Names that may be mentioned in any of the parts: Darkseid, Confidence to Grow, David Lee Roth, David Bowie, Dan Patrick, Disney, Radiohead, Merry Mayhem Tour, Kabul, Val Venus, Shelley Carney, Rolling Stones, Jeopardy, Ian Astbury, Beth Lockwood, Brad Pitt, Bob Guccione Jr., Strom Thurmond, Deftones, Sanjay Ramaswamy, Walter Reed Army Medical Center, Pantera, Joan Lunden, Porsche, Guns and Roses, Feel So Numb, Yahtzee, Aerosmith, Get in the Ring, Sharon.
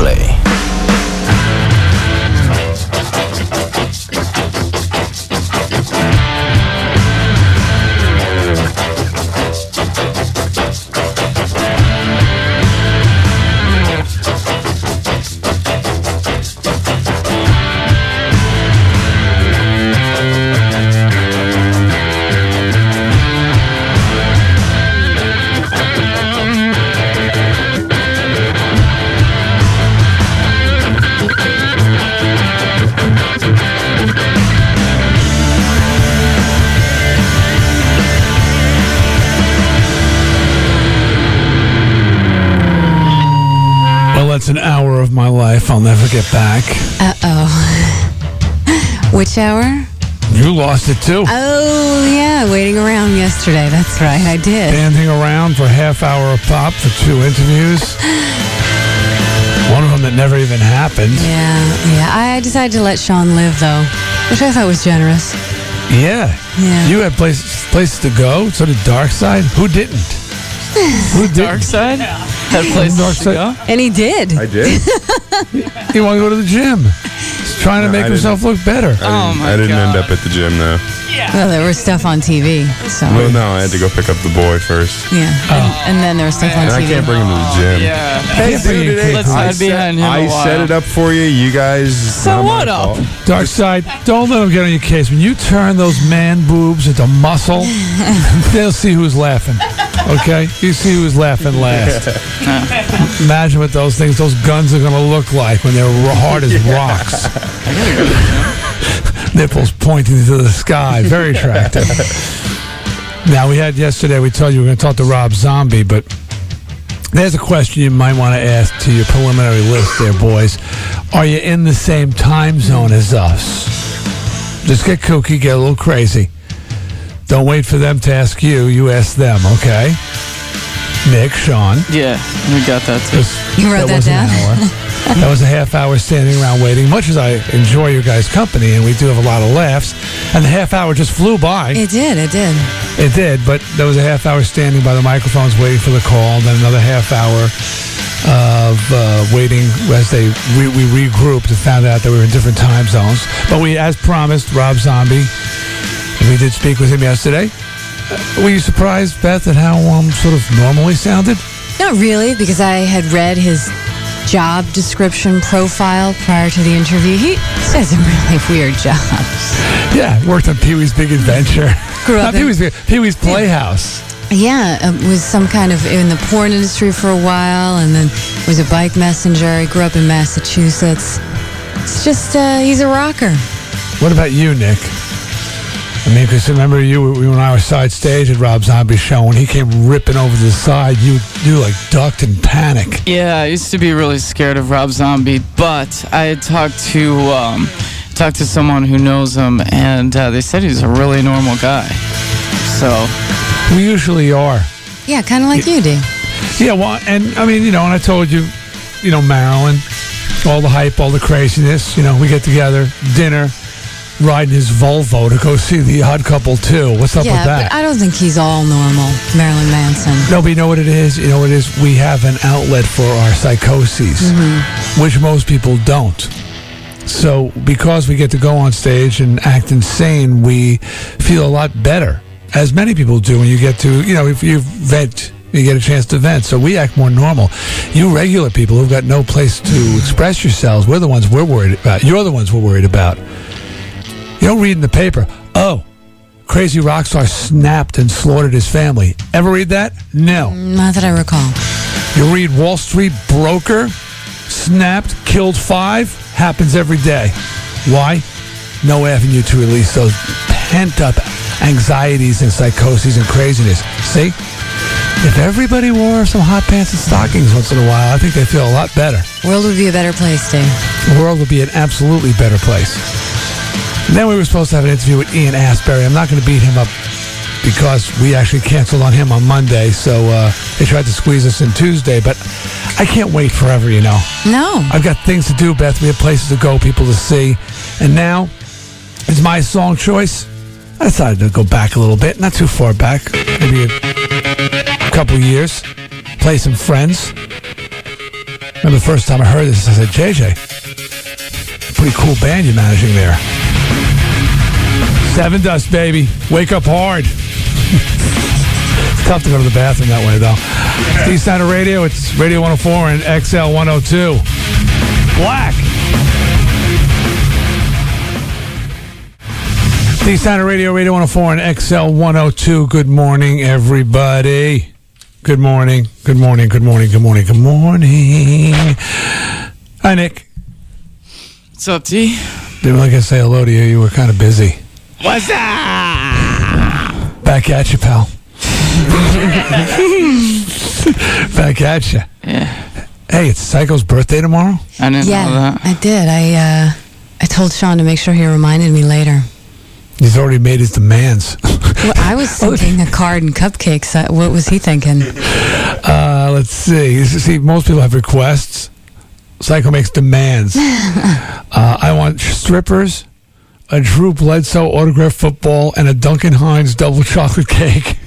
play. An hour of my life I'll never get back. Uh-oh. Which hour? You lost it, too. Oh, yeah. Waiting around yesterday. That's right. I did. Standing around for half hour of pop for two interviews. One of them that never even happened. Yeah. I decided to let Sean live, though, which I thought was generous. Yeah. You had places to go, so did Dark Side. Who didn't? Dark Side? Yeah. That place Dark Side. And he did. I did. You want to go to the gym? He's trying to make himself look better. I didn't end up at the gym, though. Yeah. Well, there was stuff on TV. So. Well, no, I had to go pick up the boy first. Yeah. And then there was stuff on TV. I can't bring him to the gym. Yeah. Hey, dude, let's hide behind him. I set it up for you. You guys. So what up? Dark Side, don't let him get on your case. When you turn those man boobs into muscle, they'll see who's laughing. Okay? You see who's laughing last. Yeah. Imagine what those guns are going to look like when they're hard as rocks. Nipples pointing to the sky. Very attractive. Now, we told you we were going to talk to Rob Zombie, but there's a question you might want to ask to your preliminary list there, boys. Are you in the same time zone as us? Just get kooky, get a little crazy. Don't wait for them to ask you. You ask them, okay? Nick, Sean. Yeah, we got that too. You wrote that down? That was a half hour standing around waiting. Much as I enjoy your guys' company, and we do have a lot of laughs, and the half hour just flew by. It did, but there was a half hour standing by the microphones waiting for the call, and then another half hour of waiting as we regrouped and found out that we were in different time zones. But we, as promised, Rob Zombie. We did speak with him yesterday. Were you surprised, Beth, at how sort of normally sounded? Not really, because I had read his job description profile prior to the interview. He has some really weird jobs. Yeah, worked on Pee-wee's Big Adventure. Grew up Pee-wee's Playhouse. Yeah, was some kind of in the porn industry for a while, and then was a bike messenger. He grew up in Massachusetts. It's just, he's a rocker. What about you, Nick? I mean, because remember when I was side stage at Rob Zombie's show, when he came ripping over to the side, you like ducked and panicked. Yeah, I used to be really scared of Rob Zombie, but I had talked to someone who knows him, and they said he's a really normal guy. So we usually are. Yeah, kind of like you do. Yeah, well, and I mean, and I told you, Marilyn, all the hype, all the craziness. We get together, dinner. Riding his Volvo to go see The Odd Couple 2. What's up with that? Yeah, but I don't think he's all normal, Marilyn Manson. No, but you know what it is? We have an outlet for our psychoses, which most people don't. So because we get to go on stage and act insane, we feel a lot better, as many people do when you get to, if you vent, you get a chance to vent. So we act more normal. You regular people who've got no place to express yourselves, we're the ones we're worried about. You're the ones we're worried about. You don't read in the paper, crazy rock star snapped and slaughtered his family. Ever read that? No. Not that I recall. You read Wall Street broker snapped, killed 5, happens every day. Why? No avenue to release those pent-up anxieties and psychoses and craziness. See? If everybody wore some hot pants and stockings once in a while, I think they'd feel a lot better. World would be a better place, Dave. The world would be an absolutely better place. And then we were supposed to have an interview with Ian Astbury. I'm not going to beat him up because we actually canceled on him on Monday, so they tried to squeeze us in Tuesday, but I can't wait forever, No. I've got things to do, Beth. We have places to go, people to see. And now, it's my song choice. I decided to go back a little bit, not too far back, maybe a couple years, play some Friends. I remember the first time I heard this, I said, JJ, pretty cool band you're managing there. Seven Dust, baby. Wake up hard. It's tough to go to the bathroom that way, though. Yeah. It's East Side of Radio. It's Radio 104 and XL 102. Black. East Side of Radio, Radio 104 and XL 102. Good morning, everybody. Good morning. Good morning. Good morning. Good morning. Good morning. Hi, Nick. What's up, T? Didn't like I say hello to you. You were kind of busy. What's up? Back at you, pal. Back at you. Yeah. Hey, it's Psycho's birthday tomorrow? I didn't know that. I did. I told Sean to make sure he reminded me later. He's already made his demands. Well, I was thinking a card and cupcakes. What was he thinking? Let's see. See, most people have requests. Psycho makes demands. I want strippers, a Drew Bledsoe autographed football, and a Duncan Hines double chocolate cake.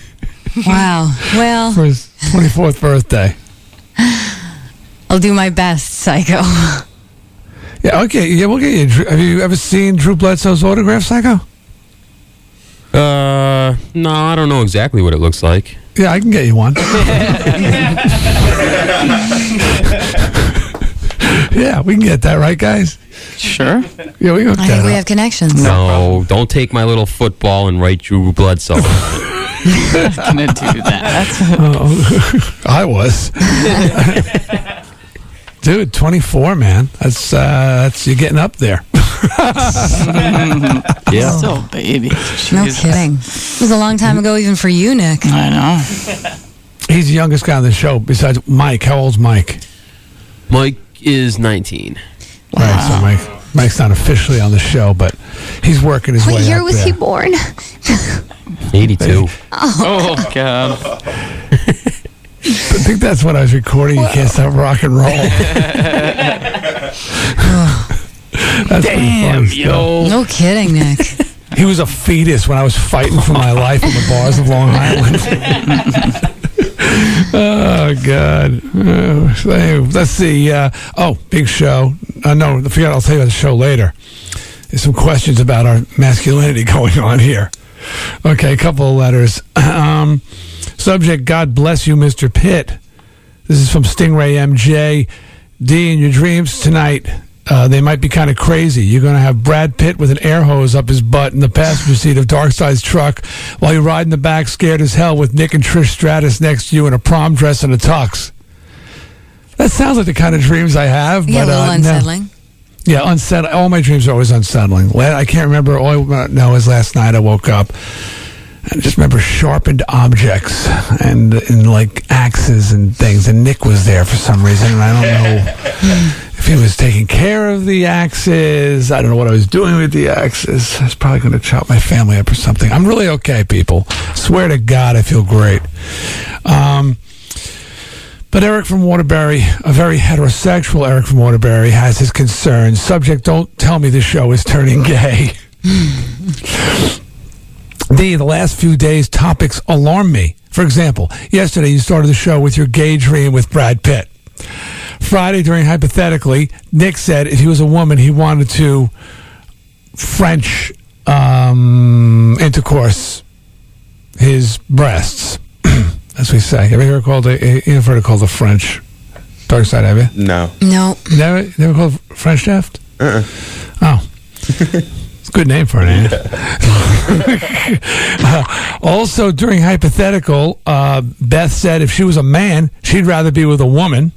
Wow. Well. For his 24th birthday. I'll do my best, Psycho. Yeah, okay. Yeah, we'll get you. Have you ever seen Drew Bledsoe's autograph, Psycho? No, I don't know exactly what it looks like. Yeah, I can get you one. Yeah, we can get that, right, guys? Sure. Yeah, we can. I think we have connections. No, don't take my little football and write Drew Bledsoe. I'm gonna do that. I was. Dude, 24, man. That's you're getting up there. Yeah. So, baby. Jeez. No kidding. It was a long time ago, even for you, Nick. I know. He's the youngest guy on the show, besides Mike. How old's Mike? Mike is 19. Wow. Right, so Mike's not officially on the show, but he's working his way up. What year was he born? 82. Oh, God. I think that's when I was recording. Whoa. You Can't Stop Rock and Roll. That's damn, yo. No kidding, Nick. He was a fetus when I was fighting for my life in the bars of Long Island. Oh, God. Let's see. Big show. No, I forgot. I'll tell you about the show later. There's some questions about our masculinity going on here. Okay, a couple of letters. Subject, God bless you, Mr. Pitt. This is from Stingray MJ. D, in your dreams tonight... they might be kind of crazy. You're going to have Brad Pitt with an air hose up his butt in the passenger seat of Darkseid's truck while you ride in the back scared as hell with Nick and Trish Stratus next to you in a prom dress and a tux. That sounds like the kind of dreams I have. Yeah, but, a little unsettling. No. Yeah, unsettling. All my dreams are always unsettling. I can't remember. It was last night I woke up. I just remember sharpened objects and like axes and things. And Nick was there for some reason. And I don't know if he was taking care of the axes. I don't know what I was doing with the axes. I was probably going to chop my family up or something. I'm really okay, people. I swear to God, I feel great. But Eric from Waterbury, a very heterosexual Eric from Waterbury, has his concerns. Subject, don't tell me the show is turning gay. The last few days' topics alarm me. For example, yesterday you started the show with your gay dream with Brad Pitt. Friday, during Hypothetically, Nick said if he was a woman, he wanted to French intercourse his breasts, as we say. Have you ever heard it called the French dark side, have you? No. No. Never called it French shaft? Oh. Good name for it, ain't it? Also, during Hypothetical, Beth said if she was a man, she'd rather be with a woman.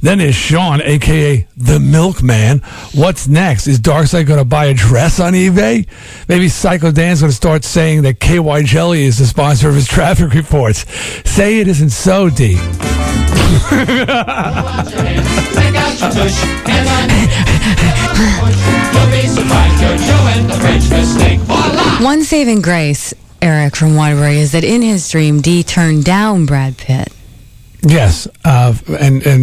Then is Sean, a.k.a. The Milkman. What's next? Is Darkseid going to buy a dress on eBay? Maybe Psycho Dan's going to start saying that KY Jelly is the sponsor of his traffic reports. Say it isn't so, D. One saving grace, Eric from Waterbury, is that in his dream, D turned down Brad Pitt. Yes, and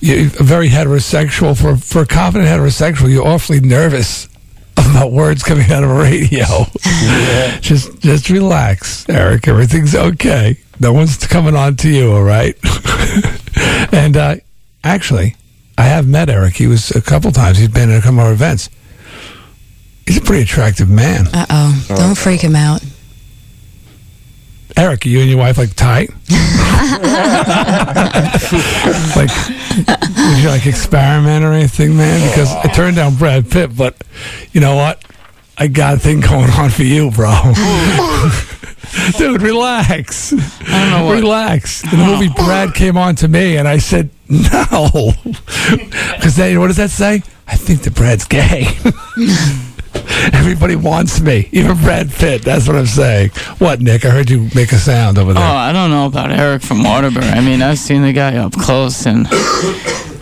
you're very heterosexual. For a confident heterosexual, you're awfully nervous about words coming out of a radio. Yeah. Just relax, Eric. Everything's okay. No one's coming on to you, all right? And actually, I have met Eric. He was a couple times. He's been at a couple of our events. He's a pretty attractive man. Uh-oh. Don't freak him out. Eric, are you and your wife like tight? Like, did you like experiment or anything, man? Because I turned down Brad Pitt, but you know what? I got a thing going on for you, bro. Dude, relax. I don't know what. Relax. In the movie, Brad came on to me, and I said, no. Because what does that say? I think that Brad's gay. Everybody wants me, even Brad Pitt. That's what I'm saying. What, Nick? I heard you make a sound over there. Oh, I don't know about Eric from Waterbury. I mean, I've seen the guy up close and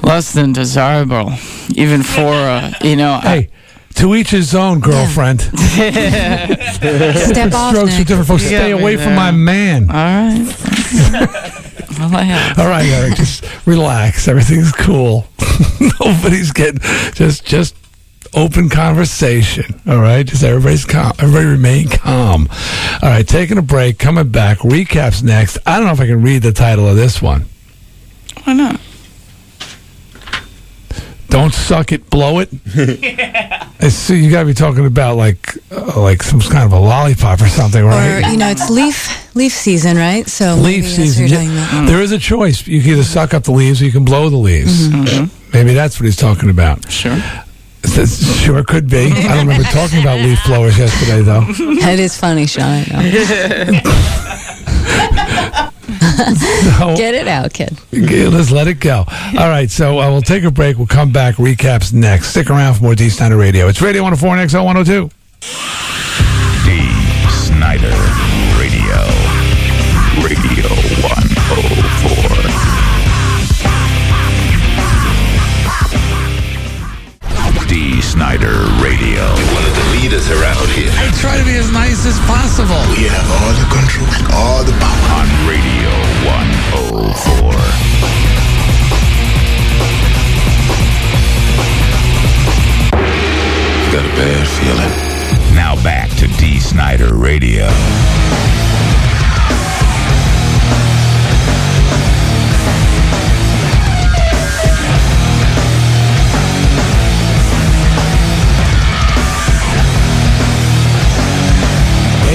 less than desirable, even for Hey, to each his own, girlfriend. Step off, strokes for different folks. Stay away from my man. All right. All right, Eric. Just relax. Everything's cool. Nobody's getting just. Open conversation, all right? Just everybody's calm. Everybody remain calm. All right, taking a break, coming back. Recaps next. I don't know if I can read the title of this one. Why not? Don't suck it, blow it. I see you got to be talking about like some kind of a lollipop or something, right? Or, you know, it's leaf season, right? So leaf season. There is a choice. You can either suck up the leaves or you can blow the leaves. Mm-hmm. Mm-hmm. Maybe that's what he's talking about. Sure. Sure could be. I don't remember talking about leaf blowers yesterday, though. That is funny, Sean. I know. So, get it out, kid. Let's let it go. All right, so we'll take a break. We'll come back. Recaps next. Stick around for more D. Snyder Radio. It's Radio 104 and XL 102. D. Snyder Radio. Radio 104. D. Snyder Radio. You're one of the leaders around here. I try to be as nice as possible. We have all the control and all the power. On Radio 104. Got a bad feeling. Now back to D. Snyder Radio.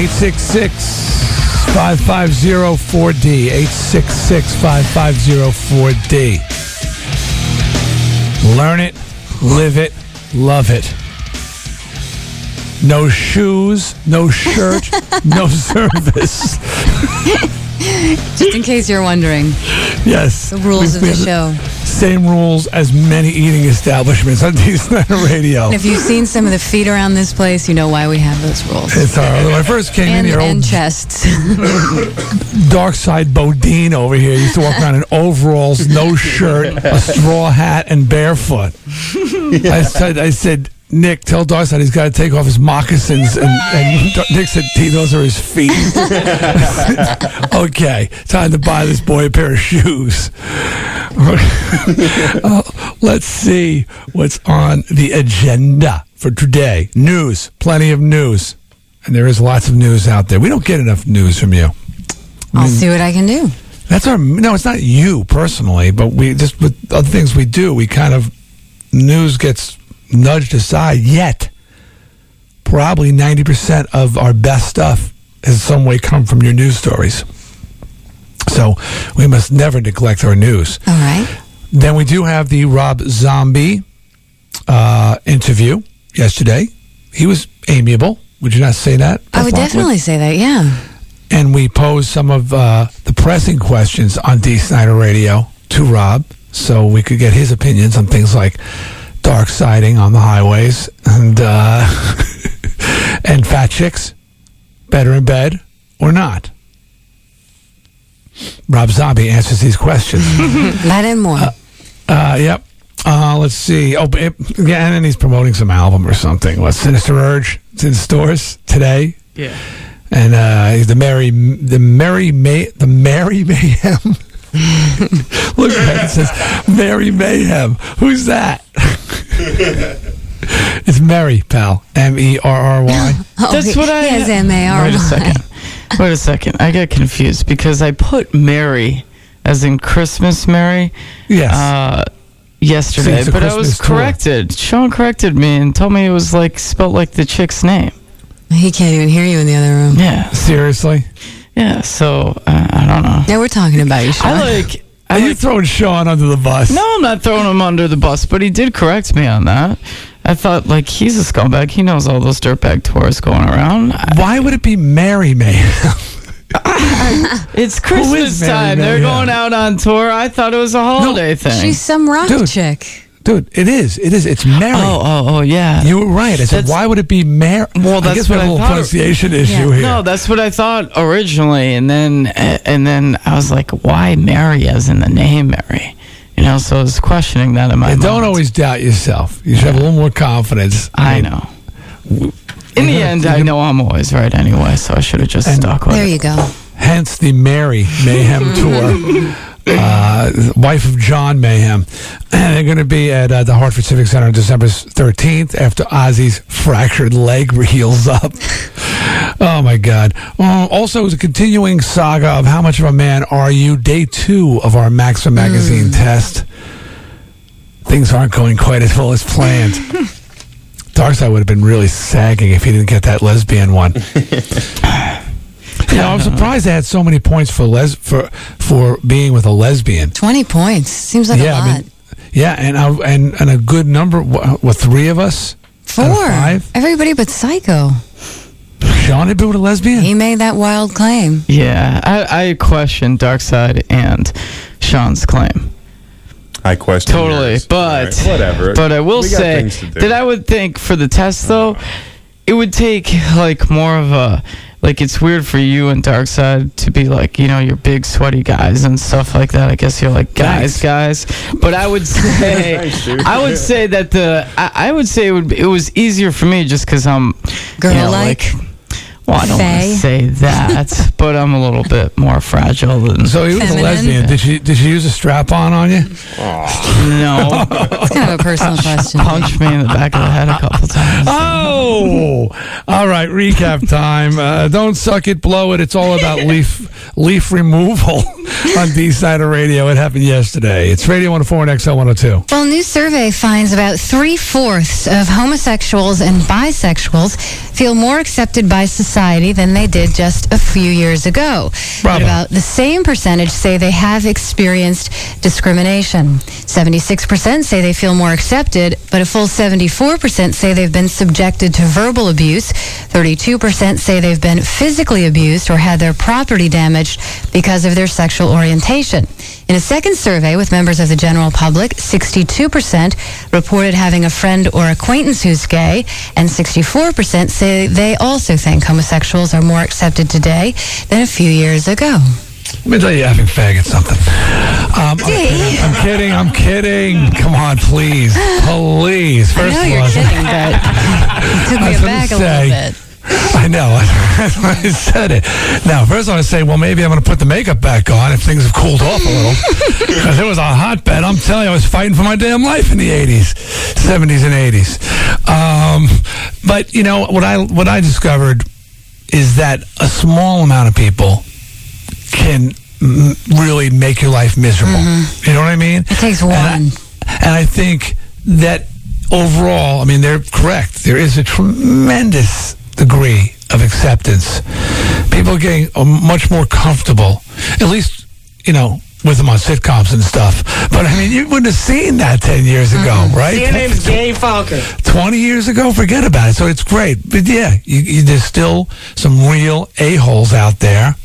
$866-5504-D 866-5504-D. Learn it, live it, love it. No shoes, no shirt, no service. Just in case you're wondering. Yes. The rules of the show. Same rules as many eating establishments on D. Snyder Radio. And if you've seen some of the feet around this place, you know why we have those rules. It's horrible. I first came in here. And chests. Dark Side Bodine over here used to walk around in overalls, no shirt, a straw hat, and barefoot. Yeah. I said, Nick, tell Dark Side he's got to take off his moccasins. And Nick said, T, those are his feet. Okay, time to buy this boy a pair of shoes. Let's see what's on the agenda for today. News, plenty of news. And there is lots of news out there. We don't get enough news from you. I'll see what I can do. That's no, it's not you personally, but we just with other things we do, we kind of, news gets nudged aside, yet probably 90% of our best stuff in some way come from your news stories. So we must never neglect our news. All right. Then we do have the Rob Zombie interview yesterday. He was amiable. Would you not say that? I would definitely say that, yeah. And we posed some of the pressing questions on D. Snyder Radio to Rob so we could get his opinions on things like dark siding on the highways and and fat chicks, better in bed or not. Rob Zombie answers these questions. That and more. Yep. Let's see. Oh, yeah, and then he's promoting some album or something. What, Sinister Urge? It's in stores today. Yeah. And the Merry Mayhem. Look at that. It says Merry Mayhem. Who's that? It's Merry, pal. Merry. That's what I have. Merry. Wait a second. I got confused because I put Merry as in Christmas Merry. Yes. yesterday, but I was corrected. Sean corrected me and told me it was like spelled like the chick's name. He can't even hear you in the other room. Yeah. Seriously? Yeah, so I don't know. Yeah, we're talking about you, Sean. Are you throwing Sean under the bus? No, I'm not throwing him under the bus, but he did correct me on that. I thought, like, he's a scumbag. He knows all those dirtbag tourists going around. Why would it be Mary May? It's Christmas time. They're going out on tour. I thought it was a holiday thing. She's some rock chick. Dude, it is. It is. It's Mary. Oh, yeah. You were right. I said, why would it be Mary? Well, that's what I thought. I guess we have a whole pronunciation issue here. No, that's what I thought originally. And then I was like, why Mary as in the name Mary? You know, so I was questioning that in my mind. Don't always doubt yourself. You should have a little more confidence. I know. In the end, I know I'm always right anyway, so I should have just stuck with it. There you go. Hence the Mary Mayhem Tour. Wife of John Mayhem. And they're going to be at the Hartford Civic Center on December 13th after Ozzy's fractured leg heals up. Oh, my God. Also, it's a continuing saga of How Much of a Man Are You? Day 2 of our Maxim Magazine test. Things aren't going quite as well as planned. Darkside would have been really sagging if he didn't get that lesbian one. You know, I'm surprised they had so many points for being with a lesbian. 20 points seems like a lot. I mean, yeah, and a good number. What, 3 of us? 4. Out of 5? Everybody but Psycho. Sean had been with a lesbian. He made that wild claim. Yeah, I question Darkside and Sean's claim. I question totally, yours. But right, whatever. But I will say that I would think for the test though, it would take like more of a. Like, it's weird for you and Darkside to be like, you know, you're big, sweaty guys and stuff like that. I guess you're like, guys. But I would say, it was easier for me just because I'm, girl, you know, like well, I don't want to say that, but I'm a little bit more fragile than. So he was feminine. A lesbian. Did she use a strap on you? Oh. No. It's kind of a personal question. Punched me in the back of the head a couple times. Oh. All right. Recap time. Don't suck it, blow it. It's all about leaf removal on D-Sider Radio. It happened yesterday. It's Radio 104 and XL 102. Well, a new survey finds about 3/4 of homosexuals and bisexuals feel more accepted by society than they did just a few years ago. Bravo. About the same percentage say they have experienced discrimination. 76% say they feel more accepted, but a full 74% say they've been subjected to verbal abuse. 32% say they've been physically abused or had their property damaged because of their sexual orientation. In a second survey with members of the general public, 62% reported having a friend or acquaintance who's gay, and 64% say they also think homosexuals are more accepted today than a few years ago. Let me tell you, having faggot something. I'm kidding. I'm kidding. Come on, please. Please. First I know you're kidding, but you took me aback a little bit. I know. I said it. Now, first I want to say, well, maybe I'm going to put the makeup back on if things have cooled off a little. Because it was a hotbed. I'm telling you, I was fighting for my damn life in the 80s, 70s and 80s. But, you know, what I discovered is that a small amount of people can really make your life miserable. Mm-hmm. You know what I mean? It takes one. And I think that overall, I mean, they're correct. There is a tremendous degree of acceptance. People are getting much more comfortable, at least, you know, with them on sitcoms and stuff. But I mean, you wouldn't have seen that 10 years ago, right? Your name's Gay Falker. 20 years ago, forget about it. So it's great. But yeah, there's still some real a-holes out there,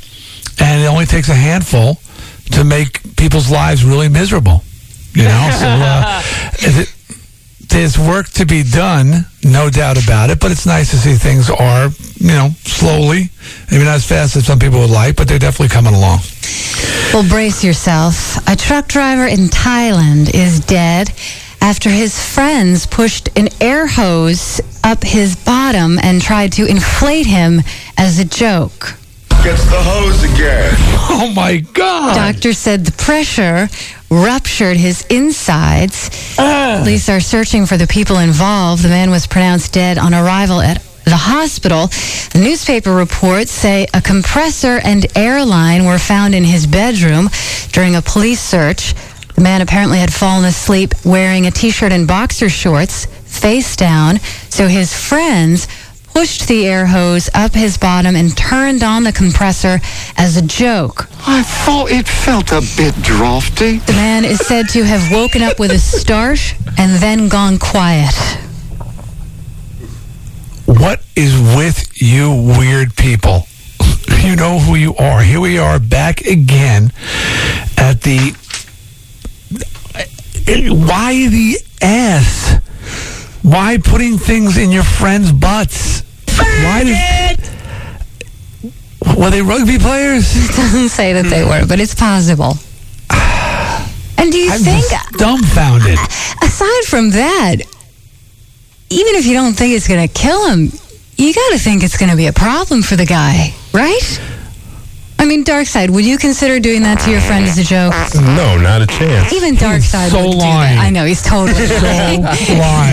and it only takes a handful to make people's lives really miserable. You know? So there's work to be done, no doubt about it, but it's nice to see things are, you know, slowly, maybe not as fast as some people would like, but they're definitely coming along. Well, brace yourself. A truck driver in Thailand is dead after his friends pushed an air hose up his bottom and tried to inflate him as a joke. Gets the hose again. Oh, my God. Doctor said the pressure ruptured his insides. Police are searching for the people involved. The man was pronounced dead on arrival at the hospital. The newspaper reports say a compressor and air line were found in his bedroom during a police search. The man apparently had fallen asleep wearing a T-shirt and boxer shorts, face down, so his friends pushed the air hose up his bottom and turned on the compressor as a joke. I thought it felt a bit draughty. The man is said to have woken up with a start and then gone quiet. What is with you weird people? You know who you are. Here we are back again at the... Why the ass? Why putting things in your friends' butts? Were they rugby players? It doesn't say that they were, but it's possible. And do you think... I'm dumbfounded. Aside from that, even if you don't think it's going to kill him, you got to think it's going to be a problem for the guy, right? I mean, Darkseid, would you consider doing that to your friend as a joke? No, not a chance. Even Darkseid would do that. I know, he's totally lying.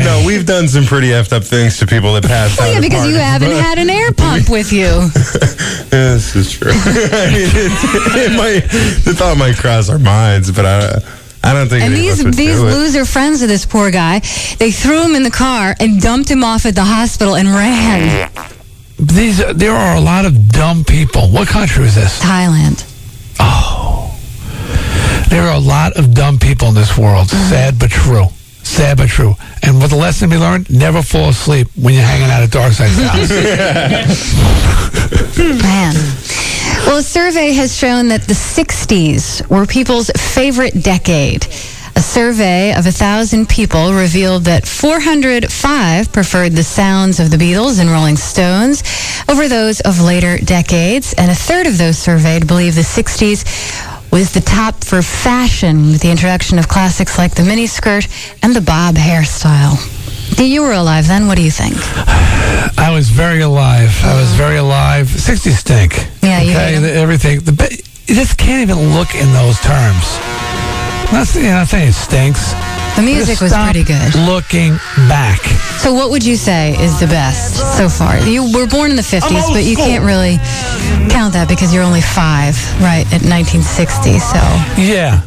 No, we've done some pretty effed up things to people that passed out. Yeah, because you haven't had an air pump with you. Yeah, this is true. I mean, the thought might cross our minds, but I don't think. And these loser friends of this poor guy, they threw him in the car and dumped him off at the hospital and ran. There are a lot of dumb people. What country is this? Thailand. Oh, there are a lot of dumb people in this world. Sad but true. Sad but true. And what the lesson we learned? Never fall asleep when you're hanging out at Darkseid's house. Man. Well, a survey has shown that the 60s were people's favorite decade. A survey of 1,000 people revealed that 405 preferred the sounds of the Beatles and Rolling Stones over those of later decades, and a third of those surveyed believe the 60s was the top for fashion, with the introduction of classics like the miniskirt and the bob hairstyle. You were alive then. What do you think? I was very alive. 60s stink. Yeah, okay? Everything. You just can't even look in those terms. I'm not saying it stinks. The music was pretty good. Looking back. So what would you say is the best so far? You were born in the 50s, but you can't really count that because you're only 5, right, at 1960, so. Yeah.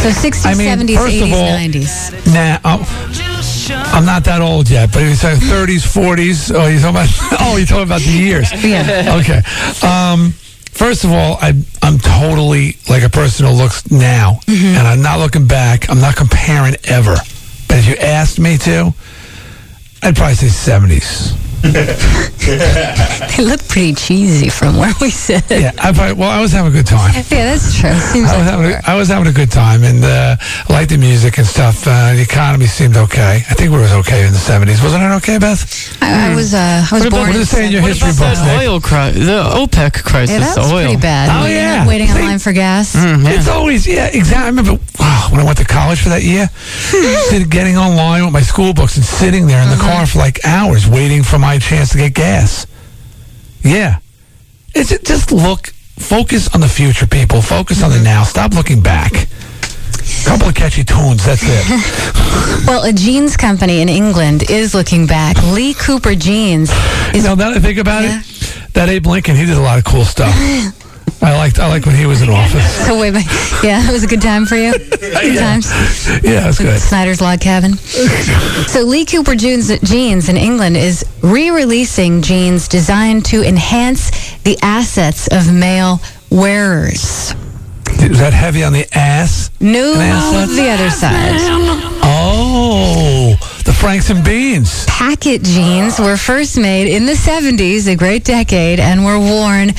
So 60s, 70s, 80s, 90s. Nah, I'm not that old yet, but if you say 30s, 40s, you're talking about the years. Yeah. Okay. First of all, I'm totally like a person who looks now, and I'm not looking back. I'm not comparing ever. But if you asked me to, I'd probably say 70s. They look pretty cheesy from where we sit. Yeah, I was having a good time. Yeah, that's true. I was having a good time, and liked the music and stuff. The economy seemed okay. I think we were okay in the 70s. Wasn't it okay, Beth? I was born. What did it say in your history book? The OPEC crisis. Yeah, that was pretty bad. Oh yeah, waiting in line for gas. It's always exactly. I remember when I went to college for that year, getting online with my school books and sitting there in the car for like hours waiting for my chance to get gas. Yeah. Just focus on the future, people. Focus on the now. Stop looking back. Couple of catchy tunes, that's it. Well, a jeans company in England is looking back. Lee Cooper Jeans. Now that I think about it, that Abe Lincoln, he did a lot of cool stuff. I liked when he was in office. So wait, yeah, it was a good time for you? Good times? Yeah, it was good. Snyder's Log Cabin. So Lee Cooper Jeans in England is re-releasing jeans designed to enhance the assets of male wearers. Is that heavy on the ass? No, the other side. Oh, the Franks and Beans. Packet jeans were first made in the 70s, a great decade, and were worn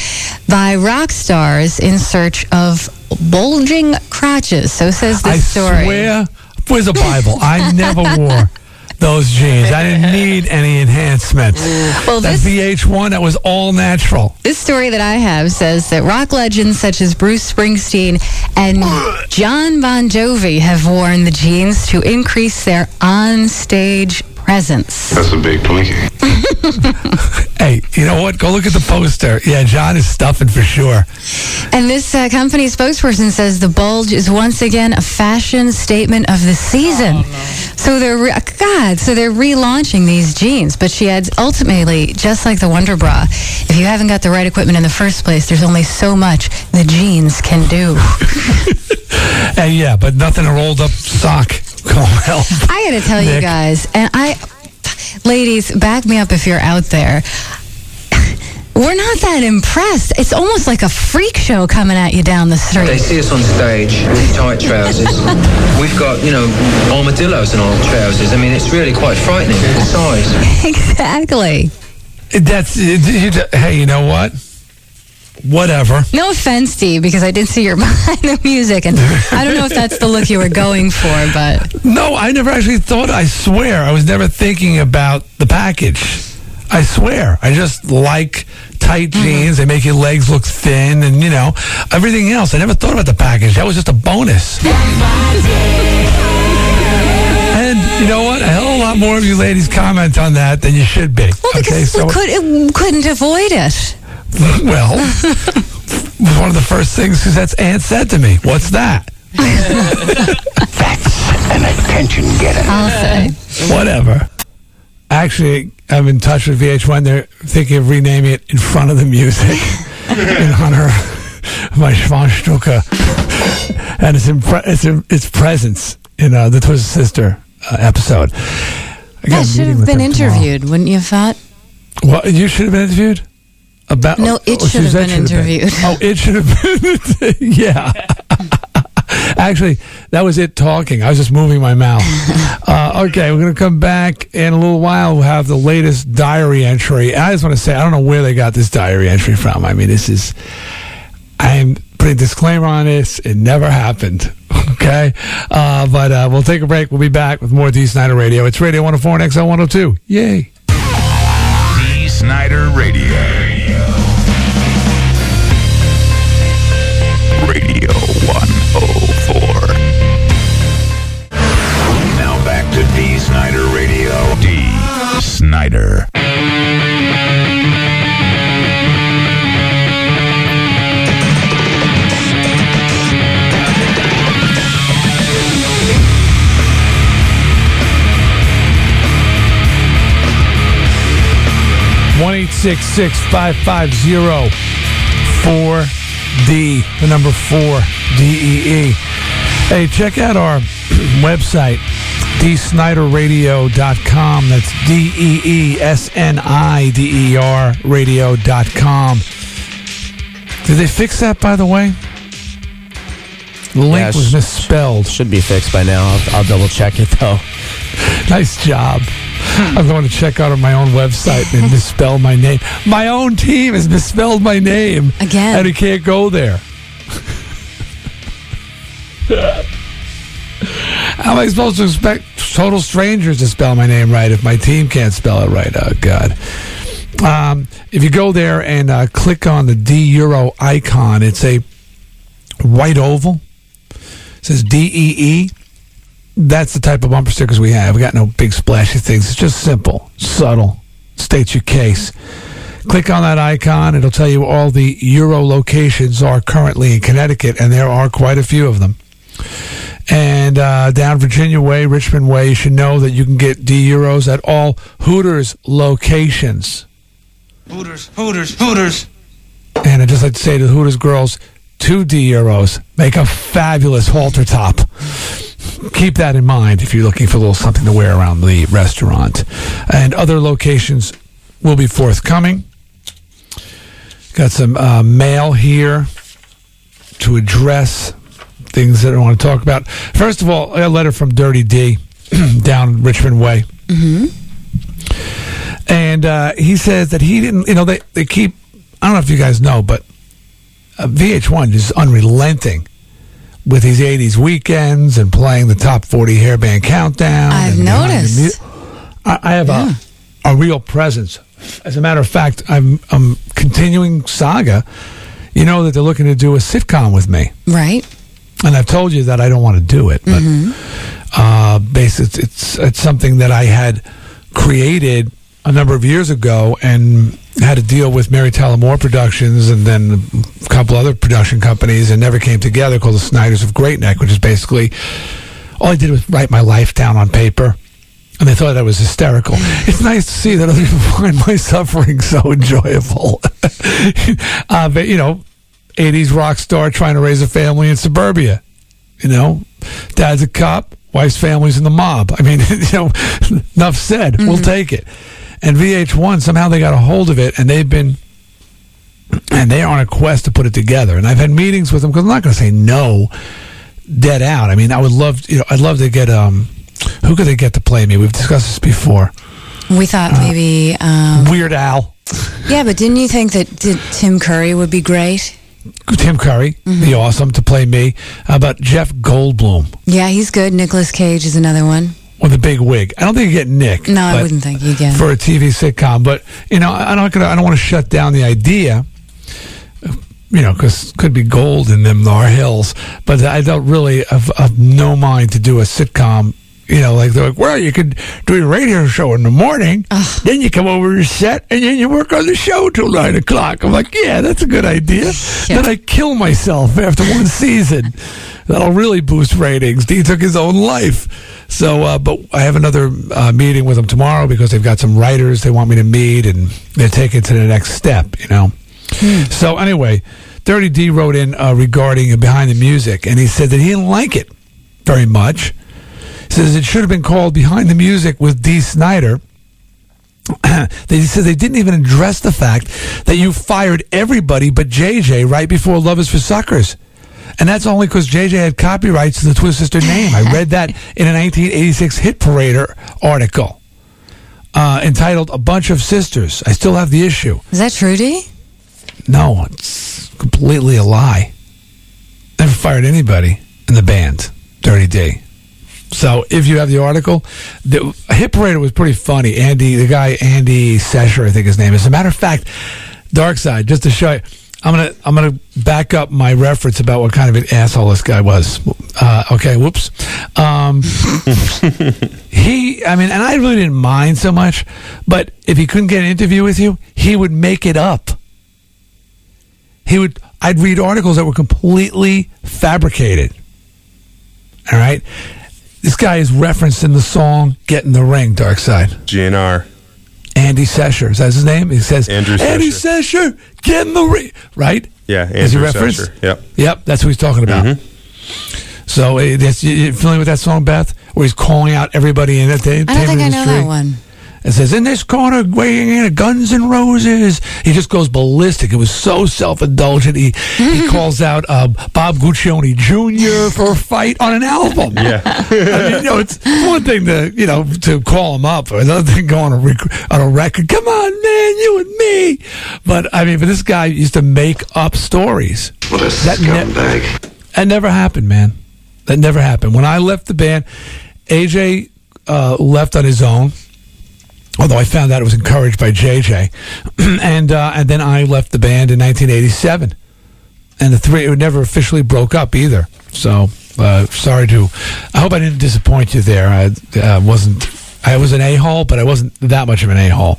by rock stars in search of bulging crotches. So says the story. I swear, where's the Bible? I never wore those jeans. I didn't need any enhancements. Well, that VH1, that was all natural. This story that I have says that rock legends such as Bruce Springsteen and John Bon Jovi have worn the jeans to increase their on-stage presence. That's a big blinky. Hey, you know what? Go look at the poster. Yeah, John is stuffing for sure. And this company spokesperson says the bulge is once again a fashion statement of the season. Oh, no. So they're so they're relaunching these jeans. But she adds, ultimately, just like the Wonder Bra, if you haven't got the right equipment in the first place, there's only so much the jeans can do. And yeah, but nothing a rolled up sock won't help. I gotta tell Nick. You guys, and ladies, back me up if you're out there. We're not that impressed. It's almost like a freak show coming at you down the street. They see us on stage with tight trousers. We've got, you know, armadillos in our trousers. I mean, it's really quite frightening, the size. Exactly. Hey, you know what? Whatever. No offense, Steve, because I did see your Behind the Music, and I don't know if that's the look you were going for, but... No, I never actually thought, I swear, I was never thinking about the package. I swear. I just like tight jeans. They make your legs look thin, and, you know, everything else. I never thought about the package. That was just a bonus. And you know what? A hell of a lot more of you ladies comment on that than you should be. Well, because we couldn't avoid it. Well, one of the first things Suzette's aunt said to me, what's that? That's an attention getter. I'll say. Whatever. Actually, I'm in touch with VH1. They're thinking of renaming it In Front of the Music in honor of my Schwanstucker and its presence in the Twisted Sister episode. That should have been interviewed, wouldn't you have thought? What, you should have been interviewed? About, no, it should have been interviewed. Oh, it should have been. Yeah. Actually, that was it talking. I was just moving my mouth. Okay, we're going to come back in a little while. We'll have the latest diary entry. And I just want to say, I don't know where they got this diary entry from. I mean, this is... I'm putting a disclaimer on this. It never happened. Okay? But we'll take a break. We'll be back with more D. Snyder Radio. It's Radio 104 and XL 102. Yay. D. Snyder Radio. Snyder. One 866-550-4D. The number 4DEE. Hey, check out our website. DSnyderRadio.com. That's DEESNIDER radio.com. Did they fix that, by the way? The link was misspelled. Should be fixed by now. I'll double check it, though. Nice job. I'm going to check out on my own website and misspell my name. My own team has misspelled my name. Again. And it can't go there. How am I supposed to expect total strangers to spell my name right if my team can't spell it right? Oh, God. If you go there and click on the D-Euro icon, it's a white oval. It says D-E-E. That's the type of bumper stickers we have. We got no big splashy things. It's just simple, subtle. State your case. Click on that icon. It'll tell you all the Euro locations are currently in Connecticut, and there are quite a few of them. And down Virginia Way, Richmond Way, you should know that you can get D-Euros at all Hooters locations. Hooters, Hooters, Hooters. And I'd just like to say to the Hooters girls, 2 D-Euros make a fabulous halter top. Keep that in mind if you're looking for a little something to wear around the restaurant. And other locations will be forthcoming. Got some mail here to address... things that I want to talk about. First of all, a letter from Dirty D down Richmond Way. Mm-hmm. And he says that he didn't, you know, they keep, I don't know if you guys know, but VH1 is unrelenting with his 80s weekends and playing the top 40 hairband countdown. I've noticed. I have a real presence. As a matter of fact, I'm continuing saga. You know that they're looking to do a sitcom with me. Right. And I've told you that I don't want to do it, but basically it's something that I had created a number of years ago and had a deal with Mary Tyler Moore Productions and then a couple other production companies and never came together, called the Snyders of Great Neck, which is basically all I did was write my life down on paper. And they thought I was hysterical. It's nice to see that other people find my suffering so enjoyable. But, you know, 80s rock star trying to raise a family in suburbia. You know, dad's a cop, wife's family's in the mob. I mean, you know, enough said. Mm-hmm. We'll take it. And VH1, somehow they got a hold of it, and they've been, and they're on a quest to put it together. And I've had meetings with them, because I'm not going to say no, dead out. I mean, I would love, you know, I'd love to get, who could they get to play me? We've discussed this before. We thought maybe... Weird Al. Yeah, but didn't you think that Tim Curry would be great? Tim Curry, mm-hmm. be awesome to play me. How about Jeff Goldblum? Yeah, he's good. Nicolas Cage is another one. With a big wig. I don't think you get Nick. No, I wouldn't think you get for a TV sitcom. But, you know, I don't want to shut down the idea, you know, because could be gold in them, our hills. But I don't really have no mind to do a sitcom. You know, like they're like, well, you could do a radio show in the morning, then you come over to set, and then you work on the show till 9 o'clock. I'm like, yeah, that's a good idea. Yeah. Then I kill myself after one season. That'll really boost ratings. He took his own life. So, but I have another meeting with them tomorrow, because they've got some writers they want me to meet, and they're taking it to the next step, you know. So anyway, Dirty D wrote in regarding Behind the Music, and he said that he didn't like it very much. Says it should have been called Behind the Music with Dee Snider. They said they didn't even address the fact that you fired everybody but JJ right before Love is for Suckers. And that's only because JJ had copyrights to the Twisted Sister name. I read that in a 1986 Hit Parader article entitled A Bunch of Sisters. I still have the issue. Is that true, Dee? No, it's completely a lie. Never fired anybody in the band, Dirty D. So if you have the article, the Hit Parader was pretty funny. Andy Secher, I think his name is. As a matter of fact, Dark Side, just to show you, I'm gonna back up my reference about what kind of an asshole this guy was. Okay, whoops. And I really didn't mind so much, but if he couldn't get an interview with you, he would make it up. I'd read articles that were completely fabricated. All right. This guy is referenced in the song Get in the Ring, Dark Side. GNR. Andy Secher. Is that his name? He says, Andy Secher, get in the ring. Right? Yeah, Andrew Secher. Yep, that's who he's talking about. Mm-hmm. So, you familiar with that song, Beth? Where he's calling out everybody in the entertainment industry? I don't think I know that one. It says, in this corner, weighing in Guns and Roses. He just goes ballistic. It was so self-indulgent. He calls out Bob Guccione Jr. for a fight on an album. Yeah. I mean, you know, it's one thing to call him up. Another thing, go on a record. Come on, man, you and me. But, I mean, this guy used to make up stories. What a scumbag. That never happened, man. That never happened. When I left the band, AJ left on his own. Although I found out it was encouraged by JJ, and then I left the band in 1987, and the three never officially broke up either. So sorry to, I hope I didn't disappoint you there. I was an a-hole, but I wasn't that much of an a-hole.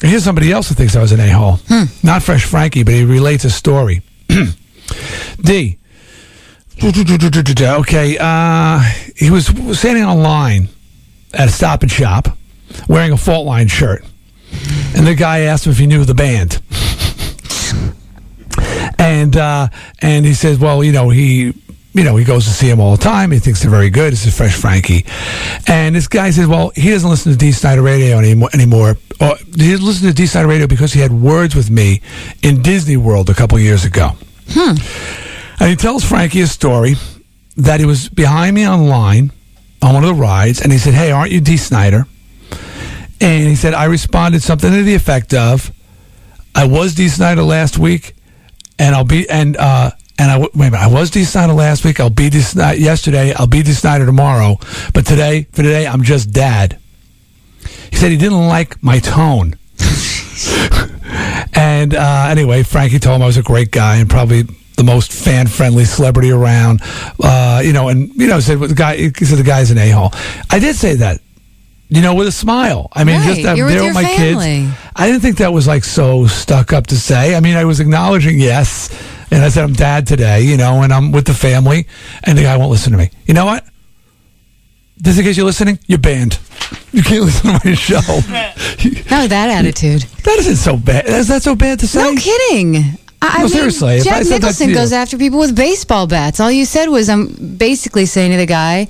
Here's somebody else who thinks I was an a-hole. Not Fresh Frankie, but he relates a story. D. Okay, he was standing on line at a Stop and Shop wearing a Fault Line shirt, and the guy asked him if he knew the band, and he says, well, he goes to see him all the time, he thinks they're very good. This is Fresh Frankie. And this guy says, well, he doesn't listen to Dee Snider radio anymore. Or he doesn't listen to Dee Snider radio because he had words with me in Disney World a couple years ago. And he tells Frankie a story that he was behind me on line on one of the rides, and he said, hey, aren't you Dee Snider? And he said, I responded something to the effect of, I was Dee Snider last week, and I'll be, I was Dee Snider last week, I'll be Dee Snider yesterday, I'll be Dee Snider tomorrow, but today, I'm just Dad. He said he didn't like my tone. And anyway, Frankie told him I was a great guy, and probably the most fan-friendly celebrity around, said the guy's an a-hole. I did say that. you know, with a smile. I mean, right. Just I'm there with my family. Kids. I didn't think that was like so stuck up to say. I mean, I was acknowledging, yes, and I said, I'm dad today, you know, and I'm with the family, and the guy won't listen to me. You know what? Just in case you're listening, you're banned. You can't listen to my show. No, that attitude. That isn't so bad. That's not so bad to say. No kidding. I mean, seriously. Jack Nicholson goes after people with baseball bats. All you said was, I'm basically saying to the guy,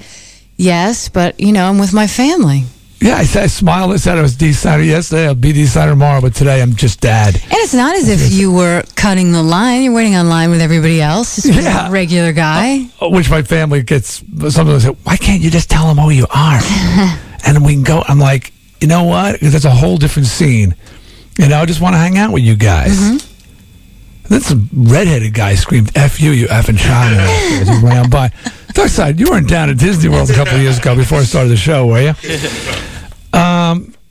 yes, but, you know, I'm with my family. Yeah, I smiled and said I was D-Sider yesterday. I'll be D-Sider tomorrow, but today I'm just dad. And it's not as if you were cutting the line. You're waiting on line with everybody else. It's just a regular guy. Which my family gets, sometimes they say, why can't you just tell them who you are? And then we can go. I'm like, you know what? Because that's a whole different scene. You know, I just want to hang out with you guys. Mm-hmm. This redheaded guy screamed, F you, you effing China, as he ran by. Darkside, you weren't down at Disney World a couple of years ago before I started the show, were you?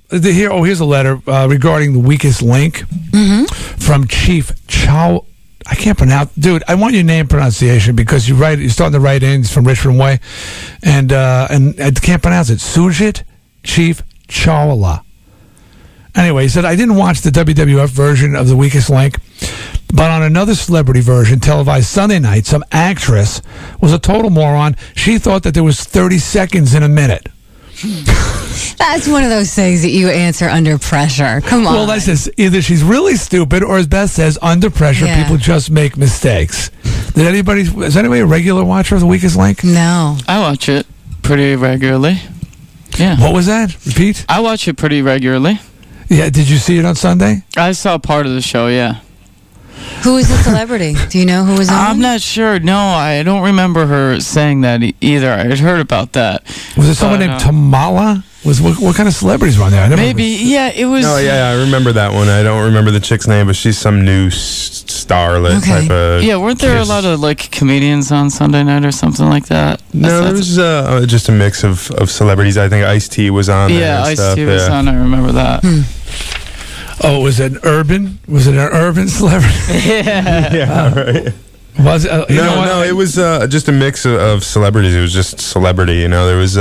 Here's a letter regarding the Weakest Link from Chief Chow. I can't pronounce. Dude, I want your name pronunciation because you're starting to write in. It's from Richmond Way. And I can't pronounce it. Sujit Chief Chawla. Anyway, he said, I didn't watch the WWF version of The Weakest Link, but on another celebrity version, televised Sunday night, some actress was a total moron. She thought that there was 30 seconds in a minute. That's one of those things that you answer under pressure. Come on. Well, that's just, either she's really stupid or, as Beth says, under pressure, people just make mistakes. Is anybody a regular watcher of The Weakest Link? No. I watch it pretty regularly. Yeah. What was that? Repeat. I watch it pretty regularly. Yeah, did you see it on Sunday? I saw part of the show, yeah. Who was the celebrity? Do you know who was on? I'm not sure. No, I don't remember her saying that either. I had heard about that. Was it someone named Tamala? What kind of celebrities were on there? I never remember. Yeah, it was... Oh, yeah, I remember that one. I don't remember the chick's name, but she's some new starlet type of... Yeah, weren't there a lot of, like, comedians on Sunday night or something like that? No, there was just a mix of celebrities. I think Ice-T was on there. Yeah, Ice-T was on. I remember that. Oh, was it urban? Was it an urban celebrity? Yeah. Right. Was it, it was just a mix of celebrities. It was just celebrity, you know. There was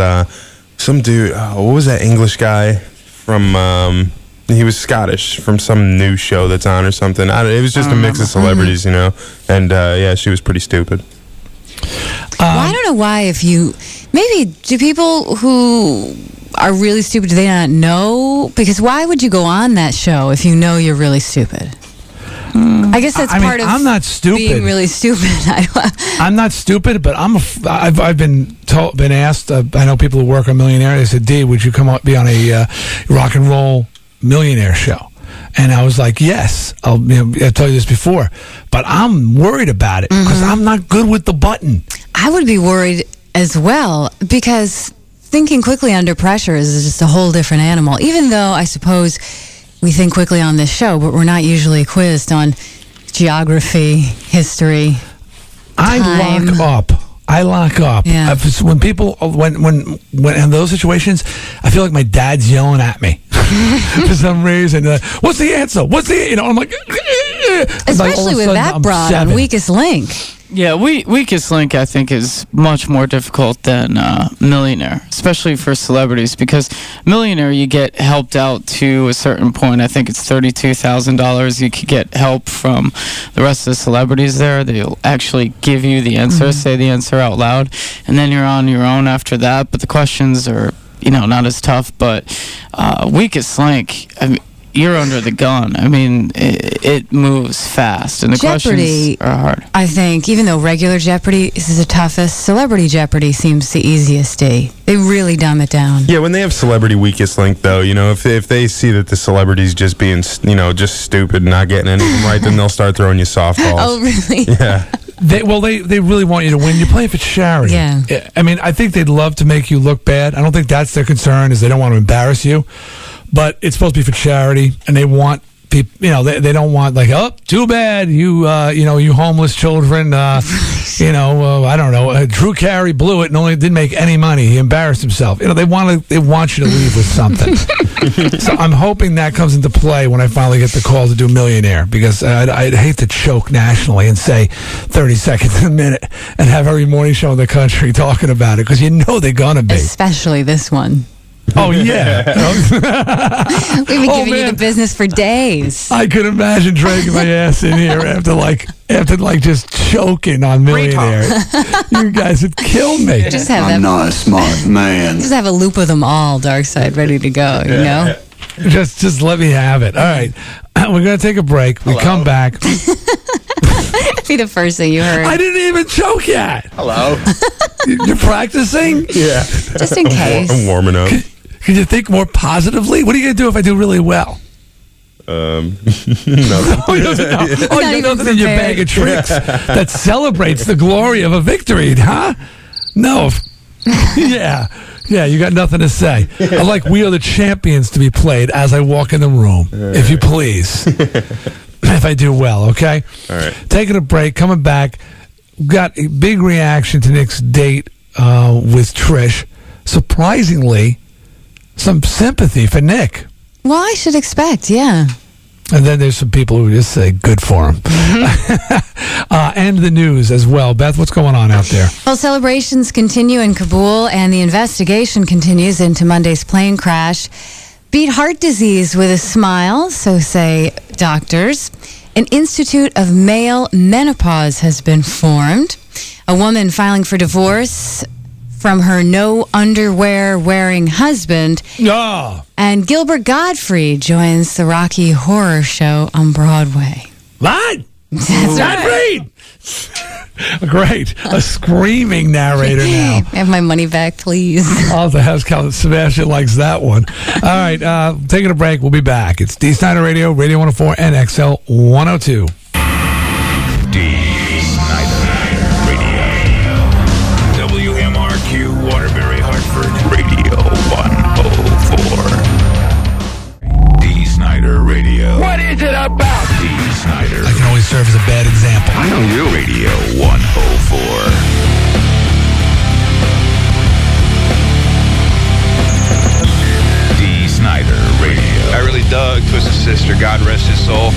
some dude, what was that English guy from, he was Scottish from some new show that's on or something. It was just a mix of celebrities, you know. And, she was pretty stupid. Well, I don't know why do people who... are really stupid, do they not know? Because why would you go on that show if you know you're really stupid? I guess that's part of I'm not stupid. Being really stupid. I'm not stupid, but I've been asked, I know people who work on Millionaire, they said, D, would you come out be on a rock and roll millionaire show? And I was like, yes, I'll tell you this before, but I'm worried about it because I'm not good with the button. I would be worried as well because... thinking quickly under pressure is just a whole different animal, even though I suppose we think quickly on this show, but we're not usually quizzed on geography, history, time. I lock up. Yeah. When people, when in those situations, I feel like my dad's yelling at me for some reason. What's the answer? What's the, you know, I'm like... Especially with that broad on Weakest Link. Yeah, Weakest Link, I think, is much more difficult than Millionaire, especially for celebrities, because Millionaire, you get helped out to a certain point. I think it's $32,000. You could get help from the rest of the celebrities there. They'll actually give you the answer, say the answer out loud, and then you're on your own after that. But the questions are, you know, not as tough. But Weakest Link, I mean, you're under the gun. I mean, it moves fast, and the Jeopardy, questions are hard. I think, even though regular Jeopardy is the toughest, Celebrity Jeopardy seems the easiest day. They really dumb it down. Yeah, when they have Celebrity Weakest Link, though, you know, if they see that the celebrity's just being, you know, just stupid and not getting anything right, then they'll start throwing you softballs. Oh, really? Yeah. They really want you to win. You play for charity. Yeah. I mean, I think they'd love to make you look bad. I don't think that's their concern, is they don't want to embarrass you. But it's supposed to be for charity, and they want people, you know, they don't want, like, oh, too bad, you homeless children, I don't know, Drew Carey blew it and only didn't make any money. He embarrassed himself. You know, they want you to leave with something. So I'm hoping that comes into play when I finally get the call to do Millionaire, because I'd hate to choke nationally and say 30 seconds a minute and have every morning show in the country talking about it, because you know they're going to be. Especially this one. Oh, yeah. We've been giving you the business for days. I could imagine dragging my ass in here after just choking on Millionaire. You guys would kill me. Just have I'm not a smart man. Just have a loop of them all, Dark Side, ready to go, you know? Just let me have it. All right. We're going to take a break. Hello. We come back. That'd be the first thing you heard. I didn't even choke yet. Hello. You're practicing? Yeah. Just in case. I'm warming up. Can you think more positively? What are you going to do if I do really well? No. Oh, you know in your bag of tricks that celebrates the glory of a victory, huh? No. Yeah. Yeah, you got nothing to say. I like We Are the Champions to be played as I walk in the room, if you please. If I do well, okay? All right. Taking a break, coming back. Got a big reaction to Nick's date with Trish. Surprisingly, some sympathy for Nick. Well, I should expect, yeah. And then there's some people who just say, good for him. Mm-hmm. And the news as well. Beth, what's going on out there? Well, celebrations continue in Kabul, and the investigation continues into Monday's plane crash. Beat heart disease with a smile, so say doctors. An institute of male menopause has been formed. A woman filing for divorce from her no-underwear-wearing husband. Oh. And Gilbert Gottfried joins the Rocky Horror Show on Broadway. What? That's right. Gottfried! Great. A screaming narrator now. I have my money back, please. Oh, the house count. Sebastian likes that one. All right, taking a break. We'll be back. It's Dee Snider Radio, Radio 104, and XL 102. Dee Snider. What is it about? Dee Snider. I can always serve as a bad example. I know you. Radio 104. Dee Snider Radio. I really dug Twisted Sister, God rest his soul.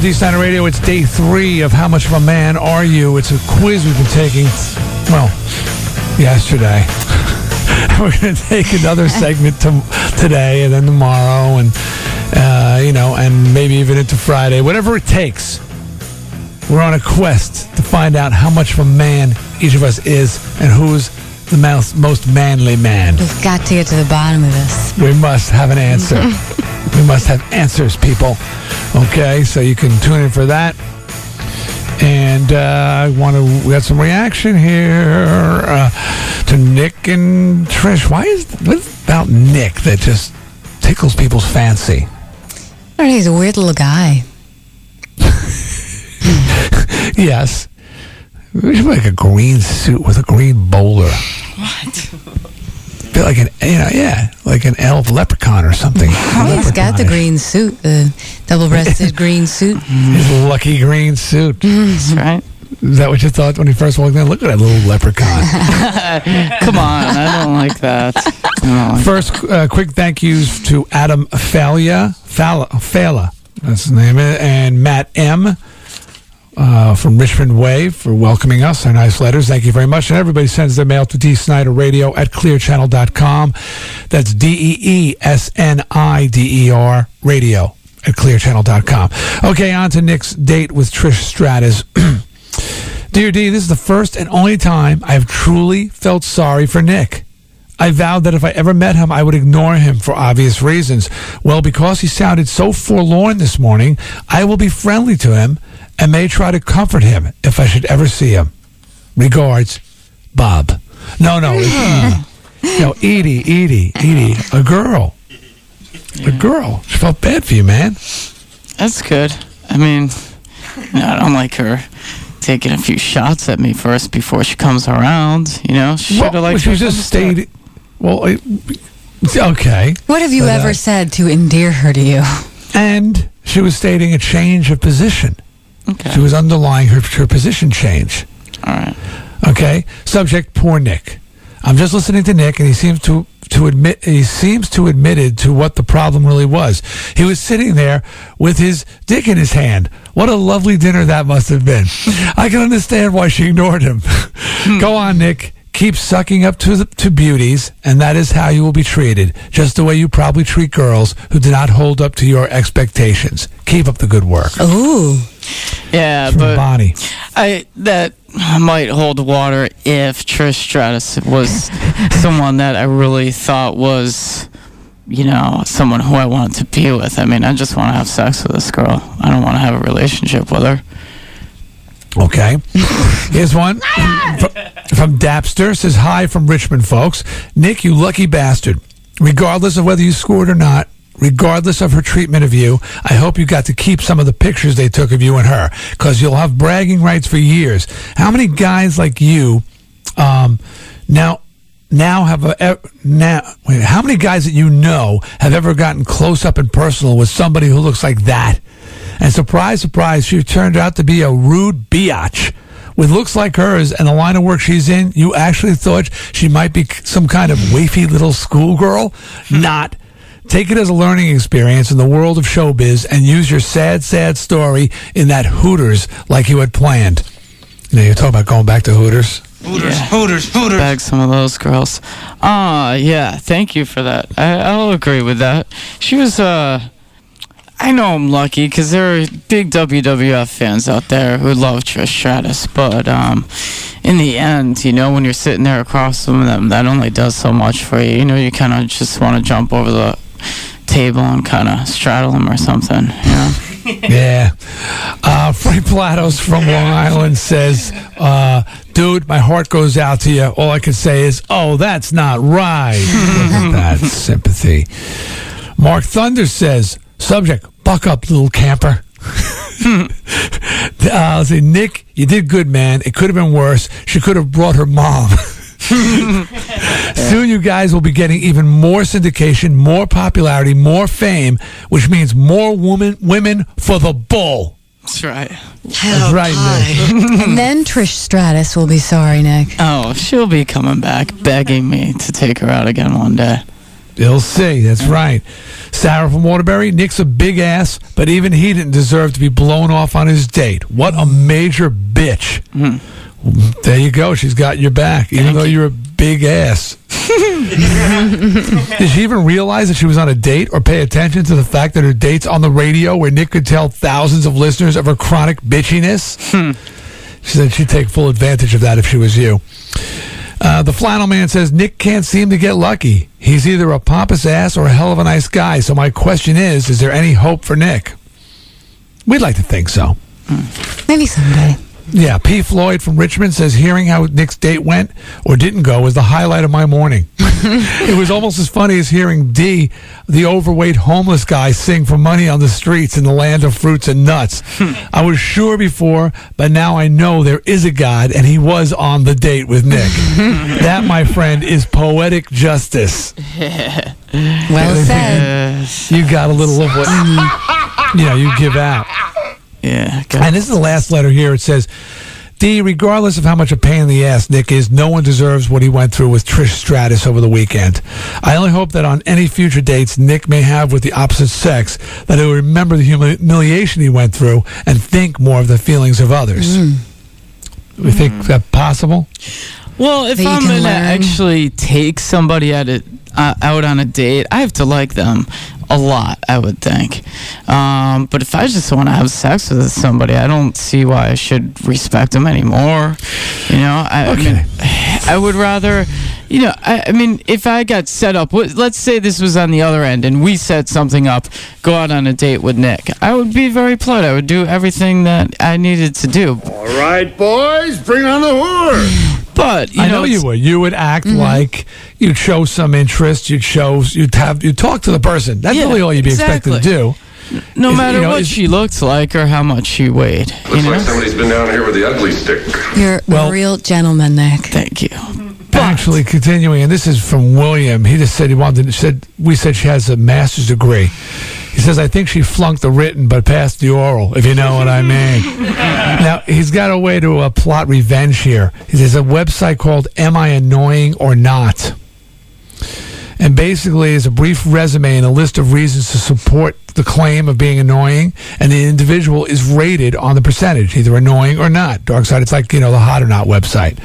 Dee Snider Radio, it's day 3 of How Much of a Man Are You? It's a quiz we've been taking, well, yesterday. We're going to take another segment today and then tomorrow and, and maybe even into Friday. Whatever it takes, we're on a quest to find out how much of a man each of us is and who's the most manly man. We've got to get to the bottom of this. We must have an answer. We must have answers, people. Okay, so you can tune in for that. And we got some reaction here to Nick and Trish. What's about Nick that just tickles people's fancy? I don't know, he's a weird little guy. Yes. We should make a green suit with a green bowler. What? Feel like an elf leprechaun or something. Oh, he's got the green suit, the double-breasted green suit. His lucky green suit. That's right. Is that what you thought when he first walked in? Look at that little leprechaun. Come on, I don't like that. First, quick thank yous to Adam Falla, that's his name, and Matt M. From Richmond Wave for welcoming us. Our nice letters. Thank you very much. And everybody sends their mail to DeeSniderRadio at clearchannel.com. That's DeeSnider radio at clearchannel.com. Okay, on to Nick's date with Trish Stratus. Dear Dee, this is the first and only time I have truly felt sorry for Nick. I vowed that if I ever met him, I would ignore him for obvious reasons. Well, because he sounded so forlorn this morning, I will be friendly to him and may try to comfort him if I should ever see him. Regards, Bob. No. Edie, a girl. Yeah. A girl. She felt bad for you, man. That's good. I mean, I don't like her taking a few shots at me first before she comes around. You know, she should have liked her. She just stayed. Well, okay. What have you ever said to endear her to you? And she was stating a change of position. Okay. She was underlying her position change. All right. Okay. Subject, poor Nick. I'm just listening to Nick, and he seems to to admit, he seems to admitted to what the problem really was. He was sitting there with his dick in his hand. What a lovely dinner that must have been. I can understand why she ignored him. Go on, Nick. Keep sucking up to beauties, and that is how you will be treated, just the way you probably treat girls who do not hold up to your expectations. Keep up the good work. Ooh. Yeah, it's but Bonnie. That might hold water if Trish Stratus was someone that I really thought was, you know, someone who I wanted to be with. I mean, I just want to have sex with this girl. I don't want to have a relationship with her. Okay. Here's one from Dapster. Says, hi from Richmond, folks. Nick, you lucky bastard. Regardless of whether you scored or not, regardless of her treatment of you, I hope you got to keep some of the pictures they took of you and her, because you'll have bragging rights for years. How many guys like you how many guys that you know have ever gotten close up and personal with somebody who looks like that? And surprise, surprise, she turned out to be a rude biatch. With looks like hers and the line of work she's in, you actually thought she might be some kind of waify little schoolgirl? Not. Take it as a learning experience in the world of showbiz and use your sad, sad story in that Hooters like you had planned. You know, you're talking about going back to Hooters. Hooters, yeah. Hooters. Bag some of those girls. Yeah, thank you for that. I'll agree with that. She was, I know I'm lucky because there are big WWF fans out there who love Trish Stratus, but in the end, you know, when you're sitting there across from them, that only does so much for you. You know, you kind of just want to jump over the table and kind of straddle them or something, you know? Yeah. Frank Platos from Long Island says, dude, my heart goes out to you. All I can say is, oh, that's not right. Look at that sympathy. Mark Thunder says, subject, buck up, little camper. I'll say, Nick, you did good, man. It could have been worse. She could have brought her mom. Soon you guys will be getting even more syndication, more popularity, more fame, which means more women for the bull. That's right. That's right, Nick. And then Trish Stratus will be sorry, Nick. Oh, she'll be coming back begging me to take her out again one day. You'll see. That's right. Sarah from Waterbury. Nick's a big ass, but even he didn't deserve to be blown off on his date. What a major bitch. There you go. She's got your back, even though you're a big ass. Did she even realize that she was on a date or pay attention to the fact that her date's on the radio where Nick could tell thousands of listeners of her chronic bitchiness? She said she'd take full advantage of that if she was you. The flannel man says, Nick can't seem to get lucky. He's either a pompous ass or a hell of a nice guy. So my question is there any hope for Nick? We'd like to think so. Maybe someday. Yeah, P. Floyd from Richmond says, hearing how Nick's date went or didn't go was the highlight of my morning. It was almost as funny as hearing D, the overweight homeless guy, sing for money on the streets in the land of fruits and nuts. I was sure before, but now I know there is a God, and he was on the date with Nick. That, my friend, is poetic justice. Well said. You got a little of what you give out. Yeah, and this is the last letter here. It says, D, regardless of how much a pain in the ass Nick is, no one deserves what he went through with Trish Stratus over the weekend. I only hope that on any future dates Nick may have with the opposite sex, that he'll remember the humiliation he went through and think more of the feelings of others. We think that possible? Well, if I'm going to actually take somebody out on a date, I have to like them a lot, I would think. But if I just want to have sex with somebody, I don't see why I should respect them anymore. You know, I would rather, if I got set up, let's say this was on the other end and we set something up, go out on a date with Nick. I would be very polite. I would do everything that I needed to do. All right, boys, bring on the whore. But I know you would. You would act like you'd show some interest. You'd talk to the person. That's really all you'd be expected to do. No matter what she looked like or how much she weighed. Looks like somebody's been down here with the ugly stick. You're a real gentleman, Nick. Thank you. Actually, continuing, and this is from William. He just said he wanted. We said she has a master's degree. He says, I think she flunked the written but passed the oral, if you know what I mean. Now, he's got a way to plot revenge here. He says, a website called Am I Annoying or Not? and basically is a brief resume and a list of reasons to support the claim of being annoying, and the individual is rated on the percentage, either annoying or not. Dark Side, it's like, you know, the Hot or Not website.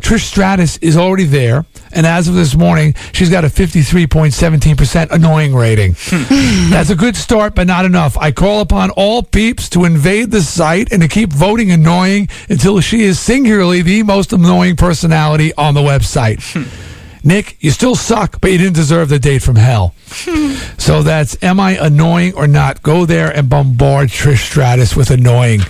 Trish Stratus is already there, and as of this morning, she's got a 53.17% annoying rating. That's a good start, but not enough. I call upon all peeps to invade the site and to keep voting annoying until she is singularly the most annoying personality on the website. Nick, you still suck, but you didn't deserve the date from hell. So that's, am I annoying or not? Go there and bombard Trish Stratus with annoying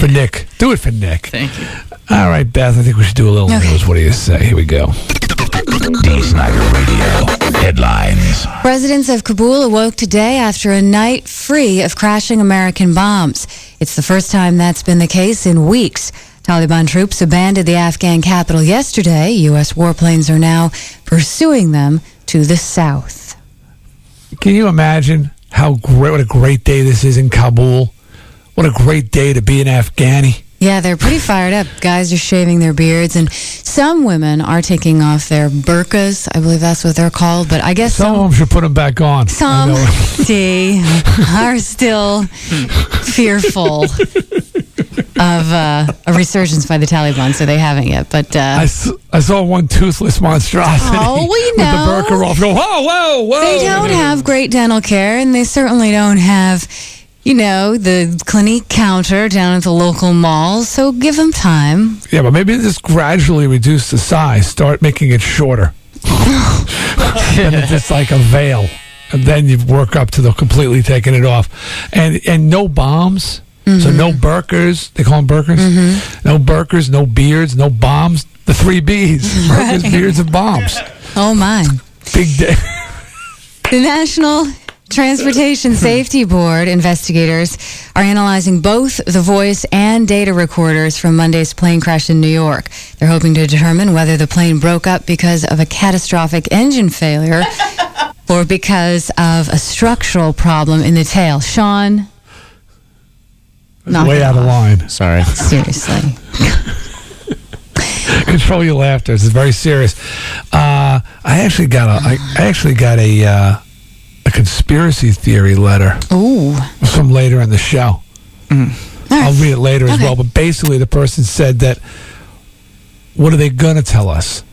for Nick. Do it for Nick. Thank you. All right, Beth, I think we should do a little news. What do you say? Here we go. D. Snyder Radio headlines. Residents of Kabul awoke today after a night free of crashing American bombs. It's the first time that's been the case in weeks. Taliban troops abandoned the Afghan capital yesterday. U.S. warplanes are now pursuing them to the south. Can you imagine how great, what a great day this is in Kabul? What a great day to be an Afghani. Yeah, they're pretty fired up. Guys are shaving their beards, and some women are taking off their burqas. I believe that's what they're called, but I guess some of them should put them back on. Some are still fearful of a resurgence by the Taliban, so they haven't yet. But I saw one toothless monstrosity with the burqa off. Go, whoa, whoa, whoa! They don't have great dental care, and they certainly don't have, you know, the Clinique counter down at the local mall. So give them time. Yeah, but maybe just gradually reduce the size. Start making it shorter, and it's just like a veil, and then you work up to the completely taking it off, and no bombs. Mm-hmm. So no burkers, they call them burkers, no burkers, no beards, no bombs, the three Bs, burkers, beards, and bombs. Oh, my. Big day. The National Transportation Safety Board investigators are analyzing both the voice and data recorders from Monday's plane crash in New York. They're hoping to determine whether the plane broke up because of a catastrophic engine failure or because of a structural problem in the tail. Sean? Way out of line. Sorry. Seriously. Control your laughter. This is very serious. I actually got a conspiracy theory letter. Ooh. From later in the show. Mm. I'll read it later as well. But basically, the person said that, what are they gonna tell us?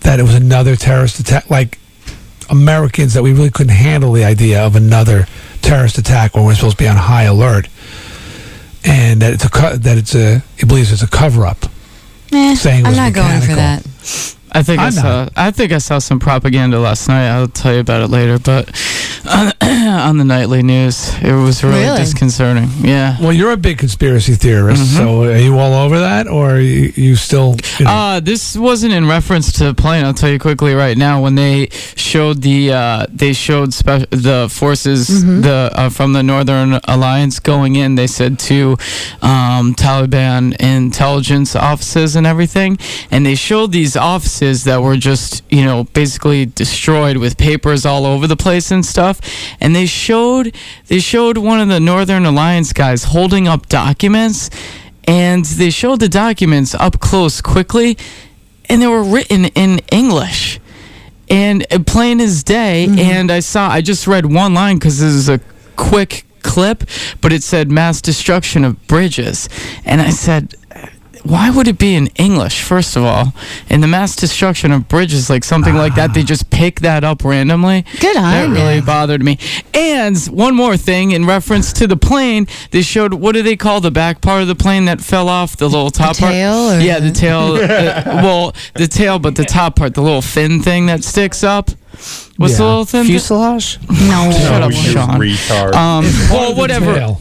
That it was another terrorist attack, like Americans, that we really couldn't handle the idea of another terrorist attack when we're supposed to be on high alert. And that it believes it's a cover up. Saying I'm not going for that. I think I saw some propaganda last night. I'll tell you about it later. But on the nightly news, it was really disconcerting. Yeah. Well, you're a big conspiracy theorist, so are you all over that, or are you still? You know? This wasn't in reference to the plane. I'll tell you quickly right now. When they showed the forces from the Northern Alliance going in, they said to Taliban intelligence offices and everything, and they showed these offices that were just, you know, basically destroyed with papers all over the place and stuff. And they showed one of the Northern Alliance guys holding up documents, and they showed the documents up close quickly, and they were written in English and plain as day. And I just read one line because this is a quick clip, but it said mass destruction of bridges, and I said, why would it be in English, first of all? And the mass destruction of bridges, like something like that, they just pick that up randomly. Good eye. That really bothered me. And one more thing, in reference to the plane, they showed, what do they call the back part of the plane that fell off? The little top part? Yeah, the tail. Well, the tail, but the top part, the little fin thing that sticks up. What's the little thing? Fuselage? No. Shut up, Sean. Retard. Well, whatever.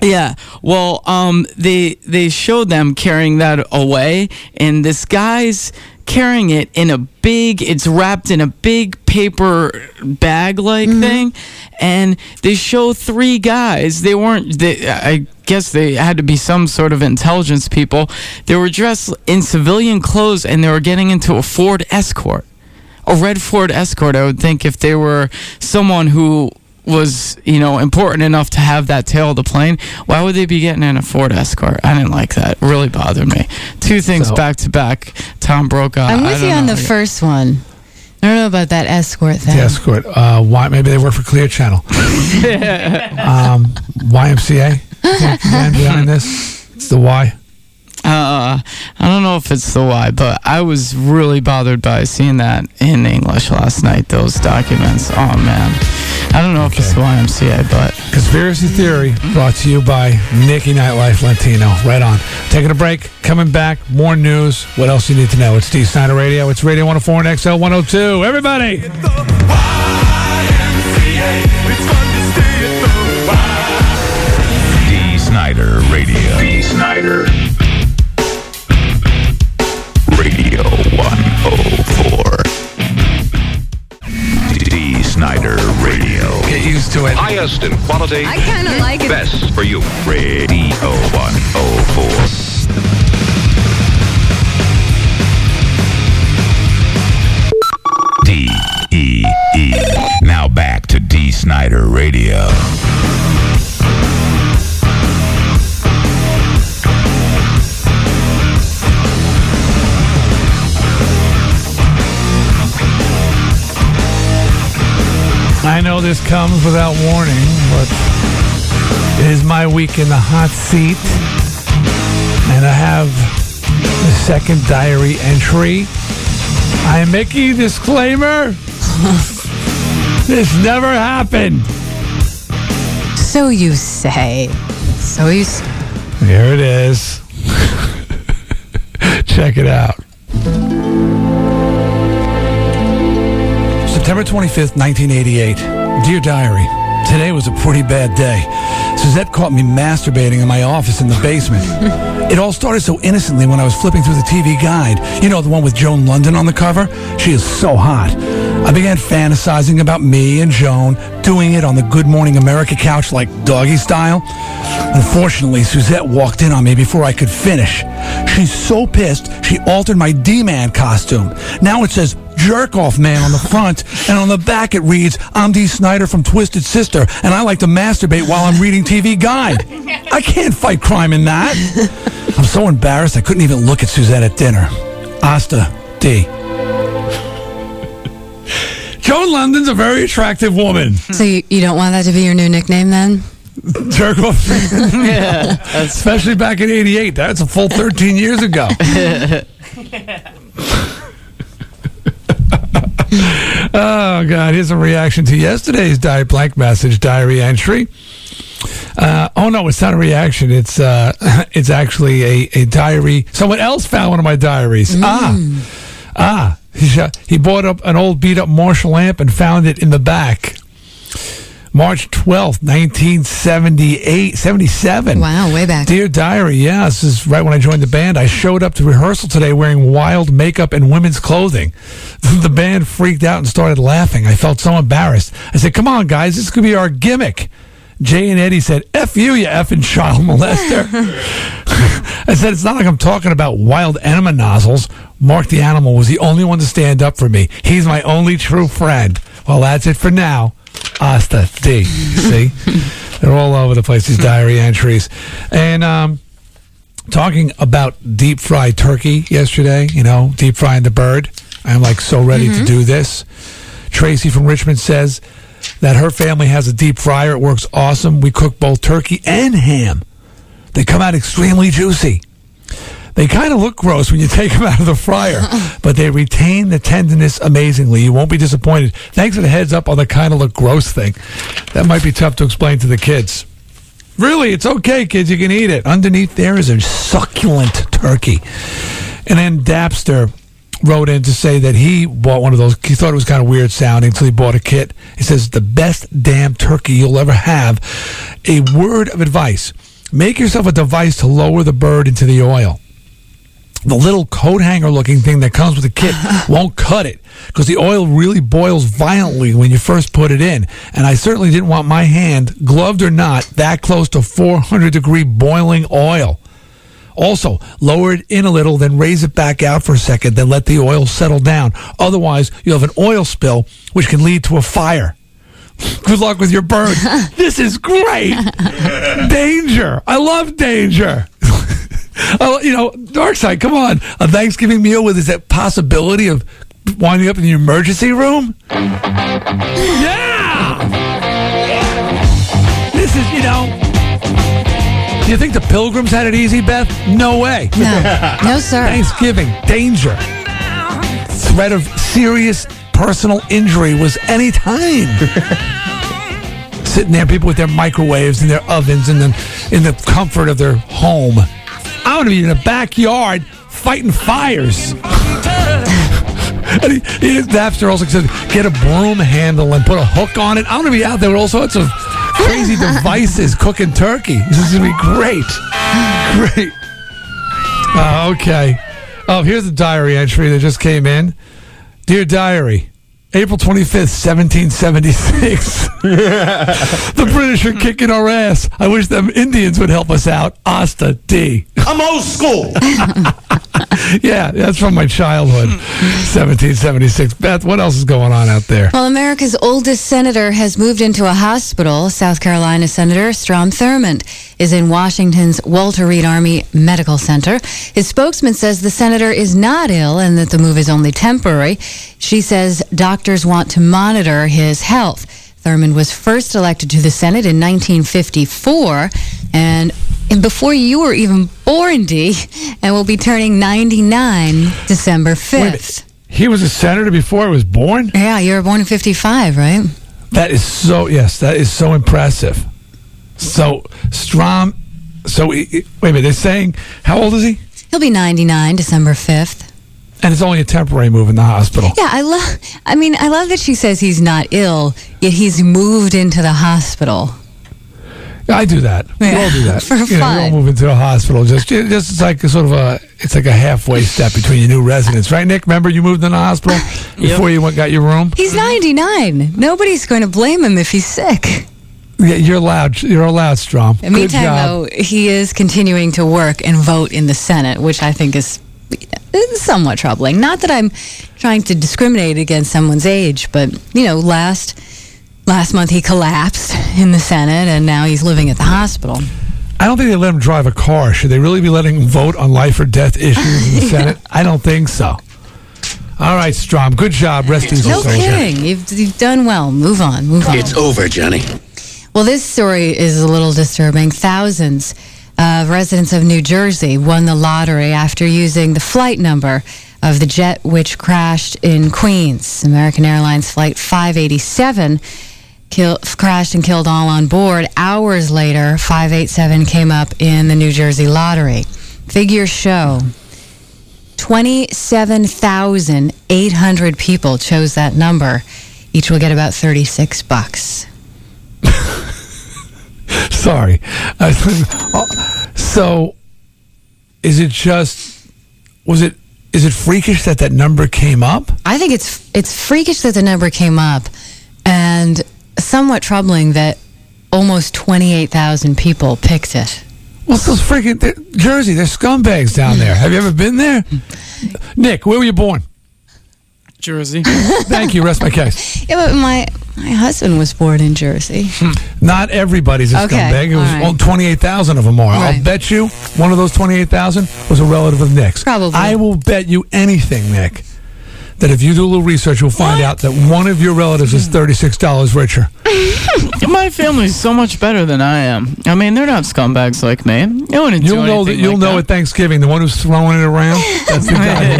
Yeah, well, they showed them carrying that away, and this guy's carrying it in a big, it's wrapped in a big paper bag-like thing, and they show three guys. They weren't, I guess they had to be some sort of intelligence people. They were dressed in civilian clothes, and they were getting into a Ford Escort, a red Ford Escort, I would think, if they were someone who was, you know, important enough to have that tail of the plane. Why would they be getting in a Ford Escort? I didn't like that. It really bothered me. Two things back to back. Tom Brokaw. I'm with you on the first one. I don't know about that escort thing. The escort. Why? Maybe they work for Clear Channel. YMCA. Man behind this. It's the Y. I don't know if it's the Y, but I was really bothered by seeing that in English last night. Those documents. Oh man. I don't know if it's the YMCA, but Conspiracy Theory brought to you by Nikki Nightlife Latino. Right on. Taking a break, coming back, more news. What else you need to know? It's D. Snyder Radio. It's Radio 104 and XL 102. Everybody! It's the YMCA. It's fun to stay at the YMCA. D. Snyder Radio. D. Snyder Radio 104. D. Snyder Radio. Get used to it. Highest in quality. I kind of like it. Best for you. Radio 104. D-E-E. Now back to D. Snyder Radio. I know this comes without warning, but it is my week in the hot seat, and I have the second diary entry. I am making a disclaimer. This never happened. So you say. So you say. Here it is. Check it out. September 25th, 1988. Dear Diary, today was a pretty bad day. Suzette caught me masturbating in my office in the basement. It all started so innocently when I was flipping through the TV guide. You know, the one with Joan Lunden on the cover? She is so hot. I began fantasizing about me and Joan, doing it on the Good Morning America couch like doggy style. Unfortunately, Suzette walked in on me before I could finish. She's so pissed, she altered my D-Man costume. Now it says Jerk Off Man on the front, and on the back it reads, I'm D. Snyder from Twisted Sister, and I like to masturbate while I'm reading TV Guide. I can't fight crime in that. I'm so embarrassed I couldn't even look at Suzette at dinner. Asta D. Joan London's a very attractive woman. So you don't want that to be your new nickname then? Jerk Off. Yeah, especially back in 88. That's a full 13 years ago. Oh, God. Here's a reaction to yesterday's blank message diary entry. Oh, no, it's not a reaction. It's actually a diary. Someone else found one of my diaries. He bought up an old beat-up Marshall amp and found it in the back. March 12th, 1977. Wow, way back. Dear Diary, yeah, this is right when I joined the band. I showed up to rehearsal today wearing wild makeup and women's clothing. The band freaked out and started laughing. I felt so embarrassed. I said, come on, guys, this could be our gimmick. Jay and Eddie said, F you effing child molester. I said, it's not like I'm talking about wild enema nozzles. Mark the Animal was the only one to stand up for me. He's my only true friend. Well, that's it for now. Asta D. See? They're all over the place, these diary entries. And talking about deep fried turkey yesterday, you know, deep frying the bird. I'm like so ready to do this. Tracy from Richmond says that her family has a deep fryer. It works awesome. We cook both turkey and ham. They come out extremely juicy. They kind of look gross when you take them out of the fryer, but they retain the tenderness amazingly. You won't be disappointed. Thanks for the heads up on the kind of look gross thing. That might be tough to explain to the kids. Really, it's okay, kids. You can eat it. Underneath there is a succulent turkey. And then Dapster wrote in to say that he bought one of those. He thought it was kind of weird sounding, so he bought a kit. He says, the best damn turkey you'll ever have. A word of advice. Make yourself a device to lower the bird into the oil. The little coat hanger looking thing that comes with the kit won't cut it because the oil really boils violently when you first put it in. And I certainly didn't want my hand, gloved or not, that close to 400-degree boiling oil. Also, lower it in a little, then raise it back out for a second, then let the oil settle down. Otherwise, you'll have an oil spill, which can lead to a fire. Good luck with your bird. This is great. Danger. I love danger. Oh, you know, Dark Side, come on. A Thanksgiving meal with is that possibility of winding up in the emergency room? Yeah! This is, you know... Do you think the Pilgrims had it easy, Beth? No way. No, no sir. Thanksgiving, danger. Threat of serious personal injury was any time. Sitting there, people with their microwaves and their ovens and then in the comfort of their home. I want to be in the backyard fighting fires. And he, after also said, get a broom handle and put a hook on it. I want to be out there with all sorts of crazy devices cooking turkey. This is going to be great. Great. Okay. Oh, here's a diary entry that just came in. Dear Diary, April 25th, 1776. The British are kicking our ass. I wish them Indians would help us out. Asta D. I'm old school. Yeah, that's from my childhood, 1776. Beth, what else is going on out there? Well, America's oldest senator has moved into a hospital. South Carolina Senator Strom Thurmond is in Washington's Walter Reed Army Medical Center. His spokesman says the senator is not ill and that the move is only temporary. She says doctors want to monitor his health. Thurmond was first elected to the Senate in 1954, and before you were even born, D, and will be turning 99 December 5th. Wait, he was a senator before I was born? Yeah, you were born in 55, right? That is so, yes, that is so impressive. So, Strom, wait a minute, they're saying, how old is he? He'll be 99 December 5th. And it's only a temporary move in the hospital. Yeah, I love that she says he's not ill, yet he's moved into the hospital. I do that. Yeah. We all do that. For fun. You know, we all move into a hospital. Just it's like a halfway step between your new residence, right, Nick? Remember you moved in the hospital before you got your room? He's 99. Nobody's going to blame him if he's sick. Yeah, you're allowed. You're allowed, Strom. In the meantime, though, he is continuing to work and vote in the Senate, which I think is somewhat troubling. Not that I'm trying to discriminate against someone's age, but you know, Last month he collapsed in the Senate, and now he's living at the hospital. I don't think they let him drive a car. Should they really be letting him vote on life or death issues in the Senate? I don't think so. All right, Strom, good job. Rest in peace. No kidding. You've done well. Move on. Move on. It's over, Johnny. Well, this story is a little disturbing. Thousands of residents of New Jersey won the lottery after using the flight number of the jet which crashed in Queens. American Airlines Flight 587 crashed and killed all on board. Hours later, 587 came up in the New Jersey lottery. Figures show 27,800 people chose that number. Each will get about $36. Sorry. So, is it freakish that that number came up? I think it's freakish that the number came up, and somewhat troubling that almost 28,000 people picked it. What's those freaking Jersey? They're scumbags down there. Have you ever been there? Nick, where were you born? Jersey. Thank you. Rest my case. Yeah, but my husband was born in Jersey. Not everybody's a scumbag. It was all right. 28,000 of them are. Right. I'll bet you one of those 28,000 was a relative of Nick's. Probably. I will bet you anything, Nick, that if you do a little research, you'll find out that one of your relatives is $36 richer. My family's so much better than I am. I mean, they're not scumbags like me. They wouldn't do anything like that. You'll know at Thanksgiving, the one who's throwing it around, that's the guy.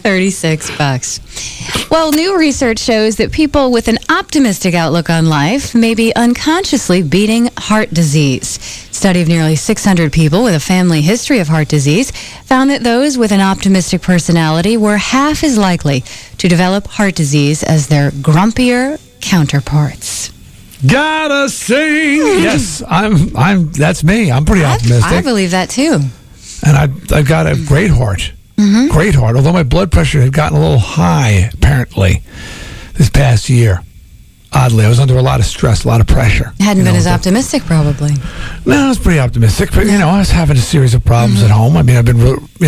$36. Well, new research shows that people with an optimistic outlook on life may be unconsciously beating heart disease. A study of nearly 600 people with a family history of heart disease found that those with an optimistic personality were half as likely to develop heart disease as their grumpier counterparts. Gotta sing. Yes, I'm that's me. I'm pretty optimistic. I believe that too. And I've got a great heart. Mm-hmm. Great heart, although my blood pressure had gotten a little high, apparently, this past year. Oddly, I was under a lot of stress, a lot of pressure. Hadn't been as optimistic, probably. No, I was pretty optimistic, but, you know, I was having a series of problems at home. I mean, I've been,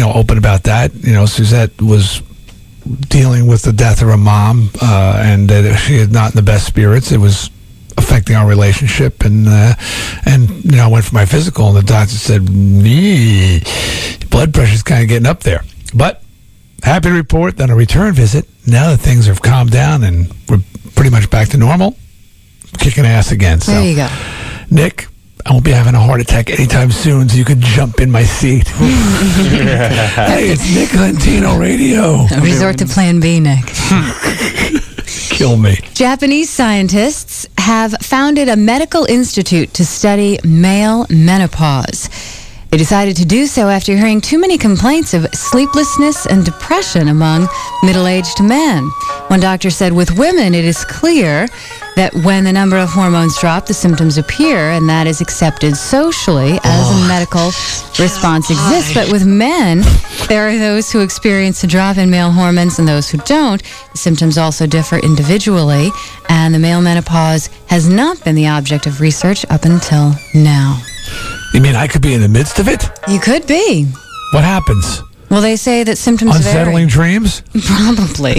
open about that. You know, Suzette was dealing with the death of her mom, and she is not in the best spirits. It was affecting our relationship, and I went for my physical, and the doctor said, blood pressure's kind of getting up there. But happy to report that a return visit, now that things have calmed down and we're pretty much back to normal, kicking ass again. So, there you go. Nick, I won't be having a heart attack anytime soon, so you could jump in my seat. Hey, it's Nick Lentino Radio. Resort to plan B, Nick. Kill me. Japanese scientists have founded a medical institute to study male menopause. They decided to do so after hearing too many complaints of sleeplessness and depression among middle-aged men. One doctor said, with women, it is clear that when the number of hormones drop, the symptoms appear, and that is accepted socially as a medical response exists. But with men, there are those who experience a drop in male hormones and those who don't. The symptoms also differ individually, and the male menopause has not been the object of research up until now. You mean I could be in the midst of it? You could be. What happens? Well, they say that symptoms unsettling vary. Dreams? Probably.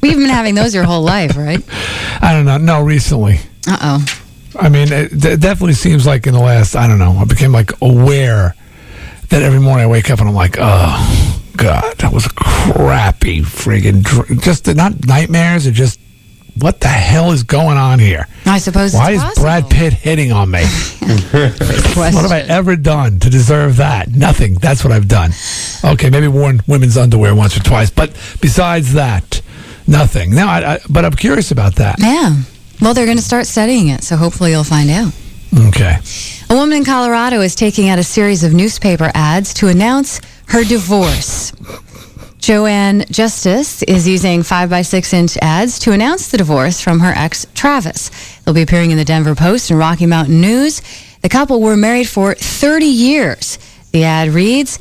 We've been having those your whole life, right? I don't know. No, recently. Uh-oh. I mean, it definitely seems like in the last, I don't know, I became like aware that every morning I wake up and I'm like, oh, God, that was a crappy friggin' dream. Just not nightmares, or just what the hell is going on here? I suppose. Why is Brad Pitt hitting on me? What have I ever done to deserve that? Nothing. That's what I've done. Okay, maybe worn women's underwear once or twice, but besides that, nothing. Now, but I'm curious about that. Yeah. Well, they're going to start studying it, so hopefully you'll find out. Okay. A woman in Colorado is taking out a series of newspaper ads to announce her divorce. Joanne Justice is using 5x6-inch ads to announce the divorce from her ex, Travis. They'll be appearing in the Denver Post and Rocky Mountain News. The couple were married for 30 years. The ad reads,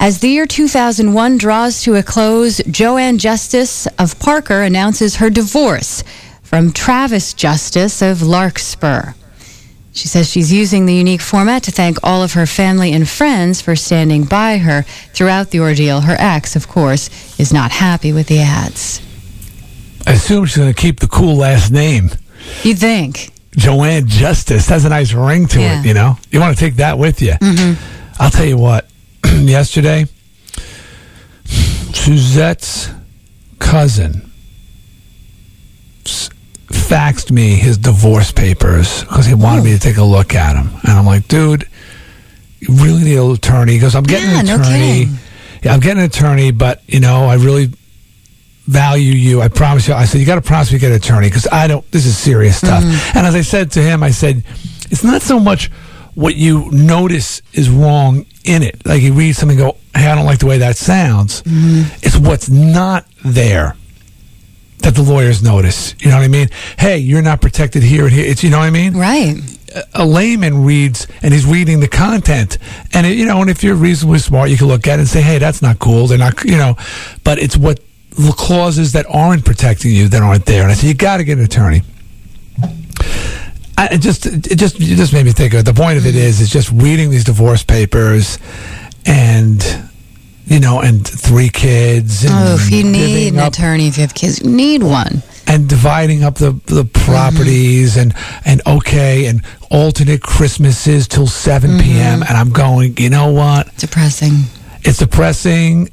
as the year 2001 draws to a close, Joanne Justice of Parker announces her divorce from Travis Justice of Larkspur. She says she's using the unique format to thank all of her family and friends for standing by her throughout the ordeal. Her ex, of course, is not happy with the ads. I assume she's going to keep the cool last name. You'd think. Joanne Justice has a nice ring to it, you know? You want to take that with you. Mm-hmm. I'll tell you what. Yesterday, Suzette's cousin faxed me his divorce papers because he wanted me to take a look at them, and I'm like, dude, you really need an attorney. He goes, I'm getting an attorney. I'm getting an attorney, but you know, I really value you. I promise you. I said, you got to promise me to get an attorney because I don't. This is serious stuff. Mm-hmm. And as I said to him, I said, it's not so much what you notice is wrong in it. Like you read something, and go, hey, I don't like the way that sounds. Mm-hmm. It's what's not there that the lawyers notice. You know what I mean? Hey, you're not protected here and here. It's, you know what I mean? Right. A layman reads, and he's reading the content. And, it, you know, and if you're reasonably smart, you can look at it and say, hey, that's not cool. They're not, you know. But it's what clauses that aren't protecting you that aren't there. And I said, you got to get an attorney. It just made me think of it. The point of it is just reading these divorce papers and, you know, and three kids. And if you need an attorney, if you have kids, you need one. And dividing up the properties and alternate Christmases till 7 p.m. And I'm going, you know what? Depressing. It's depressing.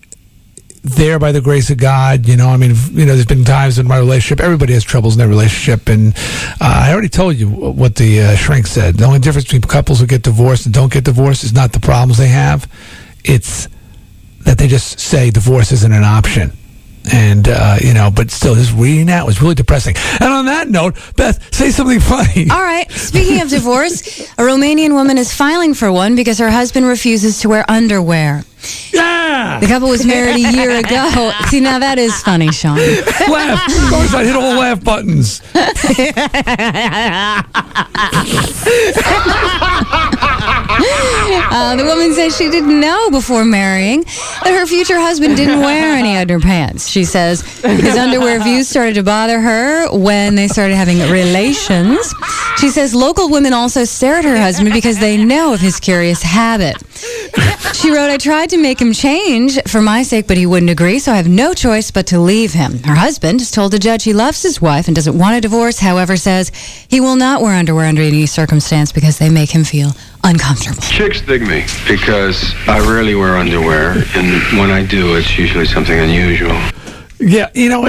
There by the grace of God, you know, I mean, you know, there's been times in my relationship, everybody has troubles in their relationship, and I already told you what the shrink said. The only difference between couples who get divorced and don't get divorced is not the problems they have. It's that they just say divorce isn't an option. And, you know, but still, just reading that was really depressing. And on that note, Beth, say something funny. All right. Speaking of divorce, a Romanian woman is filing for one because her husband refuses to wear underwear. Yeah! The couple was married a year ago. See, now that is funny, Sean. Laugh. Of course, I hit all the laugh buttons. The woman says she didn't know before marrying that her future husband didn't wear any underpants. She says his underwear views started to bother her when they started having relations. She says local women also stare at her husband because they know of his curious habit. She wrote, I tried to make him change for my sake, but he wouldn't agree, so I have no choice but to leave him. Her husband has told the judge he loves his wife and doesn't want a divorce, however, says he will not wear underwear under any circumstance because they make him feel uncomfortable. Chicks dig me because I rarely wear underwear, and when I do, it's usually something unusual. Yeah, you know,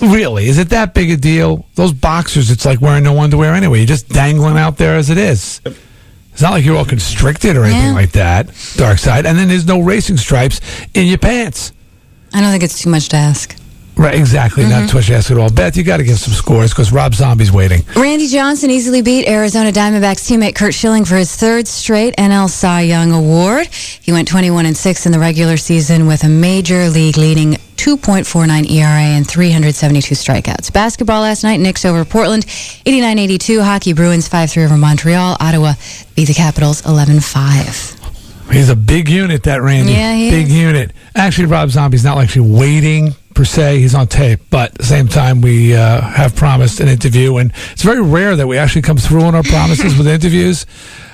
really, is it that big a deal? Those boxers, it's like wearing no underwear anyway. You're just dangling out there as it is. It's not like you're all constricted or anything like that, dark side. And then there's no racing stripes in your pants. I don't think it's too much to ask. Right, exactly. Not too much to ask at all. Beth, you got to give some scores because Rob Zombie's waiting. Randy Johnson easily beat Arizona Diamondbacks teammate Curt Schilling for his third straight NL Cy Young Award. He went 21-6 in the regular season with a major league leading 2.49 ERA and 372 strikeouts. Basketball last night, Knicks over Portland, 89-82. Hockey, Bruins 5-3 over Montreal. Ottawa beat the Capitals 11-5. He's a big unit, that Randy. Yeah, he is. Big unit. Actually, Rob Zombie's not actually waiting per se. He's on tape. But at the same time, we have promised an interview. And it's very rare that we actually come through on our promises with interviews.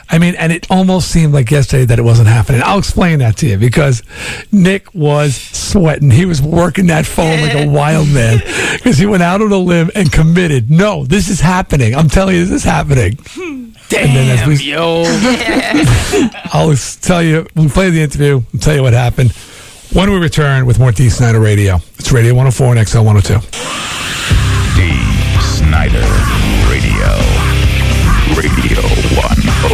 I mean, and it almost seemed like yesterday that it wasn't happening. I'll explain that to you because Nick was sweating. He was working that phone like a wild man because he went out on a limb and committed. No, this is happening. I'm telling you, this is happening. Damn, and then as we, I'll tell you, we'll play the interview. I'll tell you what happened when we return with more D. Snyder Radio. It's Radio 104 and XL 102. D. Snyder Radio. Radio 104.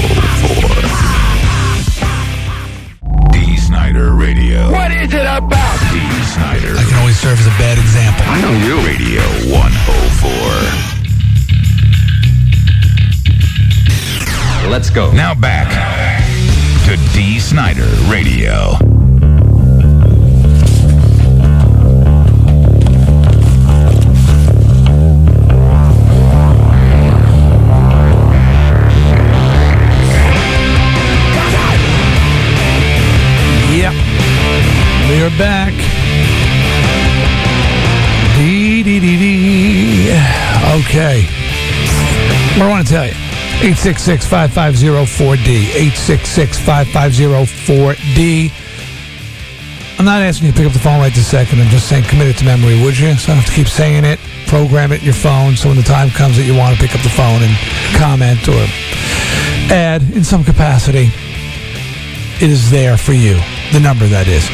D. Snyder Radio. What is it about D. Snyder? I can always serve as a bad example. I know you. Radio 104. Let's go. Now back to D. Snyder Radio. We're back. Okay. What I want to tell you, 866-550-4D. 866-550-4D. I'm not asking you to pick up the phone right this second. I'm just saying commit it to memory, would you? So I don't have to keep saying it. Program it in your phone so when the time comes that you want to pick up the phone and comment or add in some capacity, it is there for you. The number, that is.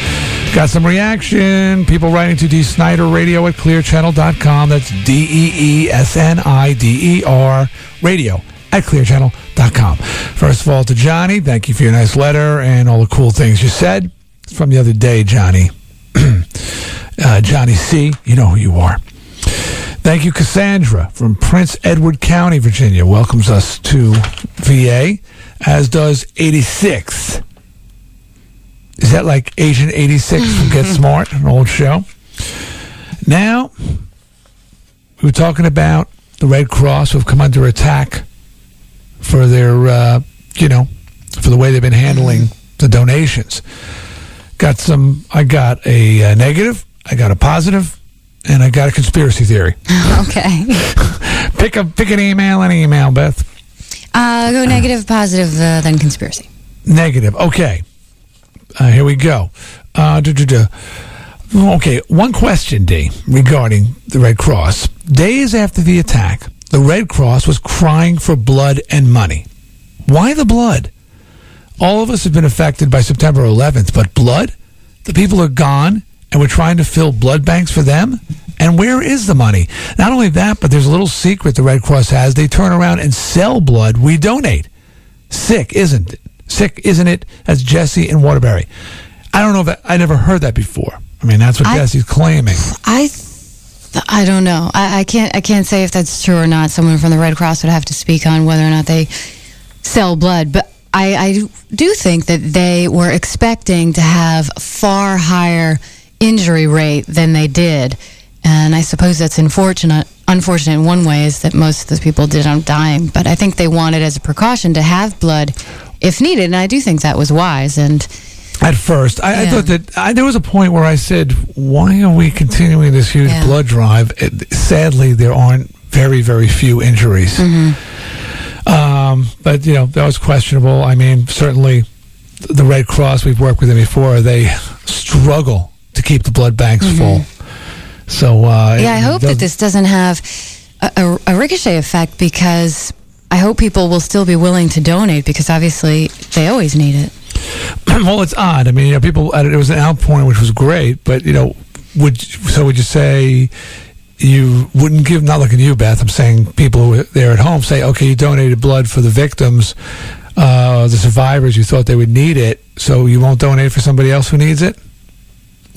Got some reaction. People writing to D. Snyder Radio at clearchannel.com. That's DEESNIDER radio at clearchannel.com. First of all, to Johnny, thank you for your nice letter and all the cool things you said. It's from the other day, Johnny. Johnny C., you know who you are. Thank you, Cassandra, from Prince Edward County, Virginia. Welcomes us to VA, as does 86. Is that like Agent 86 from Get Smart, an old show? Now, we were talking about the Red Cross who've come under attack for their, for the way they've been handling the donations. I got a negative, I got a positive, and I got a conspiracy theory. Okay. Pick an email, Beth. Go negative, positive, then conspiracy. Negative, okay. Here we go. Okay, one question, D, regarding the Red Cross. Days after the attack, the Red Cross was crying for blood and money. Why the blood? All of us have been affected by September 11th, but blood? The people are gone, and we're trying to fill blood banks for them? And where is the money? Not only that, but there's a little secret the Red Cross has. They turn around and sell blood we donate. Sick, isn't it? That's Jesse in Waterbury. I don't know I never heard that before. I mean, that's what Jesse's claiming. I don't know. I can't say if that's true or not. Someone from the Red Cross would have to speak on whether or not they sell blood. But I do think that they were expecting to have a far higher injury rate than they did. And I suppose that's unfortunate in one way is that most of those people did end up dying. But I think they wanted as a precaution to have blood if needed, and I do think that was wise. And at first, I thought that there was a point where I said, why are we continuing this huge blood drive? Sadly, there aren't very, very few injuries. But, that was questionable. I mean, certainly the Red Cross, we've worked with them before, they struggle to keep the blood banks full. So yeah, I hope that this doesn't have a ricochet effect, because I hope people will still be willing to donate, because obviously they always need it. Well, it's odd. I mean, you know, people. It was an outpouring, which was great, but you know, would you say you wouldn't give? Not looking at you, Beth. I'm saying people who are there at home say, okay, you donated blood for the victims, the survivors. You thought they would need it, so you won't donate for somebody else who needs it.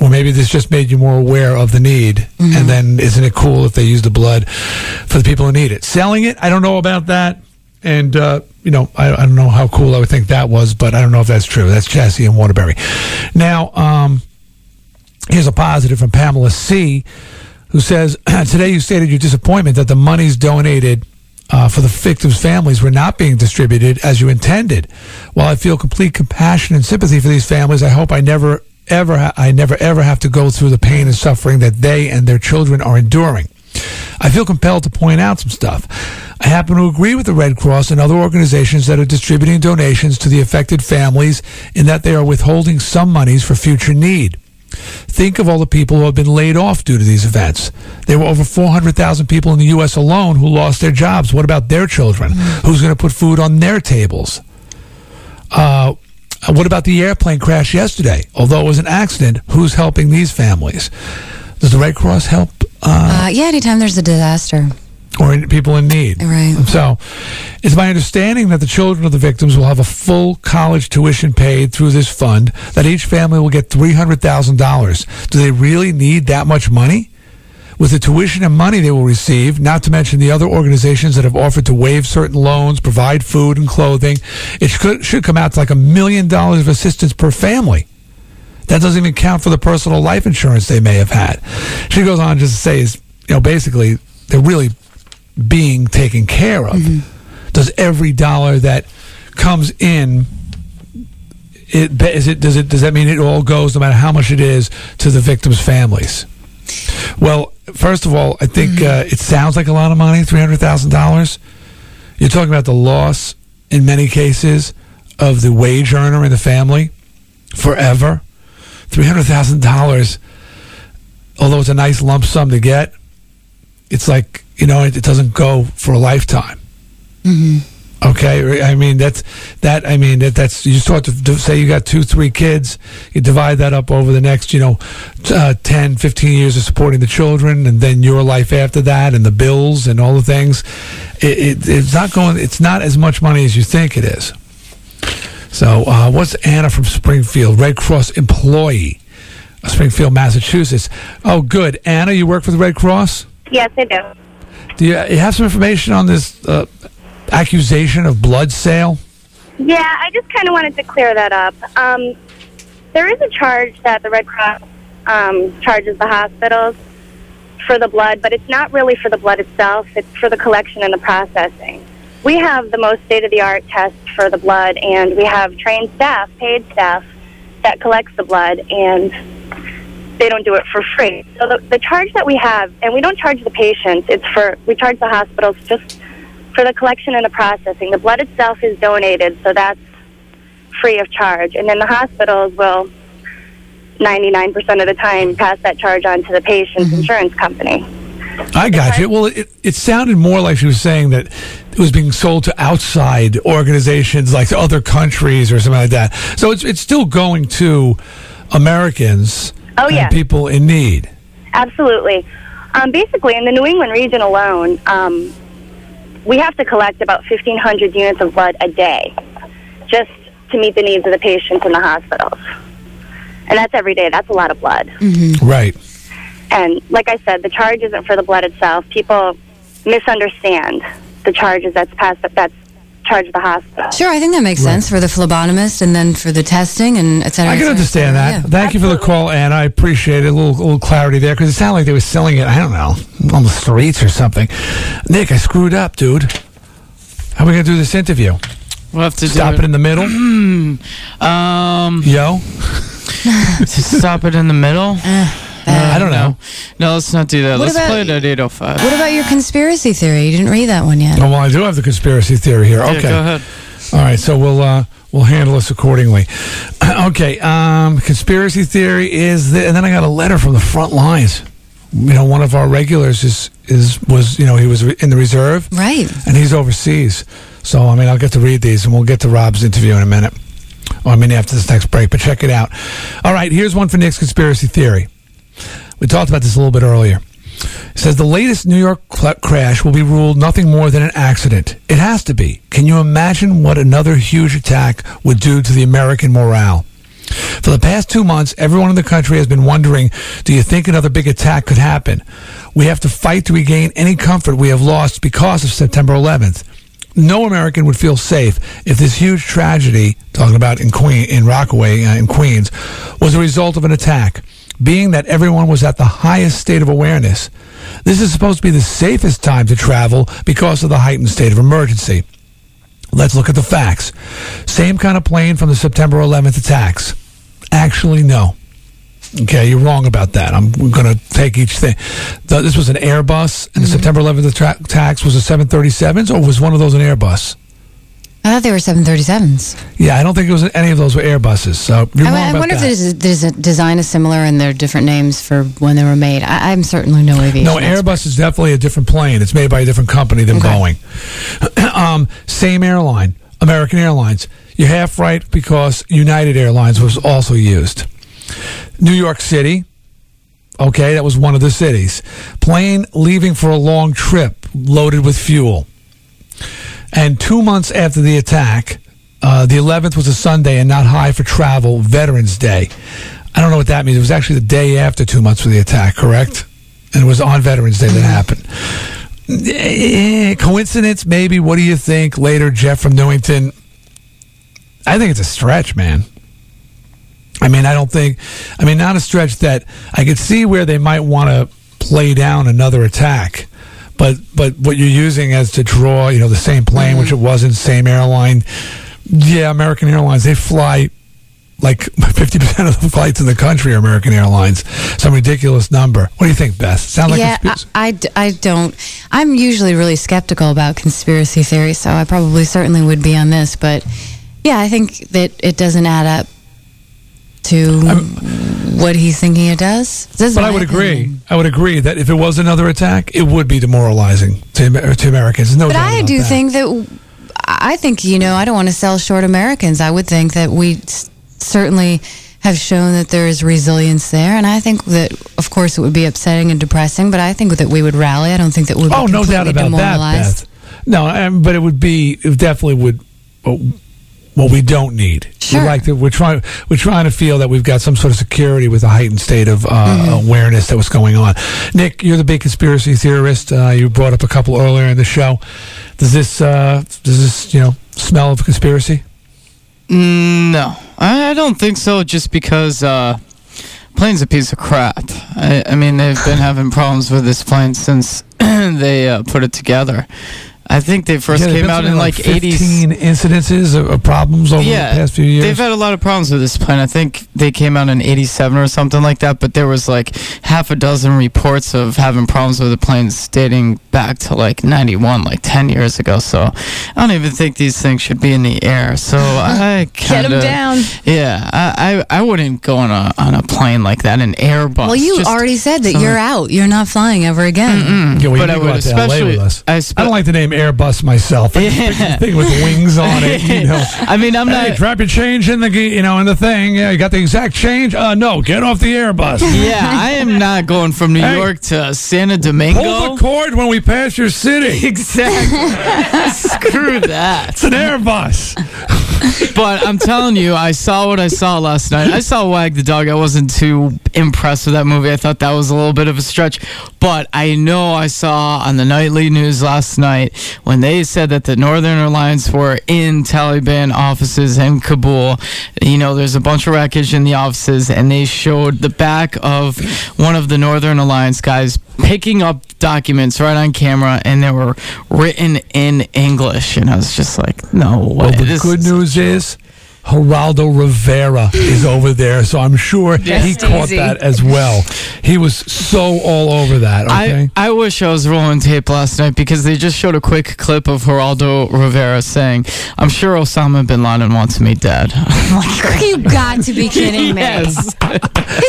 Or maybe this just made you more aware of the need, and then isn't it cool if they use the blood for the people who need it? Selling it, I don't know about that. And, you know, I don't know how cool I would think that was, but I don't know if that's true. That's Chassie and Waterbury. Now, here's a positive from Pamela C., who says, today you stated your disappointment that the monies donated for the victims' families were not being distributed as you intended. While I feel complete compassion and sympathy for these families, I hope I never ever have to go through the pain and suffering that they and their children are enduring. I feel compelled to point out some stuff. I happen to agree with the Red Cross and other organizations that are distributing donations to the affected families in that they are withholding some monies for future need. Think of all the people who have been laid off due to these events. There were over 400,000 people in the U.S. alone who lost their jobs. What about their children? Who's going to put food on their tables? What about the airplane crash yesterday? Although it was an accident, who's helping these families? Does the Red Cross help? Yeah, anytime there's a disaster. Or people in need. Right. So it's my understanding that the children of the victims will have a full college tuition paid through this fund, that each family will get $300,000. Do they really need that much money? With the tuition and money they will receive, not to mention the other organizations that have offered to waive certain loans, provide food and clothing, it should come out to like $1 million of assistance per family. That doesn't even count for the personal life insurance they may have had. She goes on just to say, is, you know, basically, they're really being taken care of. Does every dollar that comes in, does that mean it all goes, no matter how much it is, to the victims' families? Well, first of all, I think it sounds like a lot of money, $300,000. You're talking about the loss, in many cases, of the wage earner in the family forever. $300,000, although it's a nice lump sum to get, it's like, you know, it doesn't go for a lifetime. Okay, I mean, that's you start to say you got 2-3 kids, you divide that up over the next, you know, 10, 15 years of supporting the children, and then your life after that, and the bills and all the things. It's not as much money as you think it is. So what's Anna from Springfield, Red Cross employee, Springfield, Massachusetts? Oh, good. Anna, you work for the Red Cross? Yes, I do. Do you have some information on this accusation of blood sale? Yeah, I just kind of wanted to clear that up. There is a charge that the Red Cross charges the hospitals for the blood, but it's not really for the blood itself. It's for the collection and the processing. We have the most state-of-the-art tests for the blood, and we have trained staff, paid staff, that collects the blood, and they don't do it for free. So the charge that we have, and we don't charge the patients, we charge the hospitals just for the collection and the processing. The blood itself is donated, so that's free of charge. And then the hospitals will, 99% of the time, pass that charge on to the patient's insurance company. I got you. Well, it sounded more like she was saying that it was being sold to outside organizations like other countries or something like that. So it's still going to Americans and people in need. Absolutely. Basically, in the New England region alone, we have to collect about 1,500 units of blood a day just to meet the needs of the patients in the hospitals. And that's every day. That's a lot of blood. Right. And like I said, the charge isn't for the blood itself. People misunderstand the charges that's charged at the hospital. Sure, I think that makes sense for the phlebotomist and then for the testing and et cetera. I can understand that. Yeah. Thank you for the call, Anna. I appreciate it. A little clarity there, because it sounded like they were selling it, I don't know, on the streets or something. Nick, I screwed up, dude. How are we going to do this interview? We'll have to stop it in the middle? Stop it in the middle? I don't know. No, let's not do that. Let's play it at 8:05. What about your conspiracy theory? You didn't read that one yet. Oh, well, I do have the conspiracy theory here. Okay. Yeah, go ahead. All right, so we'll handle this accordingly. Okay, conspiracy theory is, and then I got a letter from the front lines. You know, one of our regulars was you know, he was in the reserve, right? And he's overseas. So I mean, I'll get to read these, and we'll get to Rob's interview in a minute. Well, I mean, after this next break, but check it out. All right, here's one for Nick's conspiracy theory. We talked about this a little bit earlier. It says the latest New York crash will be ruled nothing more than an accident. It has to be. Can you imagine what another huge attack would do to the American morale? For the past 2 months, everyone in the country has been wondering, do you think another big attack could happen? We have to fight to regain any comfort we have lost because of September 11th. No American would feel safe if this huge tragedy, talking about in Queens, was a result of an attack, being that everyone was at the highest state of awareness. This is supposed to be the safest time to travel because of the heightened state of emergency. Let's look at the facts. Same kind of plane from the September 11th attacks. Actually, no. Okay, you're wrong about that. I'm going to take each thing. This was an Airbus, and the September 11th attacks was a 737s, or was one of those an Airbus? I thought they were 737s. Yeah, I don't think it was any of those were Airbuses. So you're wrong about that. I wonder if the design is similar and there are different names for when they were made. I'm certainly no aviation. No, Airbus is definitely a different plane. It's made by a different company than Boeing. Same airline, American Airlines. You're half right because United Airlines was also used. New York City. Okay, that was one of the cities. Plane leaving for a long trip loaded with fuel. And 2 months after the attack, the 11th was a Sunday and not high for travel, Veterans Day. I don't know what that means. It was actually the day after 2 months for the attack, correct? And it was on Veterans Day that happened. Coincidence, maybe. What do you think? Later, Jeff from Newington. I think it's a stretch, man. I mean, not a stretch that I could see where they might want to play down another attack. But what you're using as to draw, you know, the same plane, which it wasn't, same airline. Yeah, American Airlines, they fly like 50% of the flights in the country are American Airlines. Some ridiculous number. What do you think, Beth? Sound like conspiracy? Yeah, I don't. I'm usually really skeptical about conspiracy theories, so I probably certainly would be on this. But, yeah, I think that it doesn't add up to what he's thinking it does. But I would agree. I would agree that if it was another attack, it would be demoralizing to Americans. No doubt about that. But I do think that, you know, I don't want to sell short Americans. I would think that we certainly have shown that there is resilience there. And I think that, of course, it would be upsetting and depressing, but I think that we would rally. I don't think that we would be completely demoralized. Oh, no doubt about that, Beth. No, but it definitely would... Well, we don't need. Sure. We're trying to feel that we've got some sort of security with a heightened state of awareness that was going on. Nick, you're the big conspiracy theorist. You brought up a couple earlier in the show. Does this smell of conspiracy? No, I don't think so. Just because plane's a piece of crap. I mean, they've been having problems with this plane since they put it together. I think they first came out in like 15 incidences of problems over the past few years. They've had a lot of problems with this plane. I think they came out in 87 or something like that, but there was like half a dozen reports of having problems with the planes dating back to like 91, like 10 years ago. So I don't even think these things should be in the air. So I kind of... Get them down. Yeah. I wouldn't go on a plane like that, an Airbus. Well, you already said that you're out. You're not flying ever again. Yeah, well, but I would especially... I don't like the name Airbus myself. Yeah. Thing with wings on it, you know. I mean, I'm not drop your change in the in the thing. Yeah, you got the exact change. No, get off the Airbus. Yeah, I am not going from New York to Santo Domingo. Pull the cord when we pass your city. Exactly. Screw that. It's an Airbus. But I'm telling you, I saw what I saw last night. I saw Wag the Dog. I wasn't too impressed with that movie. I thought that was a little bit of a stretch. But I know I saw on the nightly news last night when they said that the Northern Alliance were in Taliban offices in Kabul. You know, there's a bunch of wreckage in the offices, and they showed the back of one of the Northern Alliance guys picking up documents right on camera, and they were written in English. And I was just like, no way. Well, the good news is Geraldo Rivera is over there, so I'm sure he caught that as well. He was so all over that. Okay? I wish I was rolling tape last night because they just showed a quick clip of Geraldo Rivera saying, "I'm sure Osama bin Laden wants me dead." I'm like, you got to be kidding me. Yes.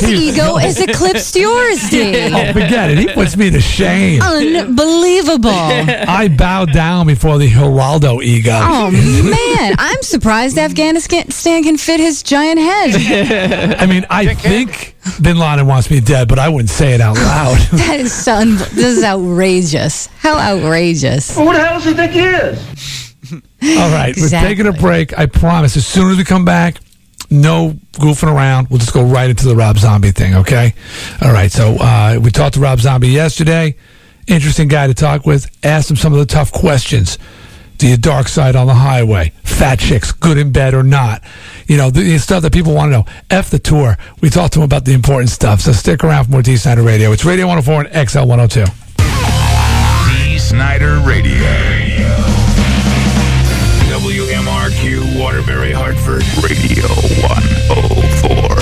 His ego has eclipsed yours, Dave. Oh, forget it. He puts me to shame. Unbelievable. I bow down before the Geraldo ego. Oh, man. I'm surprised Afghanistan can fit his giant head. I mean, I think bin Laden wants me dead, but I wouldn't say it out loud. That is so this is outrageous. How outrageous. Well, who the hell does he think he is? All right. Exactly. We're taking a break. I promise. As soon as we come back, no goofing around. We'll just go right into the Rob Zombie thing, okay? All right. So we talked to Rob Zombie yesterday. Interesting guy to talk with. Asked him some of the tough questions. Do you dark side on the highway? Fat chicks, good in bed or not? You know, the stuff that people want to know. F the tour. We talked to him about the important stuff. So stick around for more D. Snyder Radio. It's Radio 104 and XL 102. D. Snyder Radio. WMRQ Waterbury, Hartford. Radio 104.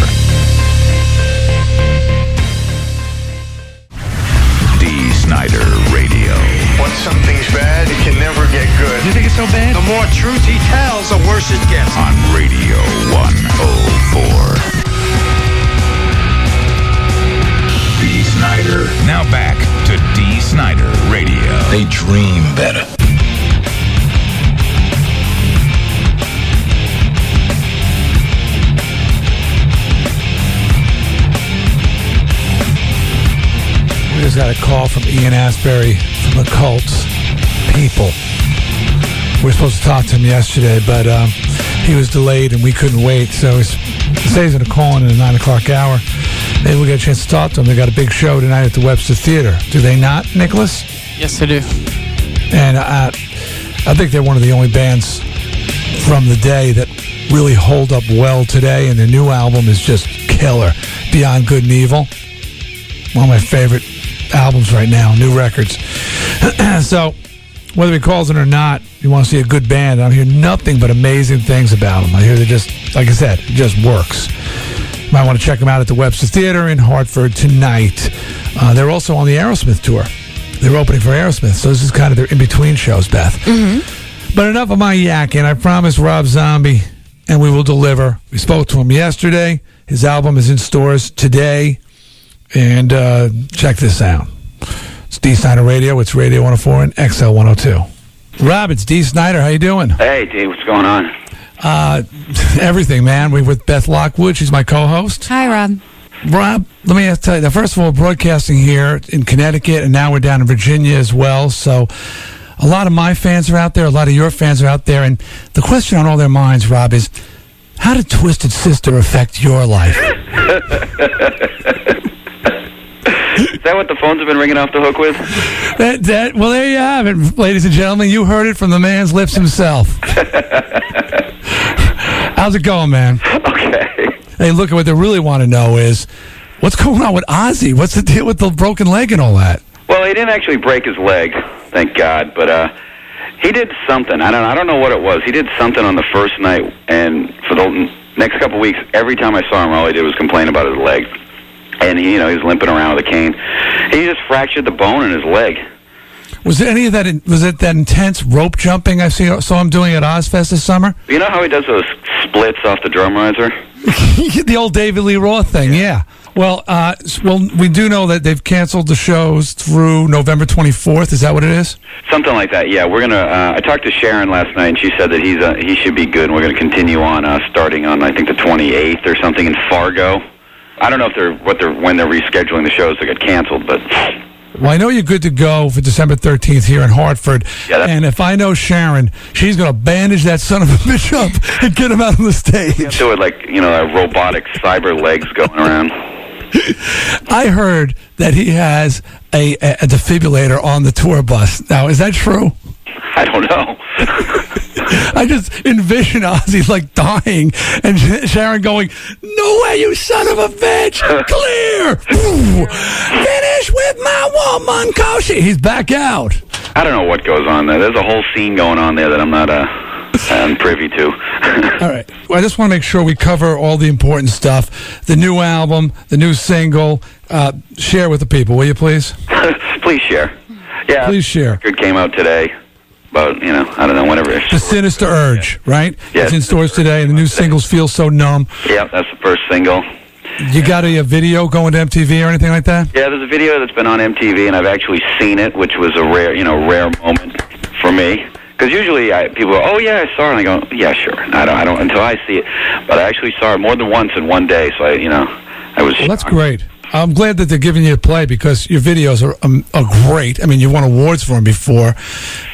D. Snyder Radio. Once something's bad, it can never get good. You think it's so bad? The more truth he tells, the worse it gets. On Radio 104. D. Snyder. Now back to D. Snyder Radio. They dream better. We just got a call from Ian Astbury from the Cult's people. We were supposed to talk to him yesterday, but he was delayed and we couldn't wait. So he says he's going to call in at the 9 o'clock hour. Maybe we'll get a chance to talk to him. They got a big show tonight at the Webster Theater. Do they not, Nicholas? Yes, they do. And I think they're one of the only bands from the day that really hold up well today. And their new album is just killer. Beyond Good and Evil. One of my favorite albums right now, new records. So, whether he calls it or not, you want to see a good band. I hear nothing but amazing things about them. I hear they just, like I said, it just works. You might want to check them out at the Webster Theater in Hartford tonight. They're also on the Aerosmith tour. They're opening for Aerosmith, so this is kind of their in-between shows, Beth. Mm-hmm. But enough of my yakking. I promise Rob Zombie, and we will deliver. We spoke to him yesterday. His album is in stores today. And check this out. It's D. Snyder Radio. It's Radio 104 and XL 102. Rob, it's D. Snyder. How you doing? Hey, D. What's going on? Everything, man. We're with Beth Lockwood. She's my co-host. Hi, Rob. Rob, let me tell you. Now, first of all, broadcasting here in Connecticut, and now we're down in Virginia as well. So a lot of my fans are out there. A lot of your fans are out there. And the question on all their minds, Rob, is how did Twisted Sister affect your life? Is that what the phones have been ringing off the hook with? Well, there you have it, ladies and gentlemen. You heard it from the man's lips himself. How's it going, man? Okay. Hey, look, what they really want to know is, what's going on with Ozzy? What's the deal with the broken leg and all that? Well, he didn't actually break his leg, thank God, but he did something. I don't know what it was. He did something on the first night, and for the next couple weeks, every time I saw him, all he did was complain about his leg. And he, you know, he was limping around with a cane. He just fractured the bone in his leg. Was there any of that? Was it that intense rope jumping I saw him doing at Ozfest this summer? You know how he does those splits off the drum riser? The old David Lee Roth thing, yeah. Well, we do know that they've canceled the shows through November 24th. Is that what it is? Something like that. Yeah, we're gonna. I talked to Sharon last night, and she said that he should be good. And we're gonna continue on starting on I think the 28th or something in Fargo. I don't know if when they're rescheduling the shows that got canceled, but well, I know you're good to go for December 13th here in Hartford. Yeah, and if I know Sharon, she's going to bandage that son of a bitch up and get him out on the stage. Yeah, do it like robotic cyber legs going around. I heard that he has a defibrillator on the tour bus. Now, is that true? I don't know. I just envision Ozzy like dying and Sharon going, "No way, you son of a bitch! Clear! Finish with my woman, Koshi!" He's back out. I don't know what goes on there. There's a whole scene going on there that I'm not I'm privy to. All right. Well, I just want to make sure we cover all the important stuff. The new album, the new single. Share with the people, will you please? Please share. Yeah. Please share. It came out today. About, you know, I don't know, whenever it's... The Sinister Urge, right? Yeah. It's in stores today, and the new singles Feel So Numb. Yeah, that's the first single. You got a video going to MTV or anything like that? Yeah, there's a video that's been on MTV, and I've actually seen it, which was a rare, you know, rare moment for me. Because usually people go, oh, yeah, I saw it, and I go, yeah, sure. I don't, until I see it. But I actually saw it more than once in one day, so I was... Well, that's great. I'm glad that they're giving you a play because your videos are great. I mean, you won awards for them before,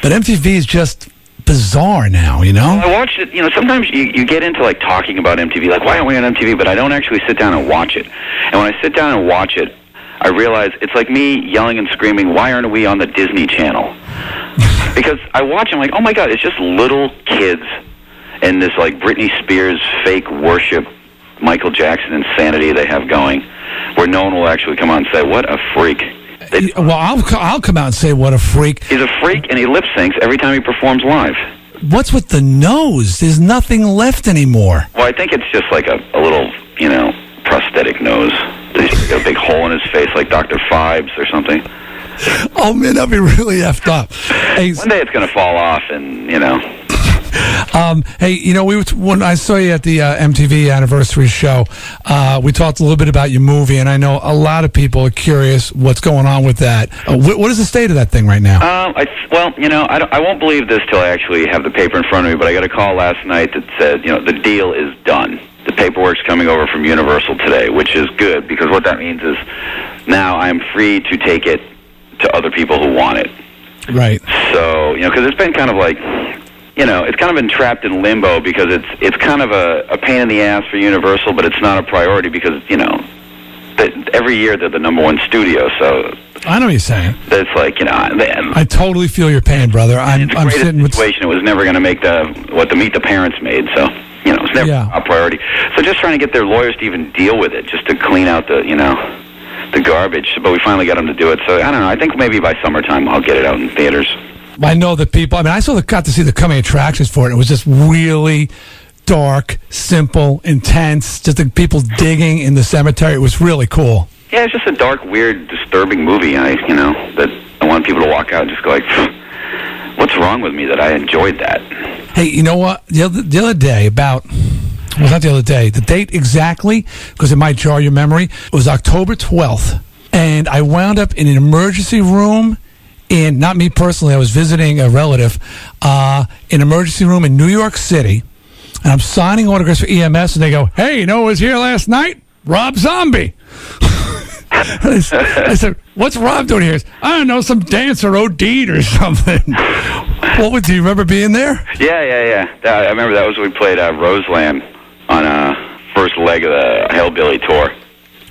but MTV is just bizarre now, you know? I watched it, you know, sometimes you get into, like, talking about MTV, like, why aren't we on MTV? But I don't actually sit down and watch it. And when I sit down and watch it, I realize it's like me yelling and screaming, why aren't we on the Disney Channel? Because I watch, I'm like, oh, my God, it's just little kids and this, like, Britney Spears fake worship Michael Jackson insanity they have going, where no one will actually come out and say, what a freak. Well, I'll come out and say, what a freak. He's a freak, and he lip-syncs every time he performs live. What's with the nose? There's nothing left anymore. Well, I think it's just like a little, you know, prosthetic nose. He's got a big hole in his face like Dr. Phibes or something. Oh, man, that'd be really effed up. Hey, one day it's going to fall off and, you know... Hey, you know, when I saw you at the MTV anniversary show, we talked a little bit about your movie, and I know a lot of people are curious what's going on with that. What is the state of that thing right now? Well, you know, I won't believe this till I actually have the paper in front of me, but I got a call last night that said, you know, the deal is done. The paperwork's coming over from Universal today, which is good, because what that means is now I'm free to take it to other people who want it. Right. So, you know, because it's been kind of like... You know, it's kind of been trapped in limbo because it's kind of a pain in the ass for Universal, but it's not a priority because, you know, every year they're the #1 studio, so... I know what you're saying. It's like, you know... I totally feel your pain, brother. I'm sitting with... Situation. It was never going to make the Meet the Parents made, so, you know, it's never a priority. So just trying to get their lawyers to even deal with it, just to clean out the, you know... the garbage, but we finally got them to do it, so I don't know. I think maybe by summertime I'll get it out in theaters. I know that people... I mean, I got to see the coming attractions for it. It was just really dark, simple, intense, just the people digging in the cemetery. It was really cool. Yeah, it's just a dark, weird, disturbing movie. I want people to walk out and just go like, what's wrong with me that I enjoyed that? Hey, you know what? The other day about... Well, not the other day. The date exactly, because it might jar your memory, it was October 12th. And I wound up in an emergency room... And not me personally, I was visiting a relative in an emergency room in New York City, and I'm signing autographs for EMS, and they go, hey, you know who was here last night? Rob Zombie. I said, what's Rob doing here? He said, I don't know, some dancer OD'd or something. Do you remember being there? Yeah. I remember that was when we played Roseland on first leg of the Hellbilly tour.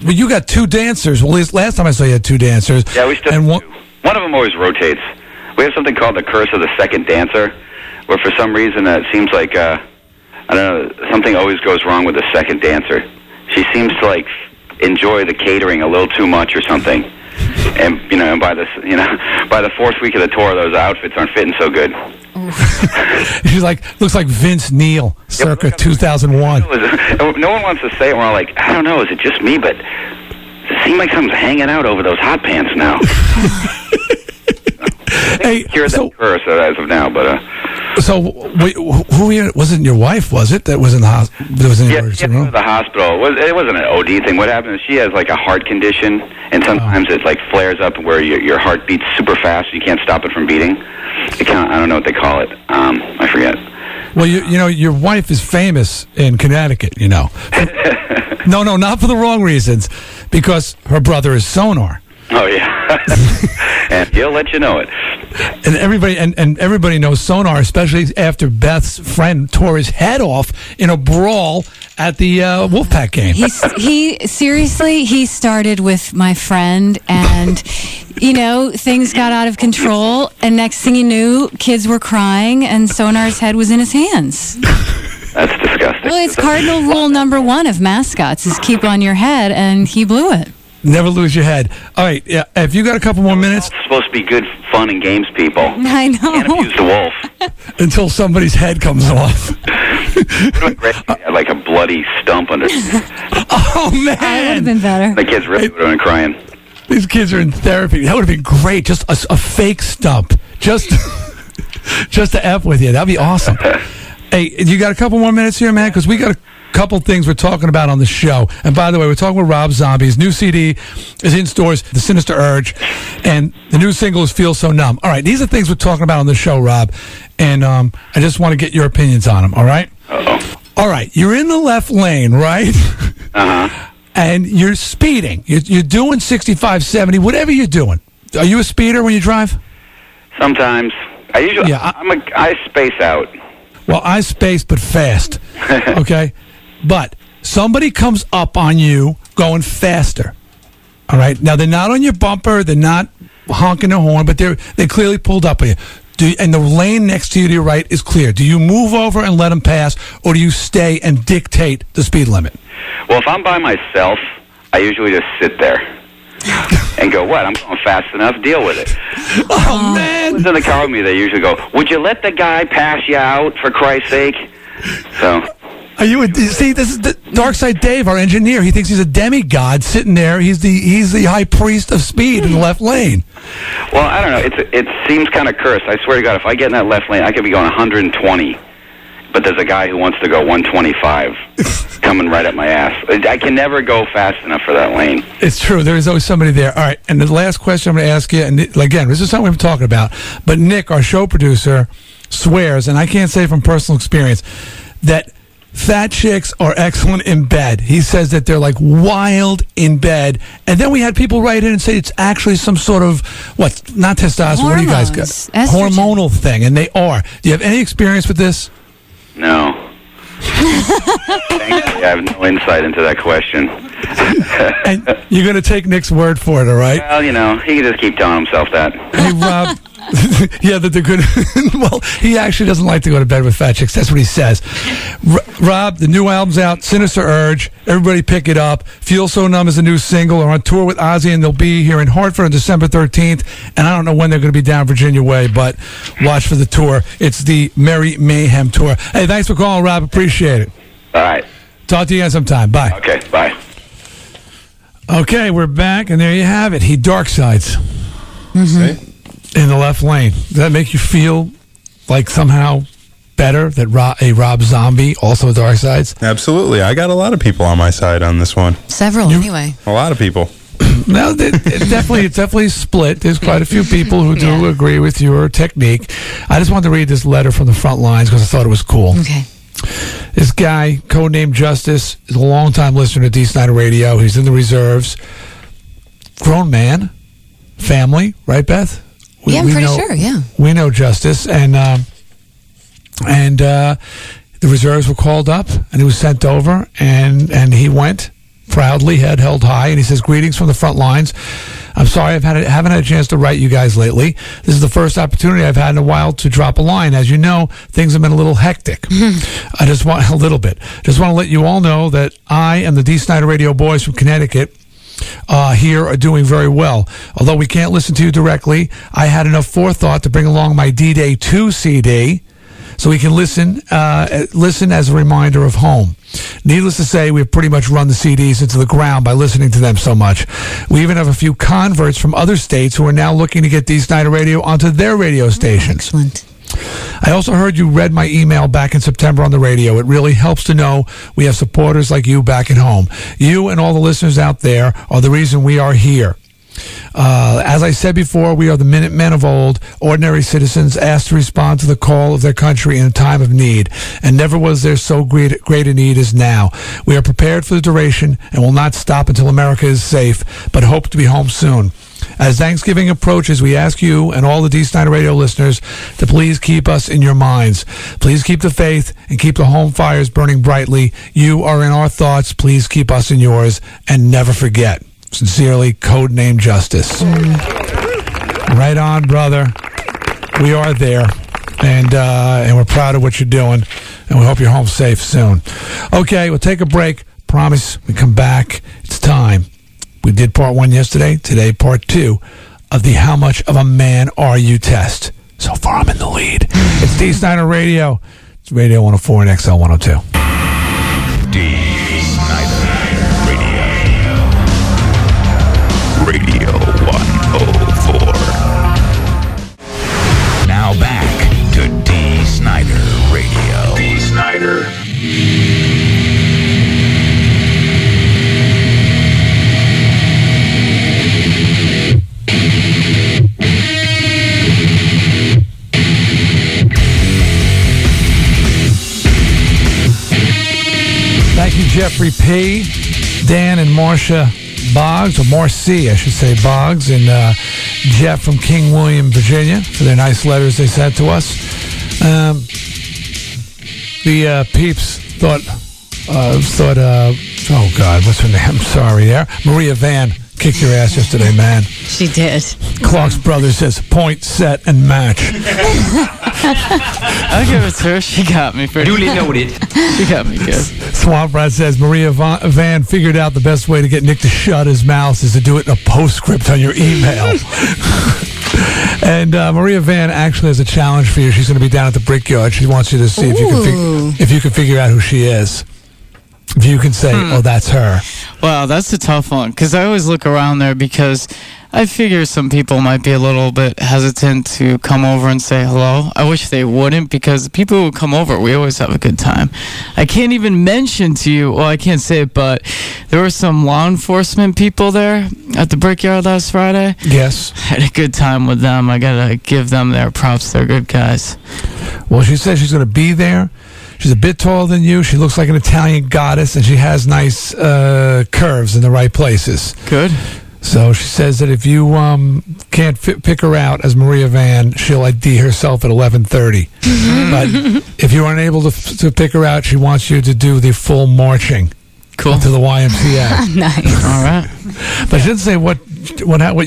Well, you got two dancers. Well, at least last time I saw you had two dancers. Yeah, we still have two. One of them always rotates. We have something called the curse of the second dancer, where for some reason it seems like, I don't know, something always goes wrong with the second dancer. She seems to, like, enjoy the catering a little too much or something. And, you know, by the fourth week of the tour, those outfits aren't fitting so good. She's like, looks like Vince Neil, circa 2001. No one wants to say it. We're all like, I don't know, is it just me, but... It seems like something's hanging out over those hot pants now. Hey, cure that curse as of now, but who wasn't your wife? Was it that was in the hospital? That was in the hospital. It wasn't an OD thing. What happened is she has like a heart condition, and sometimes it like flares up where your heart beats super fast. You can't stop it from beating. I don't know what they call it. I forget. Well, you know, your wife is famous in Connecticut, you know. No, not for the wrong reasons, because her brother is Sonar. Oh, yeah. And he'll let you know it. And everybody knows Sonar, especially after Beth's friend tore his head off in a brawl at the Wolfpack game. He started with my friend, and you know, things got out of control, and next thing you knew, kids were crying and Sonar's head was in his hands. That's disgusting. Well, it's cardinal rule #1 of mascots is keep on your head, and he blew it. Never lose your head. All right, yeah, if you got a couple more minutes. It's supposed to be good fun and games, people. I know. Can't abuse the wolf. until somebody's head comes off. Like a bloody stump under. Oh, man. That would have been better. The kids really would have been crying. These kids are in therapy. That would have been great. Just a fake stump. Just to F with you. That'd be awesome. Hey, you got a couple more minutes here, man? Because we got a couple things we're talking about on the show. And by the way, we're talking with Rob Zombie. His new CD is in stores, The Sinister Urge. And the new single is Feel So Numb. All right, these are things we're talking about on the show, Rob. And I just want to get your opinions on them, all right? Uh-oh. All right, you're in the left lane, right? Uh-huh. And you're speeding. You're doing 65, 70, whatever you're doing. Are you a speeder when you drive? Sometimes. I usually, yeah, I space out. Well, I space, but fast, okay? But somebody comes up on you going faster, all right? Now, they're not on your bumper. They're not honking their horn, but they clearly pulled up on you. And the lane next to you to your right is clear. Do you move over and let them pass, or do you stay and dictate the speed limit? Well, if I'm by myself, I usually just sit there. And go, what? I'm going fast enough. Deal with it. Oh, man. Who's in the car with me? They usually go, would you let the guy pass you out, for Christ's sake? So. Are you see, this is Darkside Dave, our engineer. He thinks he's a demigod sitting there. He's the high priest of speed in the left lane. Well, I don't know. It seems kind of cursed. I swear to God, if I get in that left lane, I could be going 120. But there's a guy who wants to go 125 coming right at my ass. I can never go fast enough for that lane. It's true. There is always somebody there. All right, and the last question I'm going to ask you, and again, this is something we've been talking about, but Nick, our show producer, swears, and I can't say from personal experience, that fat chicks are excellent in bed. He says that they're like wild in bed. And then we had people write in and say it's actually some sort of, what, not testosterone, hormones. What do you guys got? Estrogen. Hormonal thing, and they are. Do you have any experience with this? No. Thankfully, I have no insight into that question. And you're going to take Nick's word for it, all right? Well, you know, he can just keep telling himself that. Hey, Rob. Yeah, that they're good. Well, he actually doesn't like to go to bed with fat chicks. That's what he says. Rob, the new album's out, Sinister Urge. Everybody pick it up. Feel So Numb is a new single. They're on tour with Ozzy, and they'll be here in Hartford on December 13th. And I don't know when they're going to be down Virginia way, but watch for the tour. It's the Merry Mayhem Tour. Hey, thanks for calling, Rob. Appreciate it. All right. Talk to you again sometime. Bye. Okay, bye. Okay, we're back, and there you have it. He darksides. Mm-hmm. See? In the left lane. Does that make you feel like somehow better that Rob Zombie also darksides? Absolutely. I got a lot of people on my side on this one. Several, anyway. A lot of people. No, it's definitely split. There's quite a few people who do agree with your technique. I just wanted to read this letter from the front lines because I thought it was cool. Okay. This guy, codenamed Justice, is a longtime listener to D. Snyder Radio. He's in the reserves. Grown man. Family. Right, Beth? Yeah, I'm pretty sure. We know Justice, and the reserves were called up, and he was sent over, and he went proudly, head held high, and he says, greetings from the front lines. I'm sorry I haven't had a chance to write you guys lately. This is the first opportunity I've had in a while to drop a line. As you know, things have been a little hectic. I just want a little bit. Just want to let you all know that I and the D. Snyder Radio boys from Connecticut here are doing very well. Although we can't listen to you directly, I had enough forethought to bring along my D-Day 2 CD so we can listen as a reminder of home. Needless to say, we've pretty much run the CDs into the ground by listening to them so much. We even have a few converts from other states who are now looking to get D. Snyder Radio onto their radio stations. Oh, excellent. I also heard you read my email back in September on the radio. It really helps to know we have supporters like you back at home. You and all the listeners out there are the reason we are here. As I said before, we are the Minutemen of old, ordinary citizens asked to respond to the call of their country in a time of need, and never was there so great a need as now. We are prepared for the duration and will not stop until America is safe, but hope to be home soon. As Thanksgiving approaches, we ask you and all the D. Snyder Radio listeners to please keep us in your minds. Please keep the faith and keep the home fires burning brightly. You are in our thoughts. Please keep us in yours, and never forget. Sincerely, codename Justice. Right on, brother. We are there, and we're proud of what you're doing, and we hope you're home safe soon. Okay, we'll take a break. Promise we come back. It's time. We did part 1 yesterday. Today, part 2 of the How Much of a Man Are You test. So far, I'm in the lead. It's D. Snyder Radio. It's Radio 104 and XL 102. D. Snyder Radio. Radio 104. Now back to D. Snyder Radio. D. Snyder. Thank you, Jeffrey P., Dan and Marcia Boggs, or Marcy, I should say, Boggs, and Jeff from King William, Virginia, for their nice letters they sent to us. The peeps thought, oh, God, what's her name? I'm sorry there. Maria Van kicked your ass yesterday, man. She did. Clark's brother says, point, set, and match. I'll give it to her. She got me pretty good. Duly noted. She got me good. Swamp Rat says, Maria Van figured out the best way to get Nick to shut his mouth is to do it in a postscript on your email. And Maria Van actually has a challenge for you. She's going to be down at the Brickyard. She wants you to see if you can figure out who she is. If you can say, oh, that's her. Well, that's a tough one, because I always look around there because I figure some people might be a little bit hesitant to come over and say hello. I wish they wouldn't, because the people who come over, we always have a good time. I can't even mention to you, well, I can't say it, but there were some law enforcement people there at the Brickyard last Friday. Yes. I had a good time with them. I got to give them their props. They're good guys. Well, she says she's going to be there. She's a bit taller than you. She looks like an Italian goddess, and she has nice curves in the right places. Good. So she says that if you can't pick her out as Maria Van, she'll ID herself at 11:30. But if you're unable to pick her out, she wants you to do the full marching. Cool. To the YMCA. Nice. All right. But she didn't say what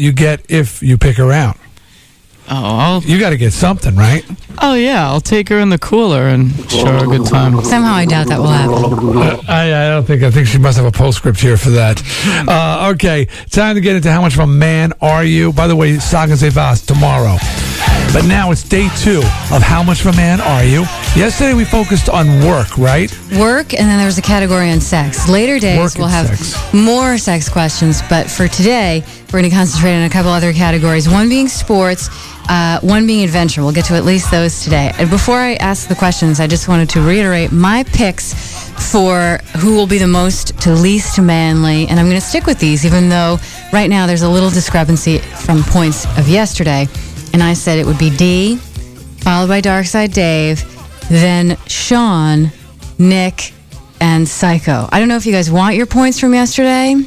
you get if you pick her out. Oh, you got to get something, right? Oh, yeah. I'll take her in the cooler and show her a good time. Somehow I doubt that will happen. I don't think. I think she must have a postscript here for that. Okay. Time to get into how much of a man are you. By the way, Sagan Sevas tomorrow. But now it's day 2 of how much of a man are you. Yesterday we focused on work, right? Work, and then there was a category on sex. Later days work we'll have sex. More sex questions. But for today, we're going to concentrate on a couple other categories. One being sports. One being adventure. We'll get to at least those today. And before I ask the questions, I just wanted to reiterate my picks for who will be the most to least manly. And I'm going to stick with these, even though right now there's a little discrepancy from points of yesterday. And I said it would be D, followed by Darkside Dave, then Sean, Nick, and Psycho. I don't know if you guys want your points from yesterday to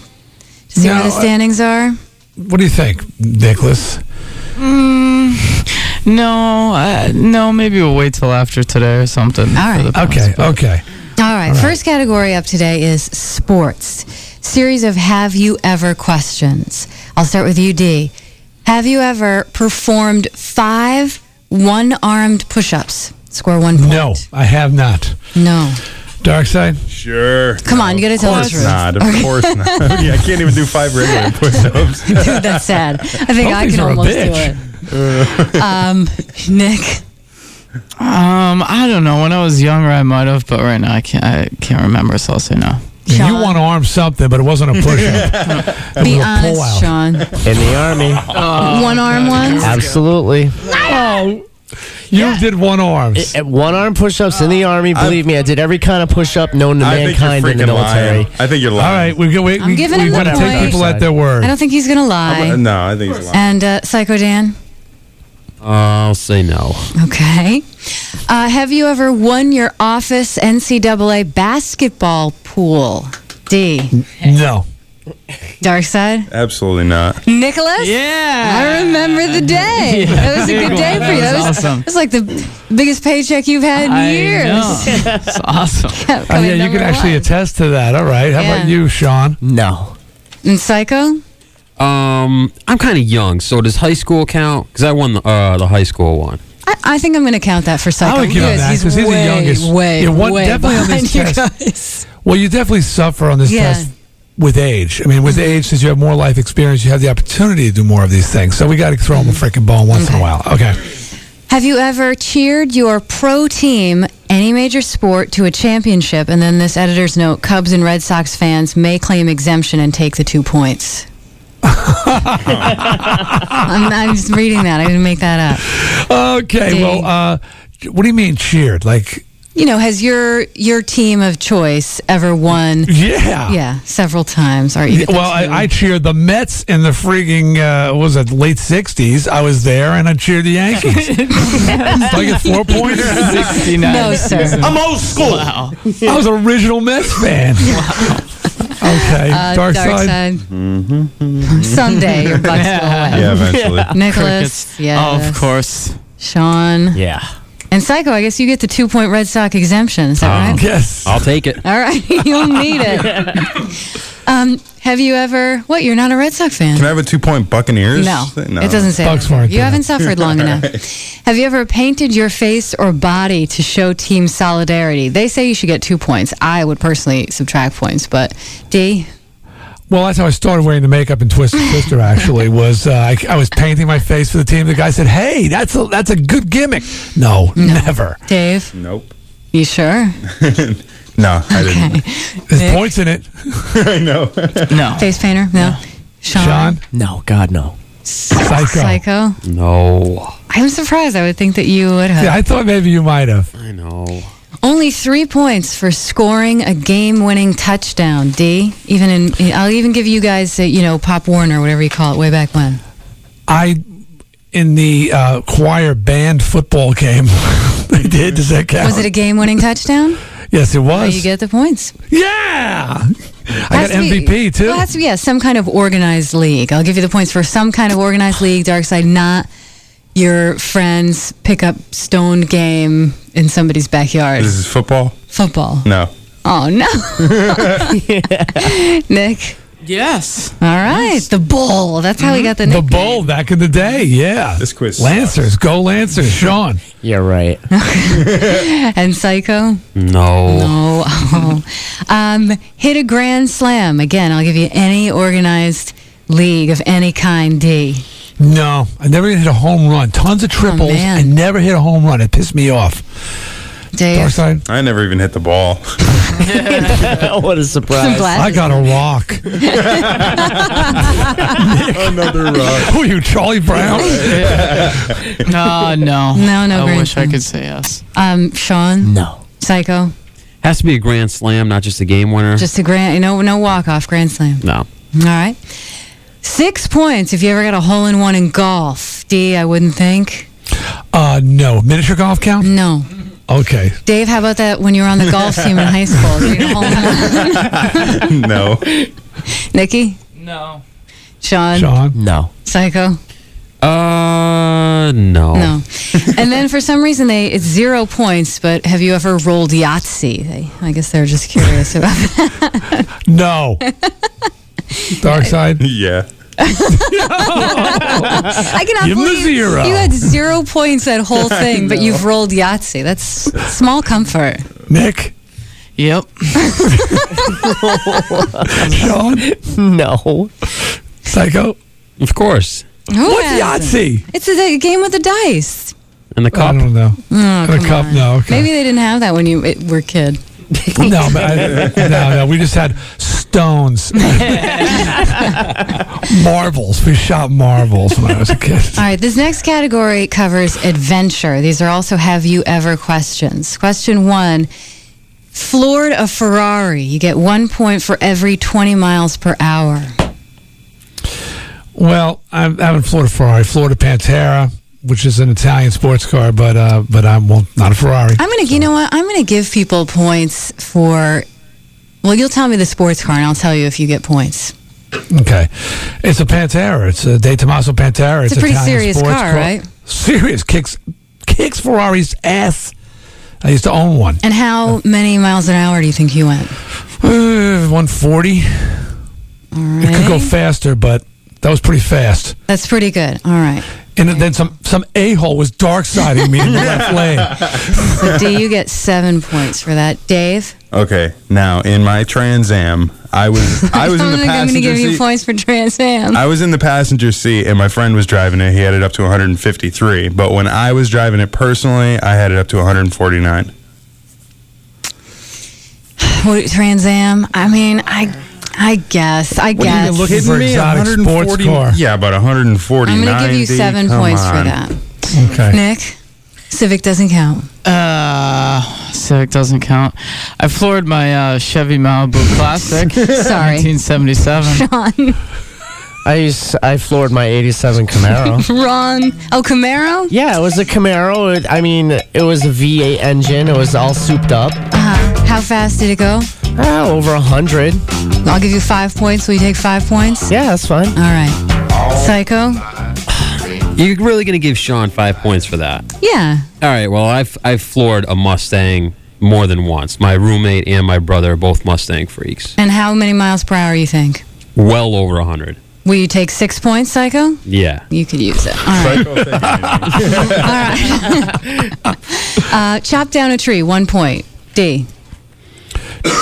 see where the standings are. What do you think, Nicholas? No, maybe we'll wait till after today or something. All right. All right. First category up today is sports. Series of have you ever questions. I'll start with you, D. Have you ever performed 5 one-armed push-ups? Score 1 point. No, I have not. No. Dark side? Sure. Come on, you got to tell us. Of course not. I can't even do 5 regular push-ups. Dude, that's sad. I think I can almost do it. Nick? I don't know. When I was younger, I might have, but right now I can't remember, so I'll say no. Sean? You want to arm something, but it wasn't a push-up. Be honest, Sean. In the Army. One-arm ones? Absolutely. No! You did one-arms. One-arm push-ups in the Army. Believe me, I did every kind of push-up known to mankind in the military. Lying. I think you're lying. All right, we want to take people at their word. I don't think he's going to lie. No, I think he's lying. And Psycho Dan? I'll say no. Okay. Have you ever won your office NCAA basketball pool? D. No. Dark side? Absolutely not. Nicholas? Yeah. I remember the day. Yeah. That was a good day for you. That was awesome. It was like the biggest paycheck you've had in years. It's awesome. You can actually attest to that. All right. How about you, Sean? No. And Psycho? I'm kind of young, so does high school count? Because I won the high school one. I think I'm going to count that for Psycho. I would give him that because he's the youngest. Definitely on this test. Well, you definitely suffer on this test. With age. I mean, with age, since you have more life experience, you have the opportunity to do more of these things. So we got to throw them a freaking ball once in a while. Okay. Have you ever cheered your pro team, any major sport, to a championship? And then this editor's note, Cubs and Red Sox fans may claim exemption and take the 2 points. I'm just reading that. I didn't make that up. Okay, dang. Well, what do you mean cheered? Like, you know, has your team of choice ever won? Yeah, several times. Well, I cheered the Mets in the freaking late 60s. I was there, and I cheered the Yankees. Like a 4-pointer. 69. No, sir. I'm old school. Wow. I was an original Mets fan. Wow. Okay, Dark Side. Mm-hmm. Someday your bucks will win. Yeah, eventually. Nicholas. Yeah. Oh, of course. Sean. Yeah. And Psycho, I guess you get the 2-point Red Sox exemption. Is that right? Yes. I'll take it. All right. You'll need it. Have you ever... What? You're not a Red Sox fan. Can I have a 2-point Buccaneers? No. It doesn't say that. You haven't suffered long enough. Right. Have you ever painted your face or body to show team solidarity? They say you should get 2 points. I would personally subtract points, but... D? Well, that's how I started wearing the makeup in Twisted Sister, actually, was I was painting my face for the team. The guy said, hey, that's a good gimmick. No, never. Dave? Nope. You sure? No, I didn't. There's points in it. I know. No. Face painter? No. Sean? No, God, no. Psycho? No. I'm surprised. I would think that you would have. Yeah, I thought maybe you might have. I know. Only 3 points for scoring a game-winning touchdown. D. I'll even give you guys, Pop Warner, whatever you call it, way back when. In the choir band football game, they did. Does that count? Was it a game-winning touchdown? Yes, it was. So you get the points. Yeah. I got MVP, too. Well, that's some kind of organized league. I'll give you the points for some kind of organized league. Dark Side, not your friends pick up stoned game in somebody's backyard. This is football? Football. No. Oh, no. Yeah. Nick? Yes. All right. Yes. The Bull. That's how we got the nickname. The Bull back in the day. Yeah. This quiz Lancers. Sucks. Go Lancers. Sean. Yeah, right. And Psycho? No. Oh. Hit a grand slam. Again, I'll give you any organized league of any kind. D. No, I never hit a home run. Tons of triples and never hit a home run. It pissed me off. Dave. Dark Side? I never even hit the ball. What a surprise. I got a rock. Another rock. Who are you, Charlie Brown? No. I wish I could say yes. Sean? No. Psycho? Has to be a grand slam, not just a game winner. Just a grand, no walk-off, grand slam. No. All right. 6 points if you ever got a hole-in-one in golf. D, I wouldn't think. No. Miniature golf count? No. Okay. Dave, how about that when you were on the golf team in high school? Did you get a hole-in-one? No. Nikki? No. Sean? No. Psycho? No. And then for some reason it's 0 points, but have you ever rolled Yahtzee? I guess they're just curious about that. No. Dark Side? Yeah. I cannot believe you had 0 points that whole thing, but you've rolled Yahtzee. That's small comfort. Nick? Yep. Sean? No. Psycho? Of course. What's Yahtzee? It's a game with the dice. And the cup? I don't know. And the cup? No. Okay. Maybe they didn't have that when you were a kid. No, but we just had stones. Marbles. We shot marbles when I was a kid. All right, this next category covers adventure. These are also have you ever questions. Question 1, floored a Ferrari. You get 1 point for every 20 miles per hour. Well, I haven't floored a Ferrari. Floored a Pantera, which is an Italian sports car, but I'm not a Ferrari. You know what? I'm gonna give people points for. Well, you'll tell me the sports car, and I'll tell you if you get points. Okay, it's a Pantera. It's a De Tomaso Pantera. It's a pretty Italian serious car, right? Serious kicks Ferrari's ass. I used to own one. And how many miles an hour do you think you went? 140. All right. It could go faster, but that was pretty fast. That's pretty good. All right. And then some a-hole was dark-siding me in the left lane. So do you get 7 points for that, Dave? Okay. Now, in my Trans Am, I was in the passenger seat. I'm going to give you points for Trans Am. I was in the passenger seat, and my friend was driving it. He had it up to 153. But when I was driving it personally, I had it up to 149. What, Trans Am? I mean, I guess. What are you looking for? Exotic sports car. Yeah, about 140. I'm going to give you 7 points for that. Okay. Nick, Civic doesn't count. Civic doesn't count. I floored my Chevy Malibu Classic. Sorry. 1977. Sean. I floored my 87 Camaro. Ron. Oh, Camaro? Yeah, it was a Camaro. It was a V8 engine. It was all souped up. Uh-huh. How fast did it go? Over 100. I'll give you 5 points. Will you take 5 points? Yeah, that's fine. All right. Psycho? You're really going to give Sean 5 points for that? Yeah. All right, well, I've floored a Mustang more than once. My roommate and my brother are both Mustang freaks. And how many miles per hour, you think? Well over 100. Will you take 6 points, Psycho? Yeah. You could use it. All right. Psycho, thank you. All right. Chop down a tree, 1 point. D.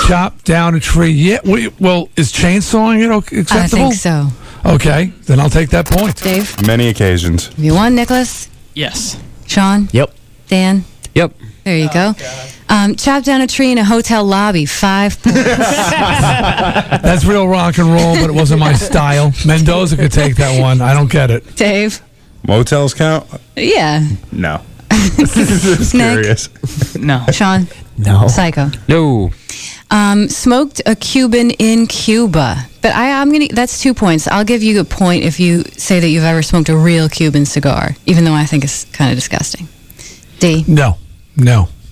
Chop down a tree. Yeah. Well, is chainsawing it acceptable? I think so. Okay. Then I'll take that point. Dave? Many occasions. You won, Nicholas? Yes. Sean? Yep. Dan? Yep. There you go. Chop down a tree in a hotel lobby. 5 points. That's real rock and roll, but it wasn't my style. Mendoza could take that one. I don't get it. Dave? Motels count? Yeah. No. Just curious. No. Sean? No. Psycho? No. Smoked a Cuban in Cuba. But that's 2 points. I'll give you a point if you say that you've ever smoked a real Cuban cigar, even though I think it's kind of disgusting. D? No.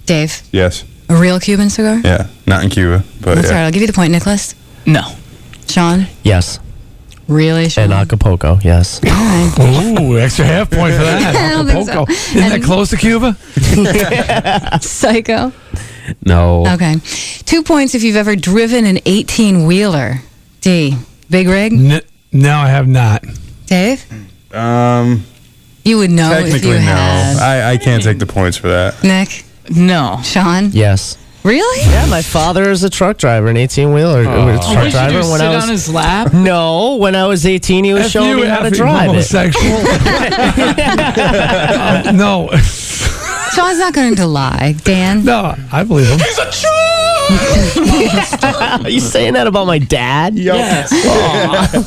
Dave? Yes. A real Cuban cigar? Yeah. Not in Cuba, but that's right. I'll give you the point, Nicholas. No. Sean? Yes. Really, Sean? And Acapulco, yes. Ooh, extra half point for that. Acapulco. So. Isn't that close to Cuba? Psycho? No. Okay. 2 points if you've ever driven an 18-wheeler. D. Big rig? No, I have not. Dave? You would know if you had. Technically, no. I can't take the points for that. Nick? No. Sean? Yes. Really? Yeah, my father is a truck driver, an 18-wheeler. Truck driver. When I was on his lap? No, when I was 18, he was showing me how to drive it. No. Sean's not going to lie, Dan. No, I believe him. He's a truck. Are you saying that about my dad? Yes.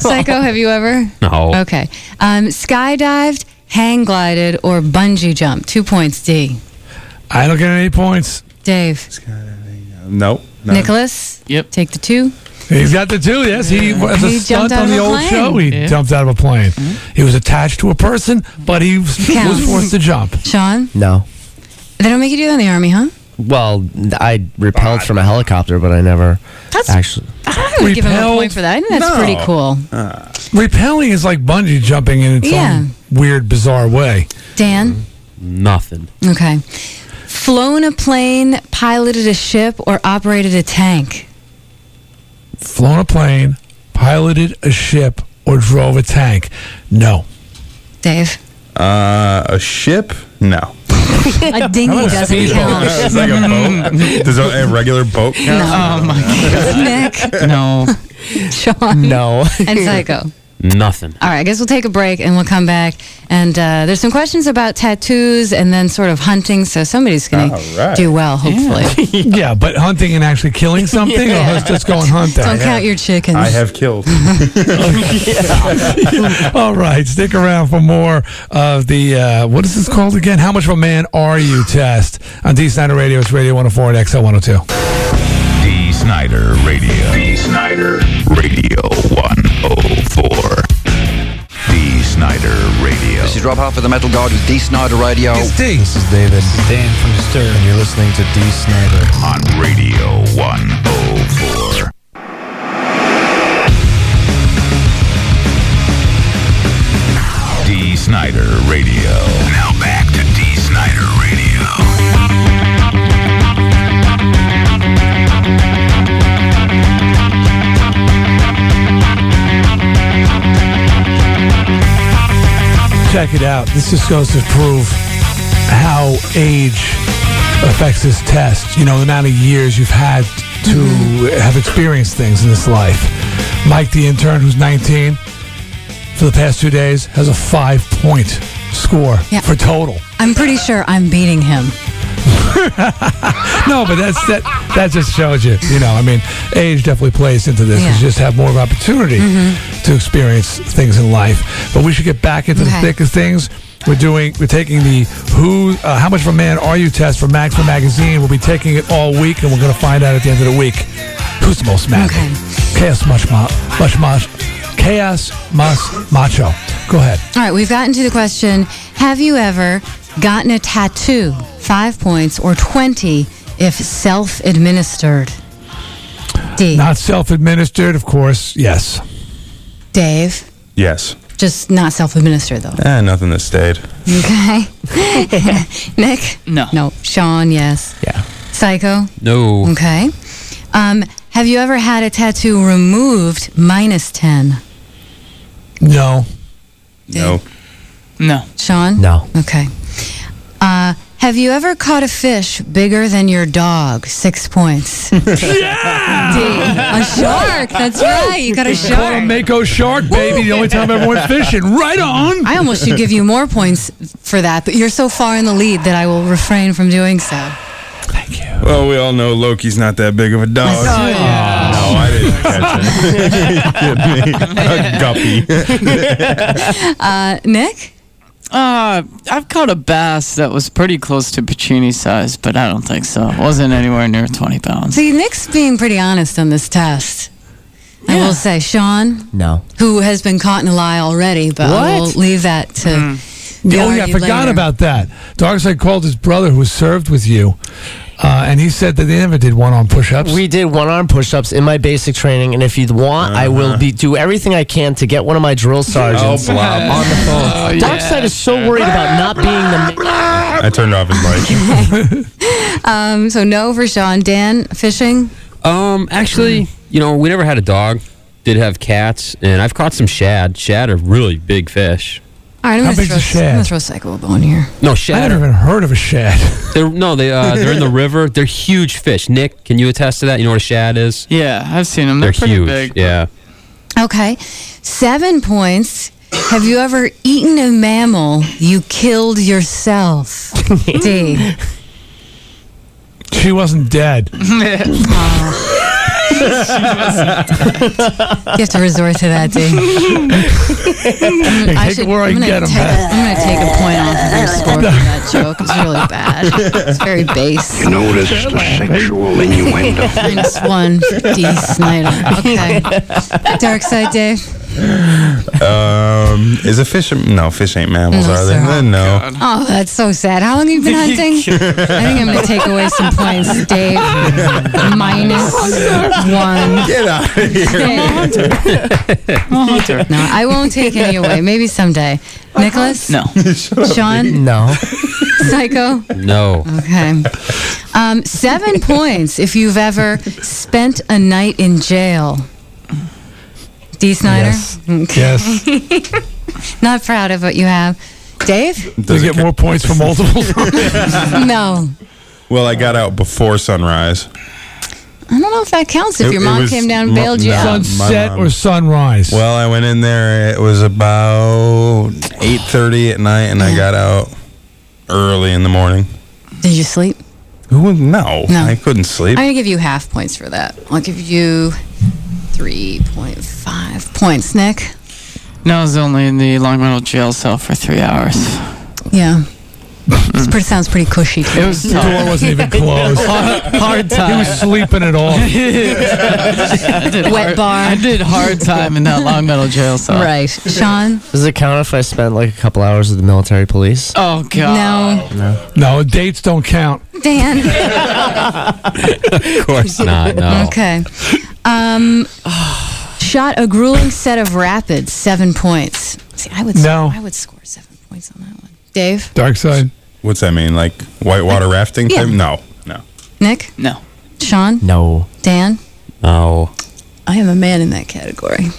Psycho, have you ever? No. Okay. Skydived, hang glided, or bungee jump? 2 points, D. I don't get any points. Dave? Nope. None. Nicholas? Yep. Take the two. He's got the two, yes. He was a stunt on the old show. He jumped out of a plane. Mm-hmm. He was attached to a person, but he was forced to jump. Sean? No. They don't make you do that in the Army, huh? Well, I repelled from a helicopter, but I never actually... I would give him a point for that. I think that's pretty cool. Repelling is like bungee jumping in its own weird, bizarre way. Dan? Nothing. Okay. Flown a plane, piloted a ship, or operated a tank? Flown a plane, piloted a ship, or drove a tank? No. Dave? A ship? No. A dinghy doesn't count. It's like a boat. Does a regular boat count? No. Oh my God. Nick? No. Sean? No. And Psycho? Nothing. All right, I guess we'll take a break and we'll come back. And there's some questions about tattoos and then sort of hunting. So somebody's going to do well, hopefully. Yeah. Yeah, but hunting and actually killing something? Yeah. Or just go and hunt that? Don't count your chickens. I have killed. All right, stick around for more of the, what is this called again? How much of a man are you test on D. Snyder Radio. It's Radio 104 and XL 102. D. Snyder Radio. D. Snyder Radio 104. D. Snyder Radio. This is Rob Halford, the Metal God, with D. Snyder Radio. It's D. This is David. This is Dan from Disturbed, and you're listening to D. Snyder on Radio 104. D. Snyder Radio. Now back to D. Snyder Radio. check it out. This just goes to prove how age affects this test. You know, the amount of years you've had to have experienced things in this life. Mike, the intern, who's 19, for the past 2 days, has a 5-point score for total. I'm pretty sure I'm beating him. No, but that just shows you, you know, I mean, age definitely plays into this. Yeah. You just have more of an opportunity to experience things in life. But we should get back into the thick of things. We're taking the how much of a man are you test for Maxim Magazine. We'll be taking it all week, and we're going to find out at the end of the week who's the most man. Okay. Chaos Mas Macho. Go ahead. All right, we've gotten to the question, have you ever gotten a tattoo, 5 points, or 20 if self-administered? D. Not self-administered, of course, yes. Dave? Yes. Just not self-administered, though. Nothing that stayed. Okay. Nick? No. No. Sean, yes. Yeah. Psycho? No. Okay. Have you ever had a tattoo removed, -10? No. Dave? No. No. Sean? No. Okay. Have you ever caught a fish bigger than your dog? 6 points. Yeah! D. A shark. That's right. You got a shark. Caught a Mako shark, baby. The only time I ever went fishing. Right on. I almost should give you more points for that, but you're so far in the lead that I will refrain from doing so. Thank you. Well, we all know Loki's not that big of a dog. Oh, yeah. No, I didn't catch him. A guppy. Nick? I've caught a bass that was pretty close to Puccini size, but I don't think so. It wasn't anywhere near 20 pounds. See, Nick's being pretty honest on this test. Yeah. I will say, Sean? No. Who has been caught in a lie already, but I will leave that to... I forgot about that. Darkside called his brother who was served with you, and he said that they never did one-arm push-ups. We did one-arm push-ups in my basic training, and if you want, I will do everything I can to get one of my drill sergeants on the phone. Oh, Darkside is so worried about not being the... I turned off his mic. So no for Sean. Dan, fishing? Actually, you know, we never had a dog. Did have cats, and I've caught some shad. Shad are really big fish. All right, I'm going to throw Psycho a bone here. No, shad. I've never even heard of a shad. They're in the river. They're huge fish. Nick, can you attest to that? You know what a shad is? Yeah, I've seen them. They're pretty huge. Big. Yeah. Okay. 7 points. Have you ever eaten a mammal you killed yourself? D. She wasn't dead. You have to resort to that, D. I'm going to take a point off of your score for that joke. It's really bad. It's very base. Notice the sexual innuendo. -1 for D. Snyder. Okay. Dark side, Dave. Is a fish? No, fish ain't mammals, are they? No. God. Oh, that's so sad. How long have you been hunting? I think I'm going to take away some points, Dave. -1. Get out of here. I'm a hunter. No, I won't take any away. Maybe someday. Nicholas? No. Sean? No. Psycho? No. Okay. 7 points if you've ever spent a night in jail. D. Snyder? Yes. Okay. Yes. Not proud of what you have. Dave? Do you get more points for multiples? No. Well, I got out before sunrise. I don't know if that counts if your mom came down and bailed you out. Sunset or sunrise? Well, I went in there. It was about 8:30 at night, and I got out early in the morning. Did you sleep? No. I couldn't sleep. I'm going to give you half points for that. I'll give you... 3.5 points. Nick? No, I was only in the Long Meadow jail cell for 3 hours. Yeah. It sounds pretty cushy. The door wasn't even closed. Hard time. He was sleeping at all. I did hard time in that Long Meadow jail cell. Right. Sean? Does it count if I spent like a couple hours with the military police? Oh, God. No, dates don't count. Dan? Of course not, no. Okay. Shot a grueling set of rapids, 7 points. See, I would score 7 points on that one. Dave? Dark side. What's that mean? Like whitewater rafting? Yeah. No. Nick? No. Sean? No. Dan? No. I am a man in that category.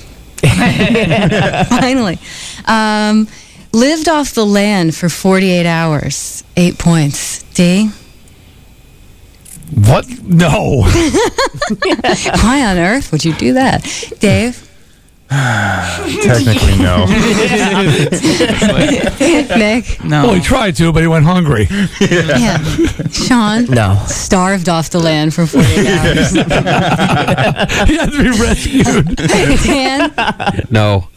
Finally. Lived off the land for 48 hours. 8 points. D? What? No. Why on earth would you do that? Dave? Technically, no. Nick? No. Well, he tried to, but he went hungry. Yeah. Sean? No. Starved off the land for 48 hours. He had to be rescued. Dan? No.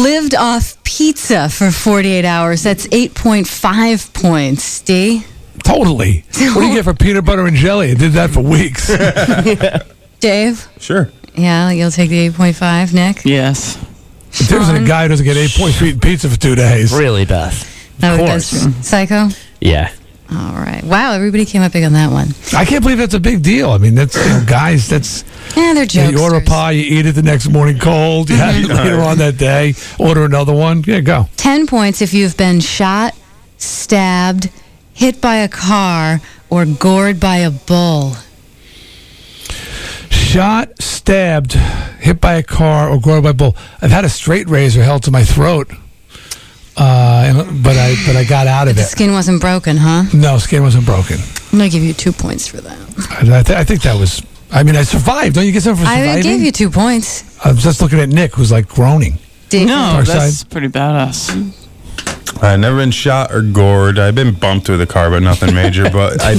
Lived off pizza for 48 hours. That's 8.5 points. D? Totally. What do you get for peanut butter and jelly? I did that for weeks. Dave? Sure. Yeah, you'll take the 8.5, Nick? Yes. If there's a guy who doesn't get 8.3 pizza for 2 days. Really, Beth. That would go through. Psycho? Yeah. All right. Wow, everybody came up big on that one. I can't believe that's a big deal. I mean, that's, you know, guys, that's... Yeah, they're jokesters. You order a pie, you eat it the next morning cold, you have it later on that day, order another one. Yeah, go. 10 points if you've been shot, stabbed, hit by a car, or gored by a bull. Shot, stabbed, hit by a car, or gored by a bull. I've had a straight razor held to my throat, but I got out of it. The skin wasn't broken, huh? No, skin wasn't broken. I'm going to give you 2 points for that. I think that was... I mean, I survived. Don't you get something for surviving? I gave you 2 points. I was just looking at Nick, who's like groaning. No, that's pretty badass. I've never been shot or gored. I've been bumped with a car, but nothing major. But I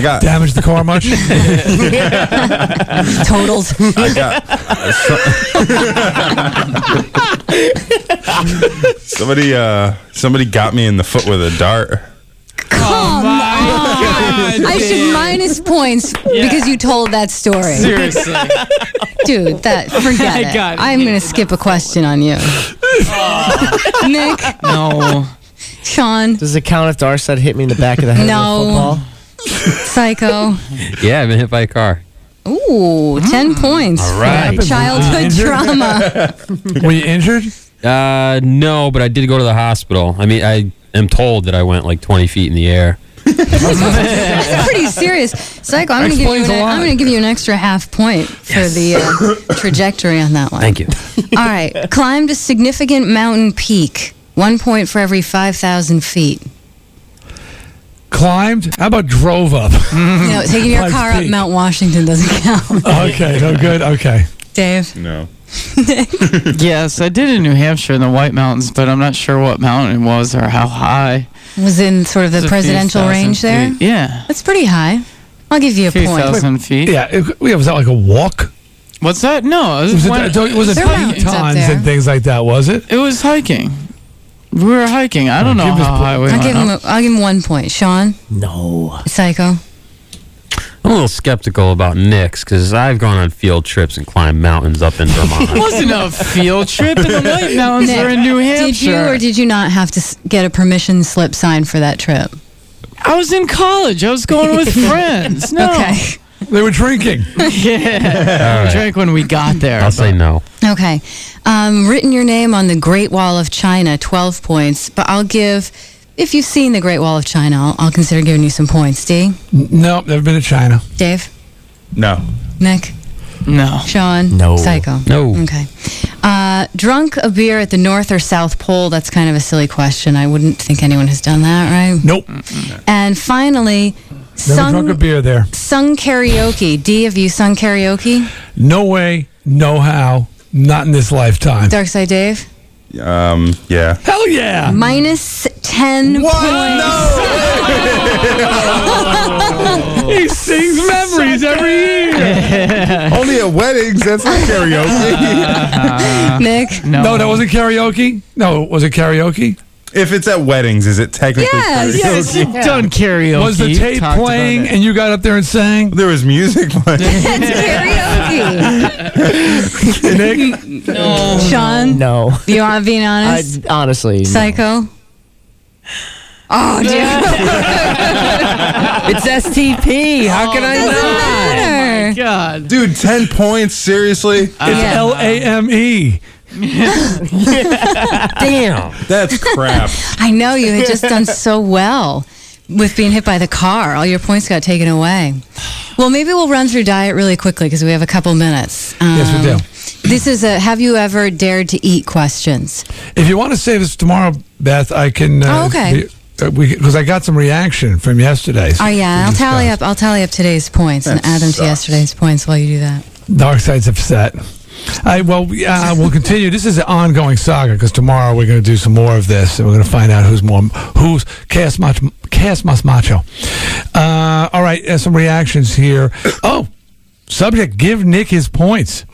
got... Damaged the car much? Totaled. I got... somebody got me in the foot with a dart. Come on! I should minus points because you told that story. Seriously. Dude, forget it. I'm going to skip a question on you. Nick? No. Sean? Does it count if Darcet hit me in the back of the head with a football? Psycho? Yeah, I've been hit by a car. Ooh, 10 points. All right. Childhood trauma. Were you injured? No, but I did go to the hospital. I mean, I am told that I went like 20 feet in the air. That's pretty serious. Psycho, I'm going to give you an extra half point for the trajectory on that one. Thank you. All right. Climbed a significant mountain peak. 1 point for every 5,000 feet. Climbed? How about drove up? No, taking your car up Mount Washington doesn't count. Okay. No good. Okay. Dave? No. Yes, I did in New Hampshire in the White Mountains, but I'm not sure what mountain it was or how high. Was in sort of the presidential range there? Feet. Yeah. That's pretty high. I'll give you a point. 2,000 feet? Yeah. Was that like a walk? What's that? No. It was tons and things like that, was it? It was hiking. We were hiking. I don't know how high we went up. I'll give him 1 point. Sean? No. Psycho? I'm a little skeptical about Nick's because I've gone on field trips and climbed mountains up in Vermont. It wasn't a field trip in the White Mountains or in New Hampshire. Did you or did you not have to get a permission slip signed for that trip? I was in college. I was going with friends. No. Okay. They were drinking. Yeah. Right. We drank when we got there. I'll say no. Okay. Written your name on the Great Wall of China, 12 points, but I'll give... If you've seen the Great Wall of China, I'll consider giving you some points. D? No, never been to China. Dave? No. Nick? No. Sean? No. Psycho? No. Okay. Drunk a beer at the North or South Pole? That's kind of a silly question. I wouldn't think anyone has done that, right? Nope. And finally, never drunk a beer there. Sung karaoke. D, have you sung karaoke? No way, no how, not in this lifetime. Dark Side Dave? Yeah. Hell yeah! Minus 10 points. No! He sings memories every year. Only at weddings. That's not karaoke. Nick? No, that wasn't karaoke. No, was it karaoke? If it's at weddings, is it technically karaoke? Yes, you've done karaoke. Was the tape playing and you got up there and sang? There was music playing. That's karaoke. Nick? No. Sean? No. You want to be honest? Honestly. Psycho? No. Oh, dude. It's STP. How can I not? Oh, my God. Dude, 10 points? Seriously? It's LAME. Damn, that's crap. I know, you had just done so well with being hit by the car. All your points got taken away. Well, maybe we'll run through diet really quickly because we have a couple minutes. Yes, we do. This is a have you ever dared to eat questions. If you want to save this tomorrow, Beth, I can. Oh, okay. Because I got some reaction from yesterday. So oh yeah, I'll tally up today's points that and add them to yesterday's points while you do that. Dark Side's upset. We'll continue. This is an ongoing saga because tomorrow we're going to do some more of this, and we're going to find out who's Cas Mas Macho. All right, some reactions here. Oh, subject: give Nick his points.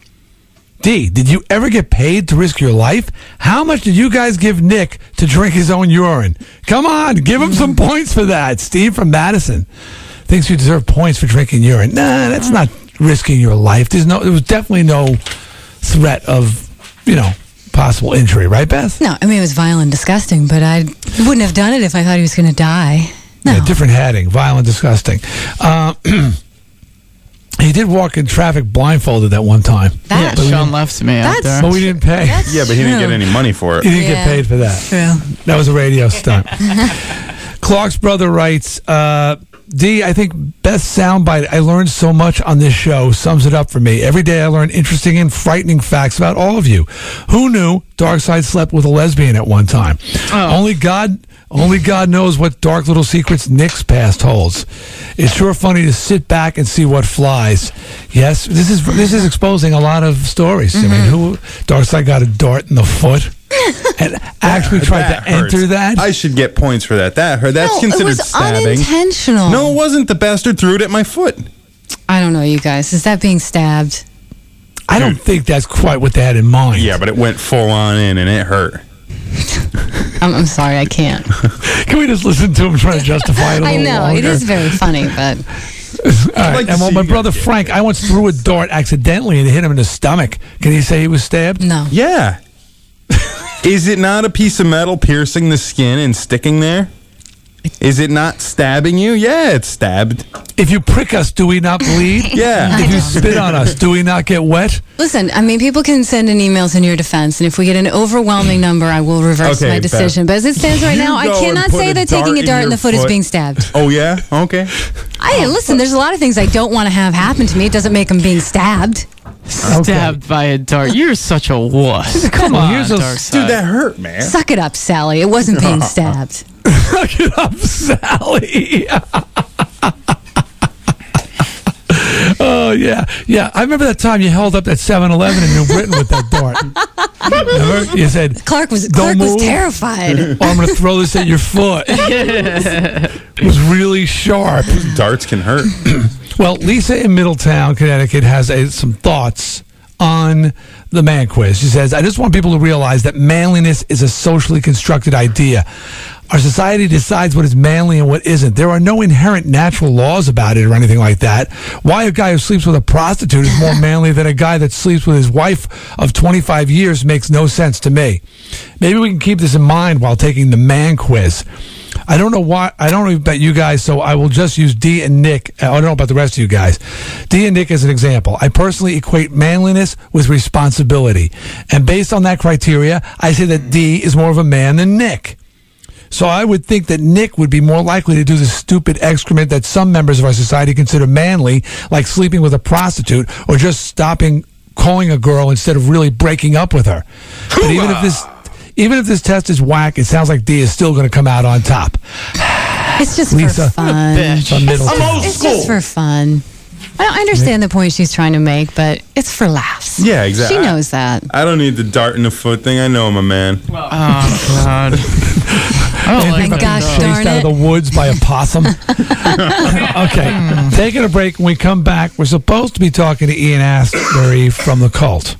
D, did you ever get paid to risk your life? How much did you guys give Nick to drink his own urine? Come on, give him some points for that. Steve from Madison thinks you deserve points for drinking urine. Nah, that's not risking your life. There was definitely no threat of, possible injury, right, Beth? No, I mean, it was violent and disgusting, but I wouldn't have done it if I thought he was going to die. No. Yeah, different heading, violent, disgusting. He did walk in traffic blindfolded that one time. That Sean left me out there. But we didn't pay. Yeah, but he didn't get any money for it. He didn't get paid for that. True. That was a radio stunt. Clark's brother writes, D, I think best soundbite, I learned so much on this show, sums it up for me. Every day I learn interesting and frightening facts about all of you. Who knew Dark Side slept with a lesbian at one time? Oh. Only God knows what dark little secrets Nick's past holds. It's sure funny to sit back and see what flies. Yes, this is exposing a lot of stories. Mm-hmm. I mean, Dark Side got a dart in the foot and actually tried to enter that. I should get points for that. That hurt. That's considered stabbing. It was unintentional. No, it wasn't. The bastard threw it at my foot. I don't know, you guys. Is that being stabbed? I don't think that's quite what they had in mind. Yeah, but it went full on in and it hurt. I'm sorry, I can't. Can we just listen to him trying to justify it a little longer? It is very funny, but... All right, and my brother Frank, I once threw a dart accidentally and hit him in the stomach. Can he say he was stabbed? No. Yeah. Is it not a piece of metal piercing the skin and sticking there? Is it not stabbing you? Yeah, it's stabbed. If you prick us, do we not bleed? Yeah. If you spit on us, do we not get wet? Listen, I mean, people can send in emails in your defense, and if we get an overwhelming number, I will reverse my decision. But as it stands right now, I cannot say that taking a dart in the foot is being stabbed. Oh, yeah? Okay. Listen, there's a lot of things I don't want to have happen to me. It doesn't make them being stabbed. Stabbed by a dart. You're such a wuss. Come on, Dark Side. Dude, that hurt, man. Suck it up, Sally. It wasn't being stabbed. Suck it up, Sally. Oh, yeah. Yeah, I remember that time you held up that 7-Eleven in New Britain with that dart. Remember? You said, Clark was terrified. Oh, I'm going to throw this at your foot. Yes. It was really sharp. Darts can hurt. Well, Lisa in Middletown, Connecticut, has some thoughts on the man quiz. She says, I just want people to realize that manliness is a socially constructed idea. Our society decides what is manly and what isn't. There are no inherent natural laws about it or anything like that. Why a guy who sleeps with a prostitute is more manly than a guy that sleeps with his wife of 25 years makes no sense to me. Maybe we can keep this in mind while taking the man quiz. I don't know why. I don't know about you guys, so I will just use D and Nick. I don't know about the rest of you guys. D and Nick as an example. I personally equate manliness with responsibility. And based on that criteria, I say that D is more of a man than Nick. So I would think that Nick would be more likely to do the stupid excrement that some members of our society consider manly, like sleeping with a prostitute or just stopping calling a girl instead of really breaking up with her. But even if this test is whack, it sounds like D is still going to come out on top. It's just Lisa, for fun. It's just for fun. I understand the point she's trying to make, but it's for laughs. Yeah, exactly. She knows that. I don't need the dart in the foot thing. I know I'm a man. Well, oh, God. Gosh darn it. Chased out of the woods by a possum. Okay. Taking a break. When we come back, we're supposed to be talking to Ian Astbury from The Cult.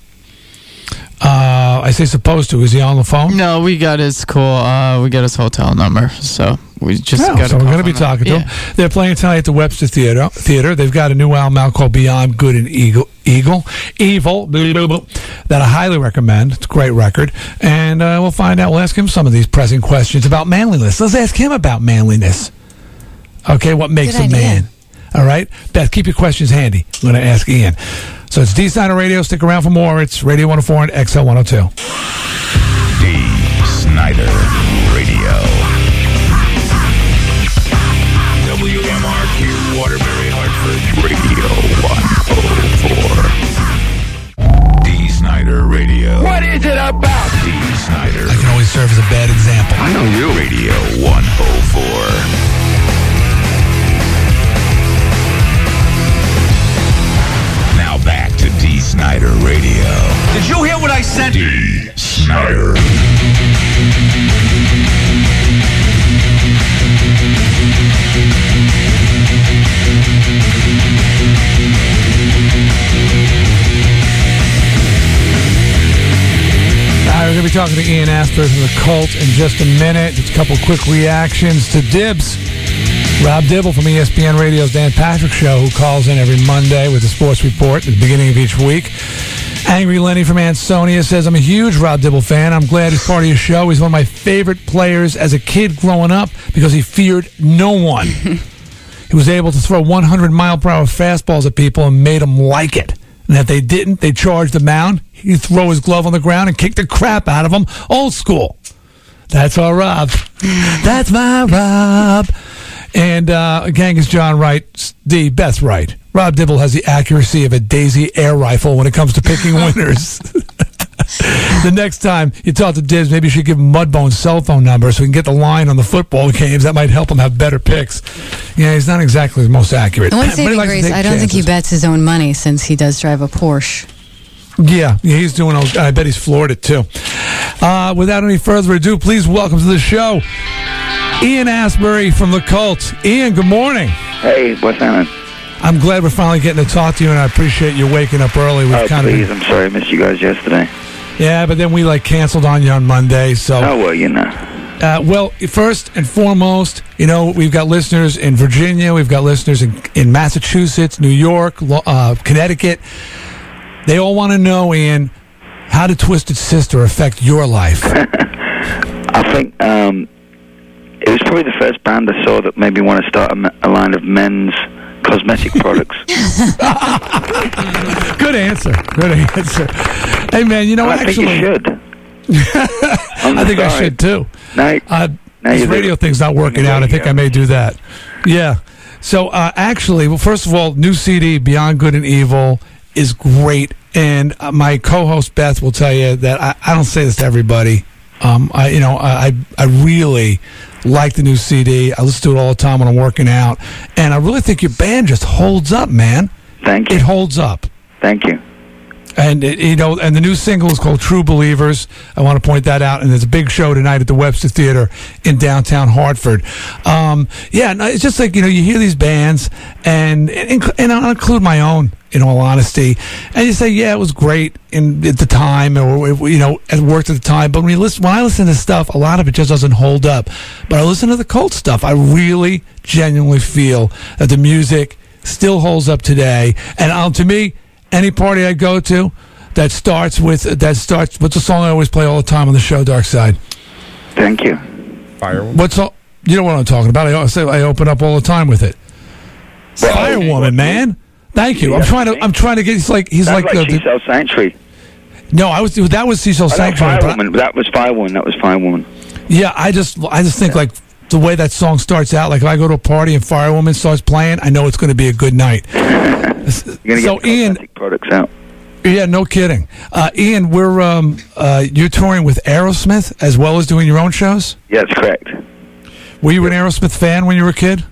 I say supposed to. Is he on the phone? No, we got his hotel number, so we just got. So we're going to be talking to him. They're playing tonight at the Webster Theater. They've got a new album out called Beyond Good and Evil. That I highly recommend. It's a great record, and we'll find out. We'll ask him some of these pressing questions about manliness. Let's ask him about manliness. Okay, what makes a man? All right, Beth, keep your questions handy. I'm going to ask Ian. So it's D Snyder Radio. Stick around for more. It's Radio 104 and XL 102. D Snyder Radio. WMRQ Waterbury, Hartford. Radio 104. D Snyder. serve as a bad example. I know you. Radio 104. Snyder Radio. Did you hear what I said? D. Snyder. We're going to be talking to Ian Astbury from The Cult in just a minute. Just a couple quick reactions to Dibs. Rob Dibble from ESPN Radio's Dan Patrick Show, who calls in every Monday with a sports report at the beginning of each week. Angry Lenny from Ansonia says, I'm a huge Rob Dibble fan. I'm glad he's part of your show. He's one of my favorite players as a kid growing up because he feared no one. He was able to throw 100-mile-per-hour fastballs at people and made them like it. And if they didn't, they charged the mound. He'd throw his glove on the ground and kick the crap out of them. Old school. That's our Rob. That's my Rob. And Genghis John writes, D, Beth right. Rob Dibble has the accuracy of a Daisy air rifle when it comes to picking winners. The next time you talk to Dibs, maybe you should give him Mudbone's cell phone number so we can get the line on the football games. That might help him have better picks. Yeah, he's not exactly the most accurate. One saving grace, I don't think he bets his own money since he does drive a Porsche. Yeah, he's doing okay. I bet he's floored it, too. Without any further ado, please welcome to the show Ian Astbury from The Cult. Ian, good morning. Hey, what's happening? I'm glad we're finally getting to talk to you, and I appreciate you waking up early. I'm sorry I missed you guys yesterday. Yeah, but then we, canceled on you on Monday, so... Oh, well, you know. Well, first and foremost, we've got listeners in Virginia, we've got listeners in Massachusetts, New York, Connecticut. They all want to know, Ian, how did Twisted Sister affect your life? I think... it was probably the first band I saw that made me want to start a line of men's cosmetic products. Good answer. Good answer. Hey, man, I think you should. I think I should, too. This radio thing's not working out. I think I may do that. Yeah. So, well, first of all, new CD, Beyond Good and Evil, is great. And my co-host, Beth, will tell you that I don't say this to everybody. I really... like the new CD. I listen to it all the time when I'm working out. And I really think your band just holds up, man. Thank you. It holds up. Thank you. And, and the new single is called True Believers. I want to point that out. And there's a big show tonight at the Webster Theater in downtown Hartford. It's just you hear these bands, and I'll include my own, in all honesty. And you say, yeah, it was great at the time, or, it worked at the time. But when I listen to stuff, a lot of it just doesn't hold up. But I listen to the Cult stuff. I really, genuinely feel that the music still holds up today. And to me... any party I go to that starts with the song I always play all the time on the show, Dark Side. Thank you. Firewoman. You know what I'm talking about. I open up all the time with it. Well, Firewoman, man. Thank you. Yeah. I'm trying to get. He's like Cecil Sanctuary. No, that was Cecil Sanctuary. Firewoman. That was Firewoman. Yeah, I just think the way that song starts out, if I go to a party and Firewoman starts playing, I know it's going to be a good night. You're so, get Ian, products out. Yeah, no kidding. Ian, you're touring with Aerosmith as well as doing your own shows? Yeah, that's correct. Were you an Aerosmith fan when you were a kid?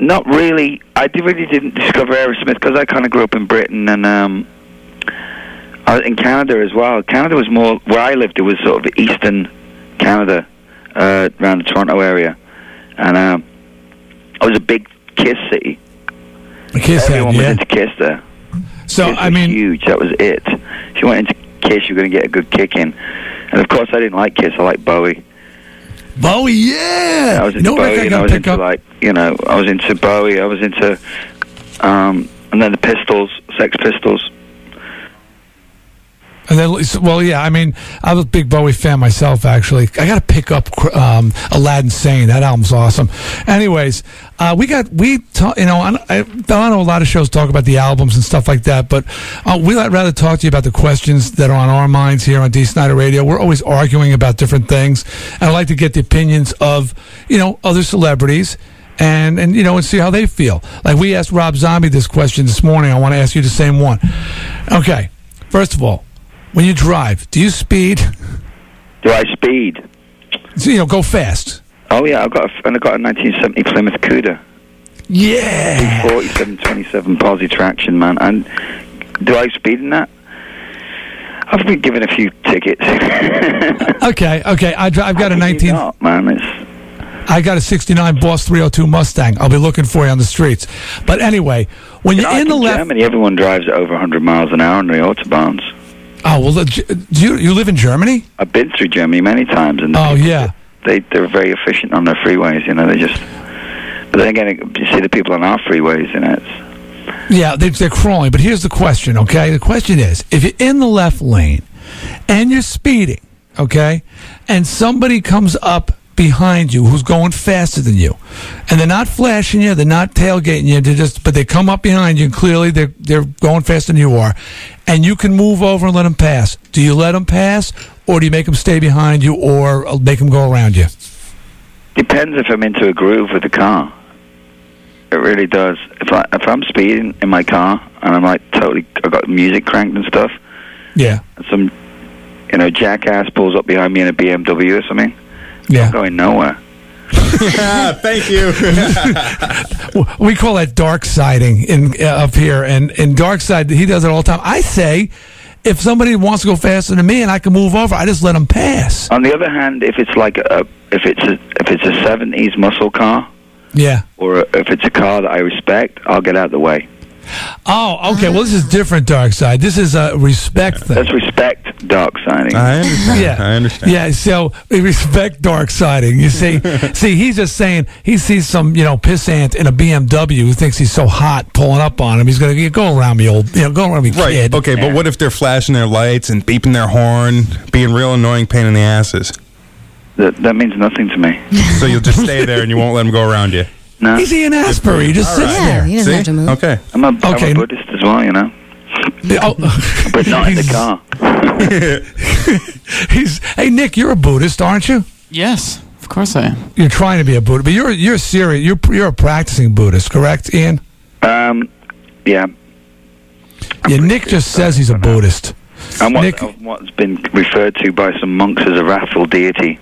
Not really. I really didn't discover Aerosmith because I kind of grew up in Britain and I was in Canada as well. Canada was more, where I lived, it was sort of eastern Canada, around the Toronto area. And I was a big Kiss city. Everyone was into Kiss there. So Kiss was huge. That was it. If you went into Kiss, you were going to get a good kick in. And of course, I didn't like Kiss. I liked Bowie. Bowie, yeah. I was into Bowie. And I was into I was into Bowie. I was into, and then the Pistols, Sex Pistols. And then, I was a big Bowie fan myself, actually. I got to pick up Aladdin Sane. That album's awesome. Anyways, I know a lot of shows talk about the albums and stuff like that, but we'd rather talk to you about the questions that are on our minds here on D. Snyder Radio. We're always arguing about different things, and I'd like to get the opinions of, other celebrities. And see how they feel. We asked Rob Zombie this question this morning. I want to ask you the same one. Okay, first of all, When you drive, do you speed? Do I speed? You know, go fast. Oh yeah, I got a 1970 Plymouth Cuda. Yeah. 4727 posi traction, man. And do I speed in that? I've been given a few tickets. Okay. I've got a 19. Not, man. I got a 69 Boss 302 Mustang. I'll be looking for you on the streets. But anyway, when you're in the left... In Germany, everyone drives at over 100 miles an hour on the Autobahns. Oh, well, do you live in Germany? I've been through Germany many times. And They're very efficient on their freeways, you know. They just... But then again, you see the people on our freeways, you know, it's... Yeah, they're crawling. But here's the question, okay? The question is, if you're in the left lane and you're speeding, okay, and somebody comes up behind you who's going faster than you, and they're not flashing you, they're not tailgating you, but they come up behind you, and clearly they're going faster than you are, and you can move over and let them pass. Do you let them pass, or do you make them stay behind you, or make them go around you? Depends if I'm into a groove with the car. It really does. If I'm speeding in my car, and I'm like totally, I've got music cranked and stuff, yeah, and some, you know, jackass pulls up behind me in a BMW or something, yeah, I'm going nowhere. Yeah, thank you. We call that dark siding up here. And in dark side, he does it all the time. I say, if somebody wants to go faster than me and I can move over, I just let them pass. On the other hand, if it's like if it's a 70s muscle car, yeah, or if it's a car that I respect, I'll get out of the way. Oh, okay. Well, this is different dark side. This is a respect thing. That's respect dark siding. I understand. Yeah. I understand. Yeah, so respect dark siding. You see, he's just saying he sees some, you know, pissant in a BMW who thinks he's so hot pulling up on him. He's going to go around me, go around me, right, kid. Okay, but what if they're flashing their lights and beeping their horn, being real annoying pain in the asses? That means nothing to me. So you'll just stay there and you won't let them go around you? No. He's Ian Astbury. He just sits there. He doesn't have to move. Okay. I'm a Buddhist as well, you know. But not in the car. Hey, Nick, you're a Buddhist, aren't you? Yes, of course I am. You're trying to be a Buddhist, but you're serious. You're a practicing Buddhist, correct, Ian? Yeah. Yeah, Nick just says he's a Buddhist. And what's been referred to by some monks as a wrathful deity.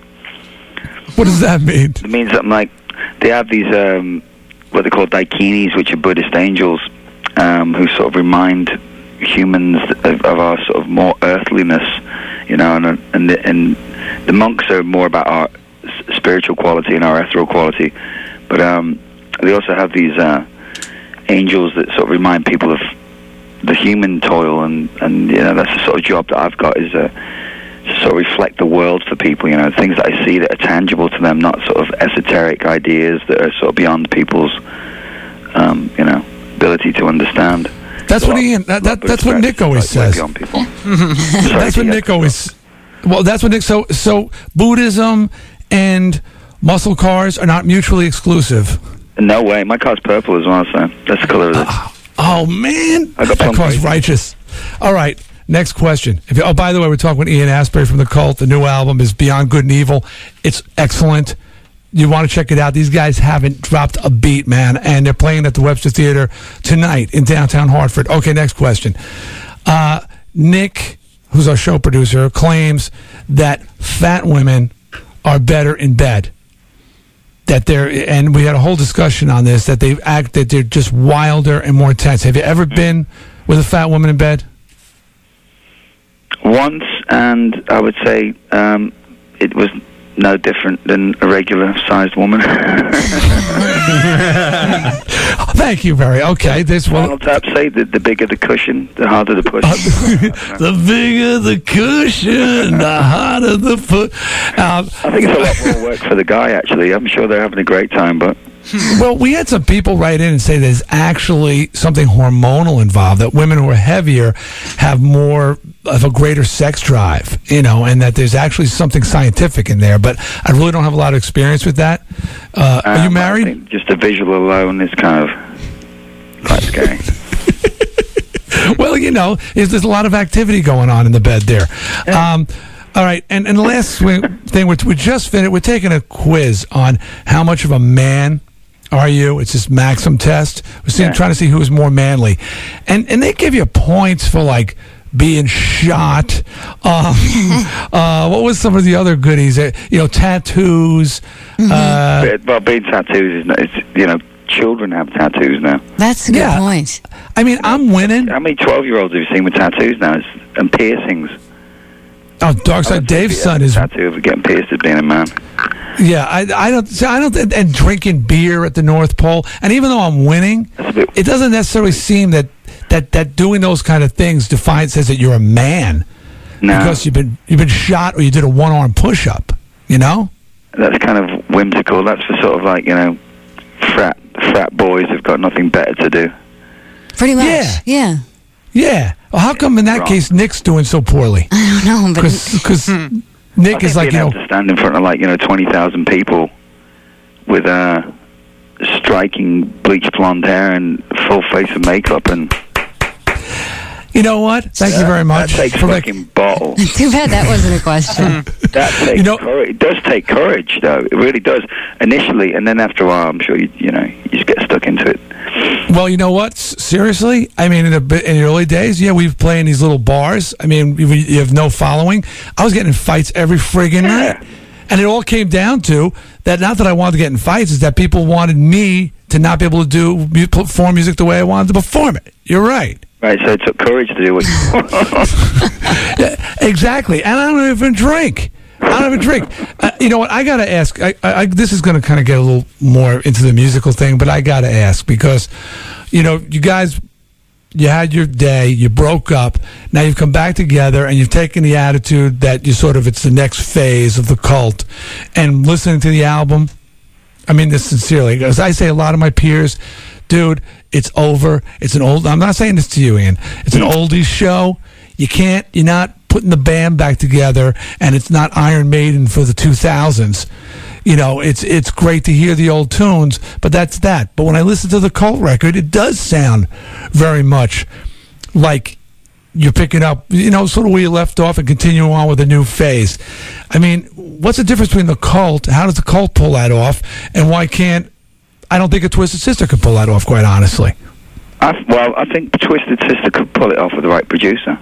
What does that mean? It means something like, they have these, what they call daikinis, which are Buddhist angels, who sort of remind humans of our sort of more earthliness, you know, and the monks are more about our spiritual quality and our ethereal quality, but they also have these angels that sort of remind people of the human toil, and you know, that's the sort of job that I've got, is sort of reflect the world for people, you know, things that I see that are tangible to them, not sort of esoteric ideas that are sort of beyond people's, you know, ability to understand. That's what Ian, that's what Nick always says. That's what Nick always, well, that's what Nick, so Buddhism and muscle cars are not mutually exclusive. No way, my car's purple as well, so that's the color of it. Oh man, that car's righteous. All right. Next question. Oh, by the way, we're talking with Ian Astbury from The Cult. The new album is Beyond Good and Evil. It's excellent. You want to check it out. These guys haven't dropped a beat, man, and they're playing at the Webster Theater tonight in downtown Hartford. Okay, next question. Nick, who's our show producer, claims that fat women are better in bed. And we had a whole discussion on this, that they're just wilder and more intense. Have you ever been with a fat woman in bed? Once, and I would say it was no different than a regular-sized woman. Thank you, Barry. Okay, this one. Tap say that the bigger the cushion, the harder the push. The bigger the cushion, the harder the push. I think it's a lot more work for the guy. Actually, I'm sure they're having a great time, but. Well, we had some people write in and say there's actually something hormonal involved, that women who are heavier have more of a greater sex drive, you know, and that there's actually something scientific in there, but I really don't have a lot of experience with that. Are you married? I think just the visual alone is kind of quite scary. Well, you know, there's a lot of activity going on in the bed there. Yeah. All right, and the last thing, we just finished, we're taking a quiz on how much of a man are you. It's this Maxim test. We're trying to see who's more manly. And they give you points for, like, being shot. What was some of the other goodies? You know, tattoos. Well, being tattoos is not, it's, you know, children have tattoos now. That's a good point. I mean, I'm winning. How many 12-year-olds have you seen with tattoos now? And piercings. Oh, Dark Side Dave's son is tattoo of getting pierced as being a man. Yeah, I don't, and drinking beer at the North Pole. And even though I'm winning, it doesn't necessarily seem that doing those kind of things says that you're a man because you've been shot or you did a one-arm push-up. You know, that's kind of whimsical. That's for sort of like, you know, frat boys have got nothing better to do. Pretty much, yeah. Well, how come in that case Nick's doing so poorly? I don't know, but because Nick is like, you know, to stand in front of, like, you know, 20,000 people with striking bleached blonde hair and full face of makeup, and you know what? Thank you very much. That takes fucking bottle. Too bad that wasn't a question. That takes courage. It does take courage, though. It really does initially, and then after a while, I'm sure you just get stuck into it. Well, you know what? Seriously, I mean, in the early days, we've played in these little bars. I mean, you have no following. I was getting in fights every friggin' night. And it all came down to that, not that I wanted to get in fights, is that people wanted me to not be able to perform music the way I wanted to perform it. You're right. Right, so it took courage to do what you want. Exactly. And I don't even drink. You know what? I got to ask. This is going to kind of get a little more into the musical thing, but I got to ask because, you know, you guys, you had your day, you broke up, now you've come back together, and you've taken the attitude that you sort of, it's the next phase of the Cult. And listening to the album, I mean this sincerely, because I say a lot of my peers, dude, it's over. It's an old. I'm not saying this to you, Ian. It's an oldies show. You can't. You're not putting the band back together, and it's not Iron Maiden for the 2000s. You know, it's great to hear the old tunes, but that's that. But when I listen to the Cult record, it does sound very much like you're picking up, you know, sort of where you left off and continuing on with a new phase. I mean, what's the difference between the Cult? How does the Cult pull that off, and why can't? I don't think a Twisted Sister could pull that off, quite honestly. I think Twisted Sister could pull it off with the right producer.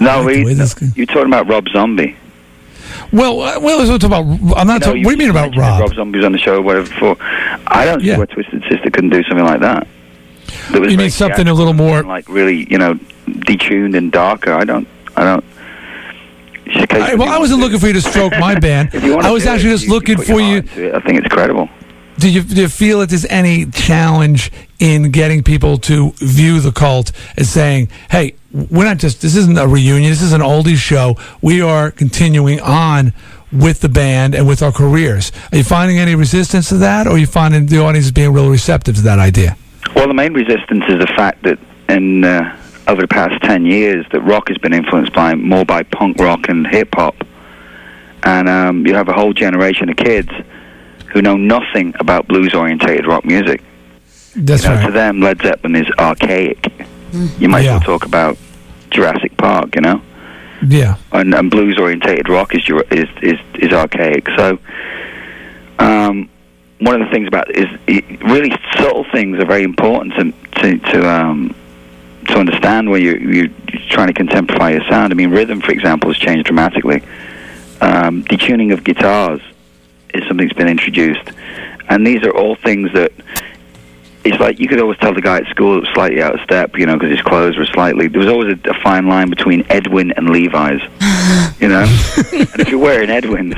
No, you're talking about Rob Zombie. Well, I was talking about. I'm not talking. What do you mean about Rob? Rob Zombie's on the show, or whatever. Before, I don't see why Twisted Sister couldn't do something like that. You mean something a little more like really, you know, detuned and darker? I don't. I wasn't looking for you to stroke my band. I was actually just looking for you. I think it's credible. Do you feel that there's any challenge in getting people to view the Cult as saying, hey, we're not just, this isn't a reunion, this is an oldies show, we are continuing on with the band and with our careers. Are you finding any resistance to that, or are you finding the audience being real receptive to that idea? Well, the main resistance is the fact that in over the past 10 years that rock has been influenced by more by punk rock and hip-hop, and you have a whole generation of kids who know nothing about blues-orientated rock music. That's right. To them, Led Zeppelin is archaic. You might as well talk about Jurassic Park, you know? Yeah. And blues-orientated rock is archaic. So, one of the things about really subtle things are very important to understand when you're trying to contemporize your sound. I mean, rhythm, for example, has changed dramatically. The tuning of guitars is something that's been introduced, and these are all things that it's like you could always tell the guy at school that was slightly out of step, you know, because his clothes were slightly, there was always a fine line between Edwin and Levi's, you know. And if you're wearing Edwins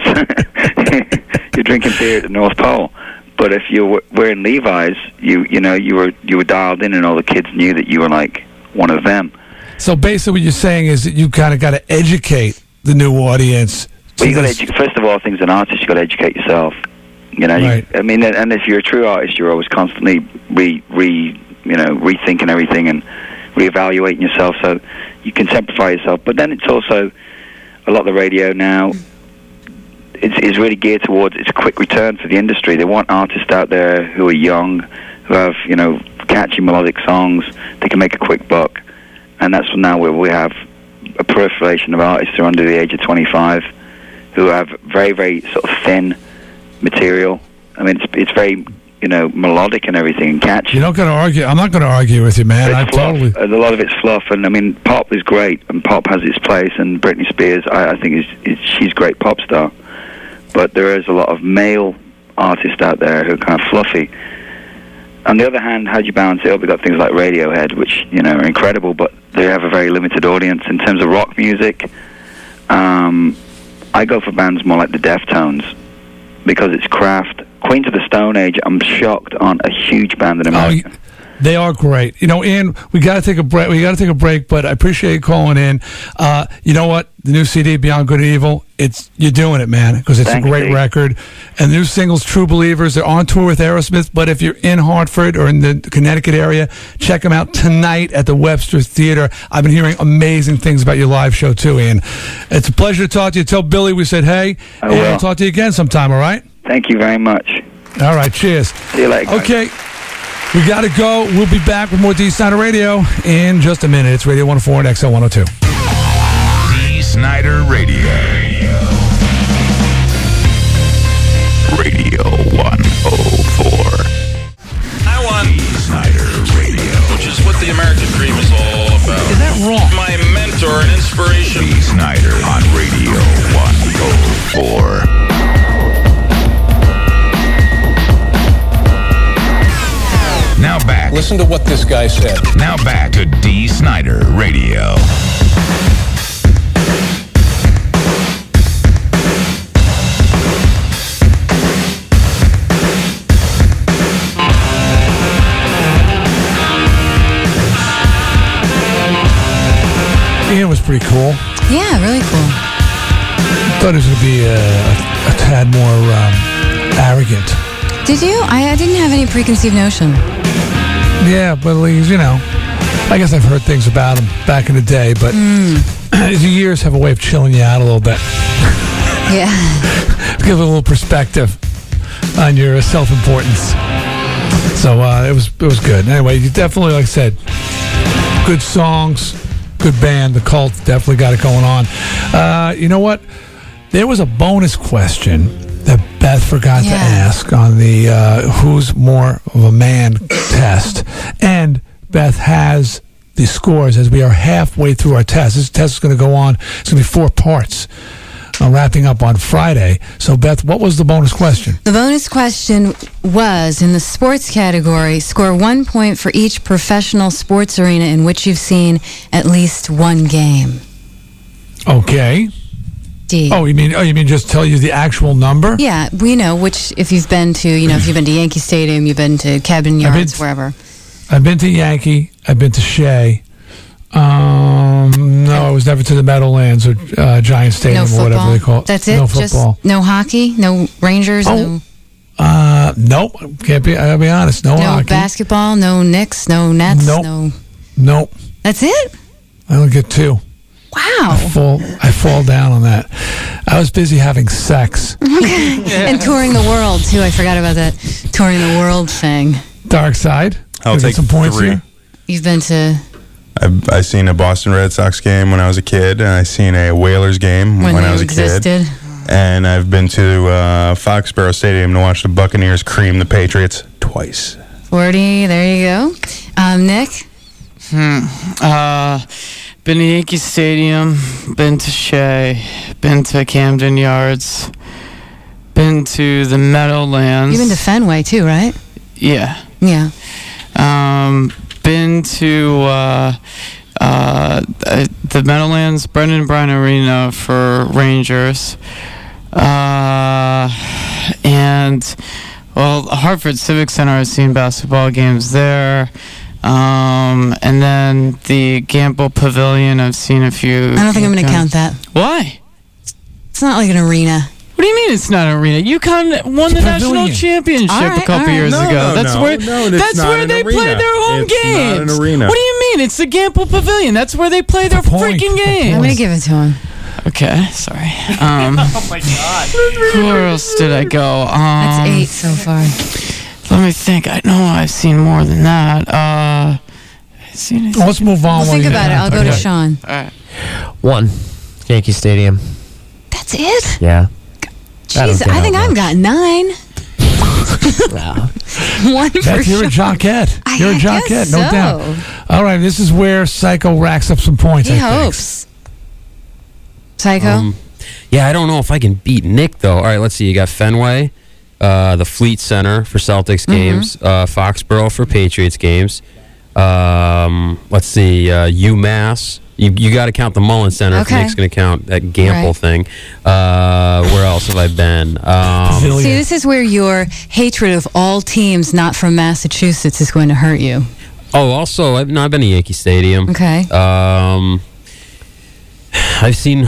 you're drinking beer at the North Pole, but if you're wearing Levi's you were dialed in, and all the kids knew that you were like one of them. So basically what you're saying is that you kind of got to educate the new audience. Well, you got to first of all, things an artist, you got to educate yourself. You know, right. I mean, and if you're a true artist, you're always constantly rethinking everything and reevaluating yourself. So you can simplify yourself, but then it's also a lot of the radio now. It's really geared towards it's a quick return for the industry. They want artists out there who are young, who have catchy melodic songs. They can make a quick buck, and that's now where we have a proliferation of artists who are under the age of 25. Who have very, very sort of thin material. I mean, it's very you know, melodic and everything and catchy. You're not going to argue. I'm not going to argue with you, man. I totally. A lot of it's fluff, and I mean, pop is great, and pop has its place. And Britney Spears, I think, is she's a great pop star, but there is a lot of male artists out there who are kind of fluffy. On the other hand, how do you balance it up? We've got things like Radiohead, which, you know, are incredible, but they have a very limited audience. In terms of rock music, I go for bands more like the Deftones, because it's craft. Queens of the Stone Age, I'm shocked, aren't a huge band in America. Oh, they are great. You know, Ian, we got to take a break, but I appreciate you calling in. You know what? The new CD, Beyond Good and Evil, you're doing it, man, because it's a great record. And the new singles, True Believers, they're on tour with Aerosmith, but if you're in Hartford or in the Connecticut area, check them out tonight at the Webster Theater. I've been hearing amazing things about your live show, too, Ian. It's a pleasure to talk to you. Tell Billy we said hey, and we'll talk to you again sometime, all right? Thank you very much. All right, cheers. See you later. Okay. We got to go. We'll be back with more Dee Snider Radio in just a minute. It's Radio 104 and XL 102. Dee Snider Radio. Radio 104. I want Dee Snider Radio, which is what the American dream is all about. Is that wrong? My mentor and inspiration. Dee Snider on Radio 104. Now back. Listen to what this guy said. Now back to Dee Snider Radio. Ian was pretty cool. Yeah, really cool. Thought it was going to be a tad more arrogant. Did you? I didn't have any preconceived notion. Yeah, but you know, I guess I've heard things about him back in the day, but the years have a way of chilling you out a little bit. Yeah. Give a little perspective on your self-importance. So it was good. Anyway, you definitely, like I said, good songs, good band. The Cult definitely got it going on. You know what? There was a bonus question that Beth forgot to ask on the Who's More of a Man test. And Beth has the scores as we are halfway through our test. This test is going to go on. It's going to be 4 parts. I'm wrapping up on Friday. So, Beth, what was the bonus question? The bonus question was, in the sports category, score 1 point for each professional sports arena in which you've seen at least one game. Okay. Oh, you mean just tell you the actual number? Yeah, we know which. If you've been to, if you've been to Yankee Stadium, you've been to Camden Yards, wherever. I've been to Yankee. I've been to Shea. No, I was never to the Meadowlands or Giant Stadium or whatever they call it. That's it. No football. Just no hockey. No Rangers. Oh, no. Nope. Can't be. I gotta be honest. No hockey. No basketball. No Knicks. No Nets. Nope. No. Nope. That's it. I don't get 2. Wow. I fall down on that. I was busy having sex. Okay. Yeah. And touring the world, too. I forgot about that touring the world thing. Dark side. I'll take some points 3. Here. You've been to... I seen a Boston Red Sox game when I was a kid, and I seen a Whalers game when I was a kid. And I've been to Foxborough Stadium to watch the Buccaneers cream the Patriots twice. 40, there you go. Nick? Been to Yankee Stadium, been to Shea, been to Camden Yards, been to the Meadowlands. You've been to Fenway too, right? Yeah. Yeah. Been to the Meadowlands, Brendan Bryant Arena for Rangers, and, well, Hartford Civic Center, I've seen basketball games there. And then the Gamble Pavilion, I've seen a few. I don't think I'm going to count that. Why? It's not like an arena. What do you mean it's not an arena? UConn won the national championship a couple years ago. That's where they play their home games. It's not an arena. What do you mean? It's the Gamble Pavilion. That's where they play their freaking games. I'm going to give it to him. Okay, sorry. Oh, my God. Where else did I go? That's 8 so far. Let me think. I know I've seen more than that. Let's move on. We'll think about it. I'll go to Sean. All right. 1. Yankee Stadium. That's it? Yeah. Jeez, I think I've got 9. No. one for sure. You're a jockette. You're a jockette, no doubt. All right, this is where Psycho racks up some points, I think. He hopes. Psycho? Yeah, I don't know if I can beat Nick, though. All right, let's see. You got Fenway, the Fleet Center for Celtics games, Foxborough for Patriots games. Let's see, UMass. You got to count the Mullen Center. Okay. If Nick's going to count that Gamble thing. Where else have I been? See, this is where your hatred of all teams not from Massachusetts is going to hurt you. Oh, also, I've not been to Yankee Stadium. Okay. I've seen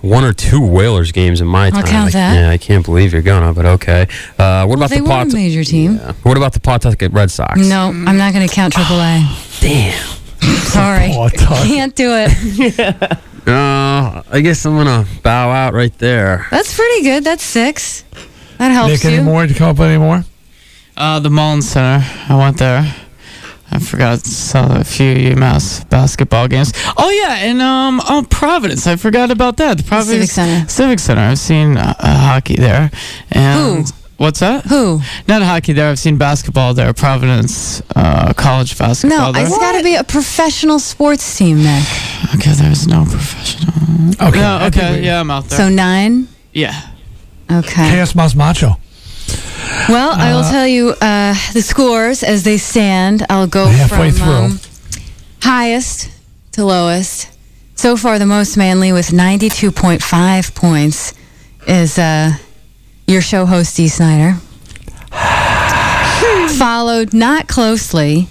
one or two Whalers games in my time. I'll count that. Yeah, I can't believe you're gonna, but okay. What about the Pawtucket? They were a major team. Yeah. What about the Pawtucket Red Sox? No, I'm not going to count AAA. Damn. Sorry, can't do it. I guess I'm gonna bow out right there. That's pretty good. That's 6. That helps. Nick, any more? Did you come up with any more? The Mullen Center. I went there. I forgot a few UMass basketball games. Oh yeah, and Providence. I forgot about that. The Providence Civic Center. I've seen hockey there. And who? What's that? Who? Not hockey there. I've seen basketball there. Providence college basketball there. No, it's got to be a professional sports team, Nick. Okay, there's no professional. Okay. No, okay, yeah, I'm out there. So 9? Yeah. Okay. Chaos Mas Macho. Well, I will tell you the scores as they stand. I'll go halfway from highest to lowest. So far, the most manly with 92.5 points is... your show host, Dee Snider, followed not closely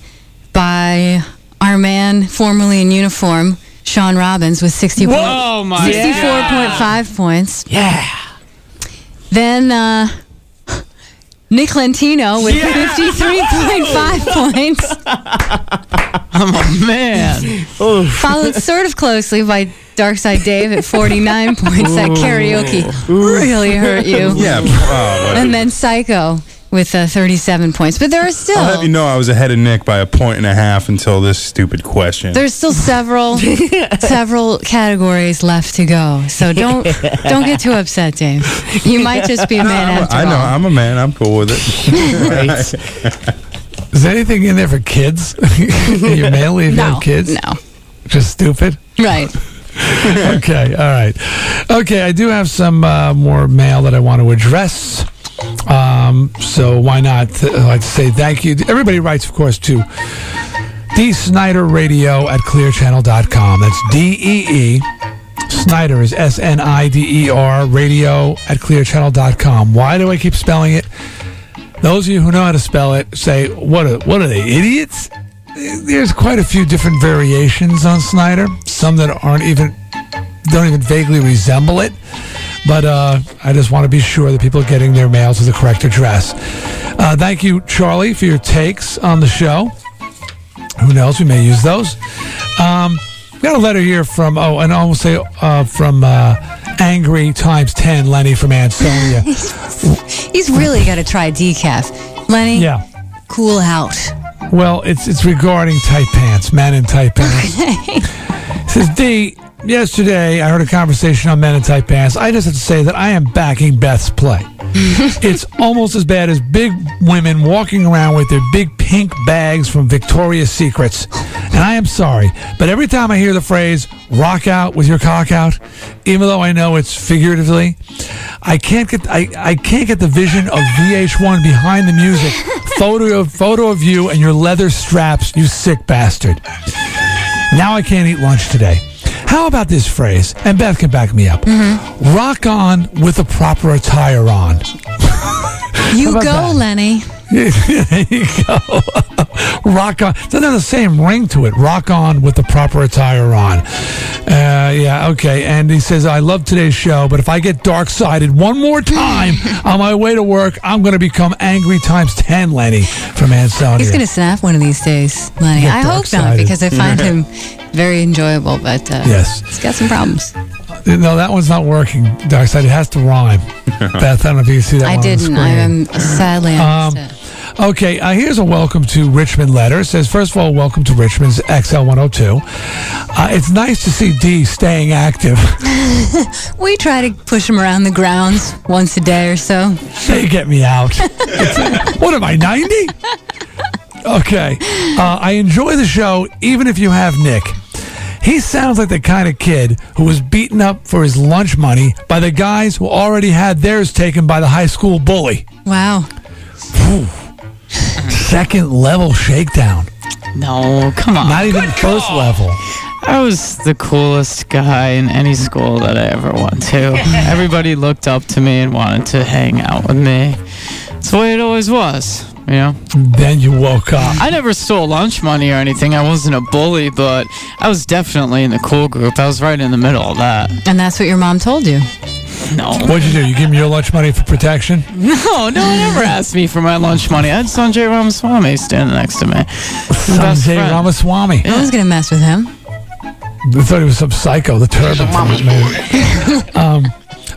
by our man, formerly in uniform, Sean Robbins, with 64.5 points. Yeah. Then Nick Lentino with 53.5 points. I'm a man. Followed sort of closely by Darkside Dave at 49 points. That karaoke really hurt you. Yeah. And then Psycho with 37 points. But there are still... I'll have you know I was ahead of Nick by 1.5 points until this stupid question. There's still several categories left to go. So don't get too upset, Dave. You might just be a man after all. I know. I'm a man. I'm cool with it. Right. Is there anything in there for kids? You're manly if you have kids? No. Just stupid? Right. Okay, all right. Okay, I do have some more mail that I want to address. So why not? I'd like to say thank you. Everybody writes, of course, to D. Snider Radio at clearchannel.com. That's DEE. Snider is SNIDER, radio at clearchannel.com. Why do I keep spelling it? Those of you who know how to spell it say, what are they, idiots? There's quite a few different variations on Snider. Some that don't even vaguely resemble it. But I just want to be sure that people are getting their mail to the correct address. Thank you, Charlie, for your takes on the show. Who knows? We may use those. Got a letter here from Angry Times 10 Lenny from Ansonia. He's really got to try decaf, Lenny. Yeah. Cool out. Well, it's regarding tight pants, men in tight pants. Okay. Says, D, yesterday I heard a conversation on men in tight pants. I just have to say that I am backing Beth's play. It's almost as bad as big women walking around with their big pink bags from Victoria's Secrets. And I am sorry, but every time I hear the phrase, rock out with your cock out, even though I know it's figuratively, I can't get the vision of VH1 Behind the Music. Photo of you and your leather straps, you sick bastard. Now I can't eat lunch today. How about this phrase? And Beth can back me up. Mm-hmm. Rock on with the proper attire on. You go, that? Lenny. There you go. Rock on. Doesn't have the same ring to it. Rock on with the proper attire on. Yeah, okay. And he says, I love today's show, but if I get dark-sided one more time on my way to work, I'm going to become Angry Times 10 Lenny from Ansonia. He's going to snap one of these days, Lenny. I hope not, because I find him very enjoyable, but yes, he's got some problems. No, that one's not working, Darkside. It has to rhyme. Beth, I don't know if you can see that one on the screen. I didn't. I am sadly. Okay, here's a welcome to Richmond letter. It says, first of all, welcome to Richmond's XL 102. It's nice to see Dee staying active. We try to push him around the grounds once a day or so. They get me out. What am I, 90? Okay. I enjoy the show, even if you have Nick. He sounds like the kind of kid who was beaten up for his lunch money by the guys who already had theirs taken by the high school bully. Wow. Ooh. Second level shakedown. No, come on. Not even first level. I was the coolest guy in any school that I ever went to. Everybody looked up to me and wanted to hang out with me. That's the way it always was. You know? Then you woke up. I never stole lunch money or anything. I wasn't a bully, but I was definitely in the cool group. I was right in the middle of that. And that's what your mom told you? No. What'd you do? You give me your lunch money for protection? No, no one ever asked me for my lunch money. I had Sanjay Ramaswamy standing next to me. Sanjay Ramaswamy. I was going to mess with him. I thought he was some psycho, the turban.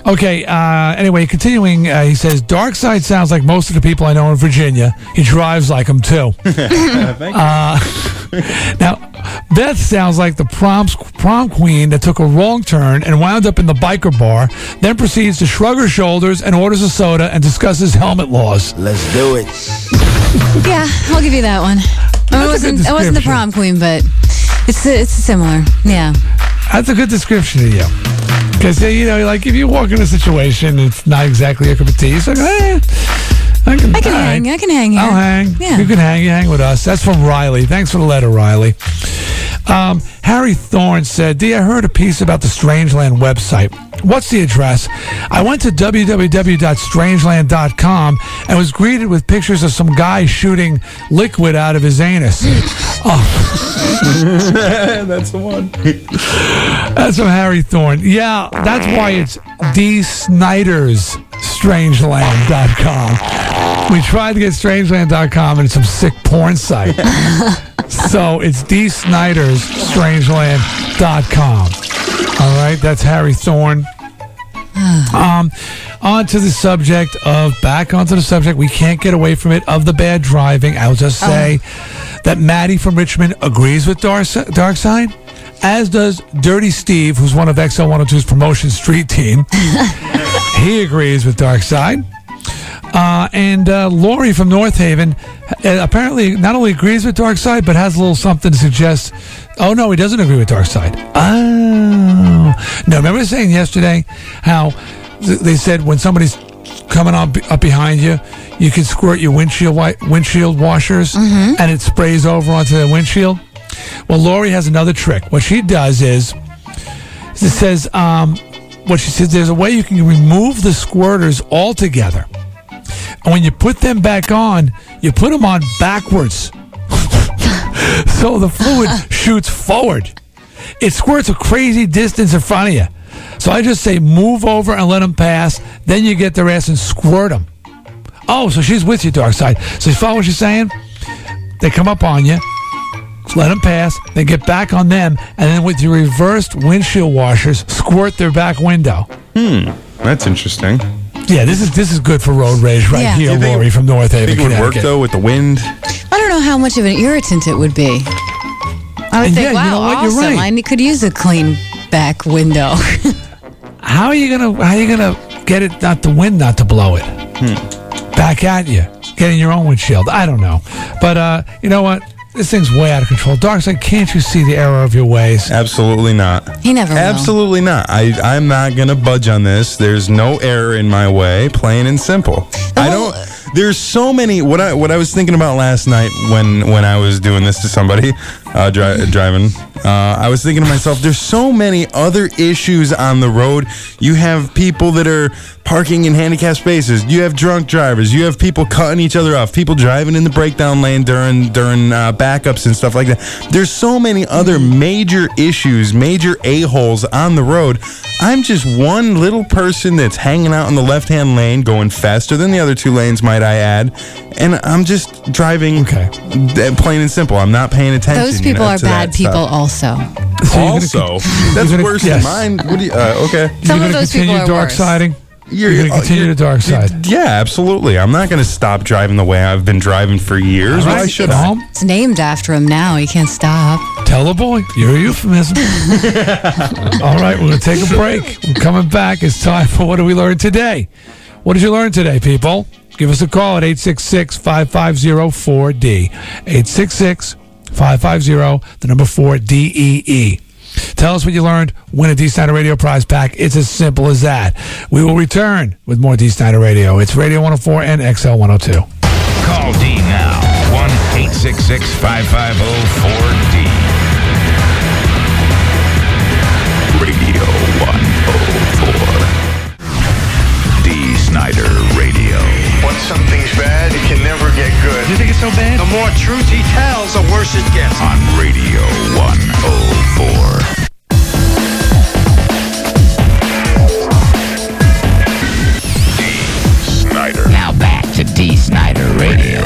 Okay, anyway, continuing, he says, Darkside sounds like most of the people I know in Virginia. He drives like them, too. Now, Beth sounds like the prom queen that took a wrong turn and wound up in the biker bar, then proceeds to shrug her shoulders and orders a soda and discusses helmet laws. Let's do it. Yeah, I'll give you that one. I wasn't the prom queen, but it's similar, yeah. That's a good description of you. Because, you know, like, if you walk in a situation and it's not exactly a cup of tea, it's like, eh, I can hang here. I'll hang. Yeah. You can hang. You hang with us. That's from Riley. Thanks for the letter, Riley. Harry Thorne said, Dee, I heard a piece about the Strangeland website. What's the address? I went to www.strangeland.com and was greeted with pictures of some guy shooting liquid out of his anus. Oh. That's the one. That's from Harry Thorne. Yeah, that's why it's D. Snyder's Strangeland.com. We tried to get Strangeland.com and it's some sick porn site. So it's D. Snyder's Strangeland.com. All right, that's Harry Thorne. Back onto the subject, we can't get away from it, of the bad driving. I'll just say that Maddie from Richmond agrees with Darkside, as does Dirty Steve, who's one of XL 102's promotion street team. He agrees with Darkside. And Lori from North Haven apparently not only agrees with Darkside, but has a little something to suggest. Oh, no, he doesn't agree with Darkside. Oh. Now, remember saying yesterday how they said when somebody's coming up behind you, you can squirt your windshield washers and it sprays over onto the windshield? Well, Lori has another trick. What she does is, it says, there's a way you can remove the squirters altogether. And when you put them back on, you put them on backwards. So the fluid shoots forward. It squirts a crazy distance in front of you. So I just say move over and let them pass. Then you get their ass and squirt them. Oh, so she's with you, Darkside. So you follow what she's saying? They come up on you. Let them pass. Then get back on them. And then with your reversed windshield washers, squirt their back window. That's interesting. Yeah, this is good for road rage right here, Lori from North Haven, Connecticut. It would work, though, with the wind? I don't know how much of an irritant it would be. I would think, wow, you know what? Awesome. You're right. I could use a clean back window. How are you gonna get it, not the wind, not to blow it? Back at you. Getting your own windshield. I don't know. But you know what? This thing's way out of control. Darkside, can't you see the error of your ways? Absolutely not. He never will. Absolutely not. I'm not going to budge on this. There's no error in my way, plain and simple. There's so many. What I was thinking about last night when I was doing this to somebody, driving, I was thinking to myself, there's so many other issues on the road. You have people that are parking in handicapped spaces. You have drunk drivers. You have people cutting each other off. People driving in the breakdown lane during backups and stuff like that. There's so many other major issues, major a-holes on the road. I'm just one little person that's hanging out in the left-hand lane, going faster than the other two lanes, might I add, and I'm just driving plain and simple. I'm not paying attention. Those people are bad people also. So that's worse than mine. What do you, okay. Some of those people are worse. Darksiding? You're going to continue the dark side. Yeah, absolutely. I'm not going to stop driving the way I've been driving for years. Right. Why should I? It's named after him now. He can't stop. Tell a boy. You're a euphemism. All right, we're going to take a break. We're coming back. It's time for What Did We Learn Today? What did you learn today, people? Give us a call at 866-5504-D. 866-550, the number 4, D-E-E. Tell us what you learned. Win a D. Snyder Radio prize pack. It's as simple as that. We will return with more D. Snyder Radio. It's Radio 104 and XL 102. Call D now. 1-866-5504-D. Radio 104. D. Snyder Radio. Once something's bad, it can never get good. You think it's so bad? The more truth he tells, the worse it gets. On Radio 104. To D. Snyder Radio.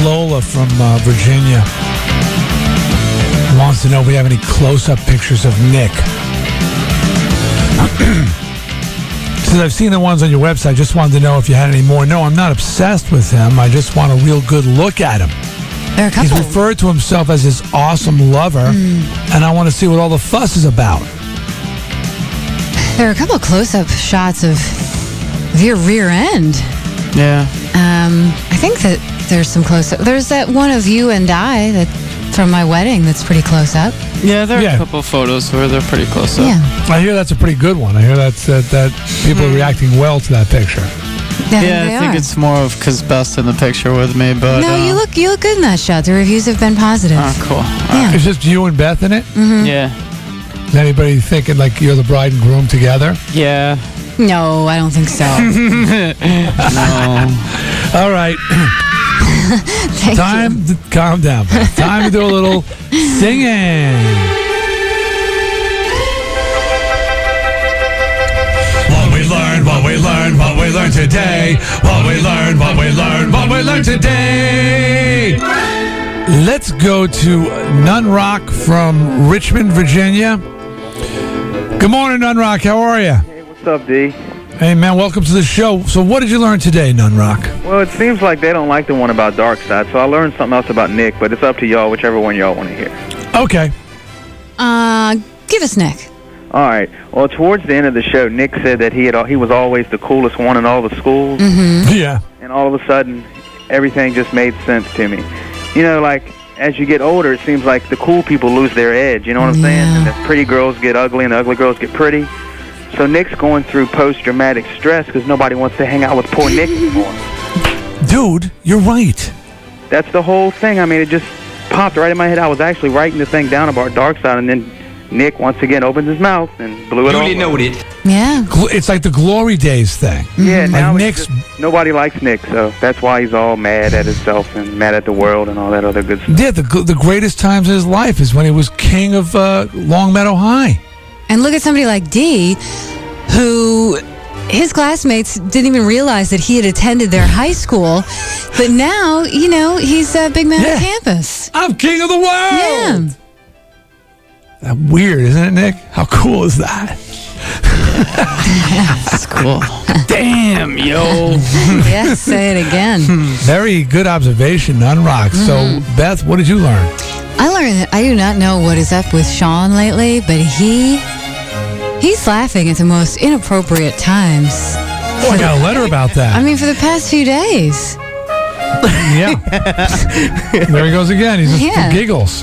Lola from Virginia wants to know if we have any close-up pictures of Nick. Since I've seen the ones on your website, just wanted to know if you had any more. No, I'm not obsessed with him. I just want a real good look at him. There are a couple. He's referred to himself as his awesome lover, and I want to see what all the fuss is about. There are a couple of close-up shots of your rear end. Yeah. I think that there's some close-up. There's that one of you and I from my wedding that's pretty close up. Yeah, there are a couple of photos where they're pretty close up. Yeah. I hear that's a pretty good one. I hear that people are reacting well to that picture. I think it's more of because Beth's in the picture with me. But no, you look good in that shot. The reviews have been positive. Oh, cool. Yeah. It's just you and Beth in it? Mm-hmm. Yeah. Is anybody thinking like you're the bride and groom together? Yeah. No, I don't think so. No. All right. Time to calm down. Time to do a little singing. What we learned, what we learned, what we learned today. What we learned, what we learned, what we learned today. Let's go to Nunrock from Richmond, Virginia. Good morning, Nunrock. How are you? Hey, what's up, D? Hey, man, welcome to the show. So what did you learn today, Nunrock? Well, it seems like they don't like the one about Dark Side, so I learned something else about Nick, but it's up to y'all, whichever one y'all want to hear. Okay. Give us Nick. All right. Well, towards the end of the show, Nick said that he was always the coolest one in all the schools. Mm-hmm. Yeah. And all of a sudden, everything just made sense to me. You know, like, as you get older, it seems like the cool people lose their edge, you know what I'm saying? And the pretty girls get ugly and the ugly girls get pretty. So Nick's going through post-traumatic stress because nobody wants to hang out with poor Nick anymore. Dude, you're right. That's the whole thing. I mean, it just popped right in my head. I was actually writing the thing down about Dark Side, and then Nick once again opens his mouth and blew it all. You know it. Yeah. It's like the glory days thing. Yeah, now like Nick's nobody likes Nick, so that's why he's all mad at himself and mad at the world and all that other good stuff. Yeah, the greatest times in his life is when he was king of Long Meadow High. And look at somebody like D, who his classmates didn't even realize that he had attended their high school. But now, you know, he's a big man on campus. I'm king of the world! Yeah. That's weird, isn't it, Nick? How cool is that? That's cool. Damn, yo. Yes, say it again. Very good observation, Nunrock. So, Beth, what did you learn? I learned that I do not know what is up with Sean lately, but He's laughing at the most inappropriate times. Oh, I got a letter about that. I mean, for the past few days. Yeah. There he goes again. He just giggles.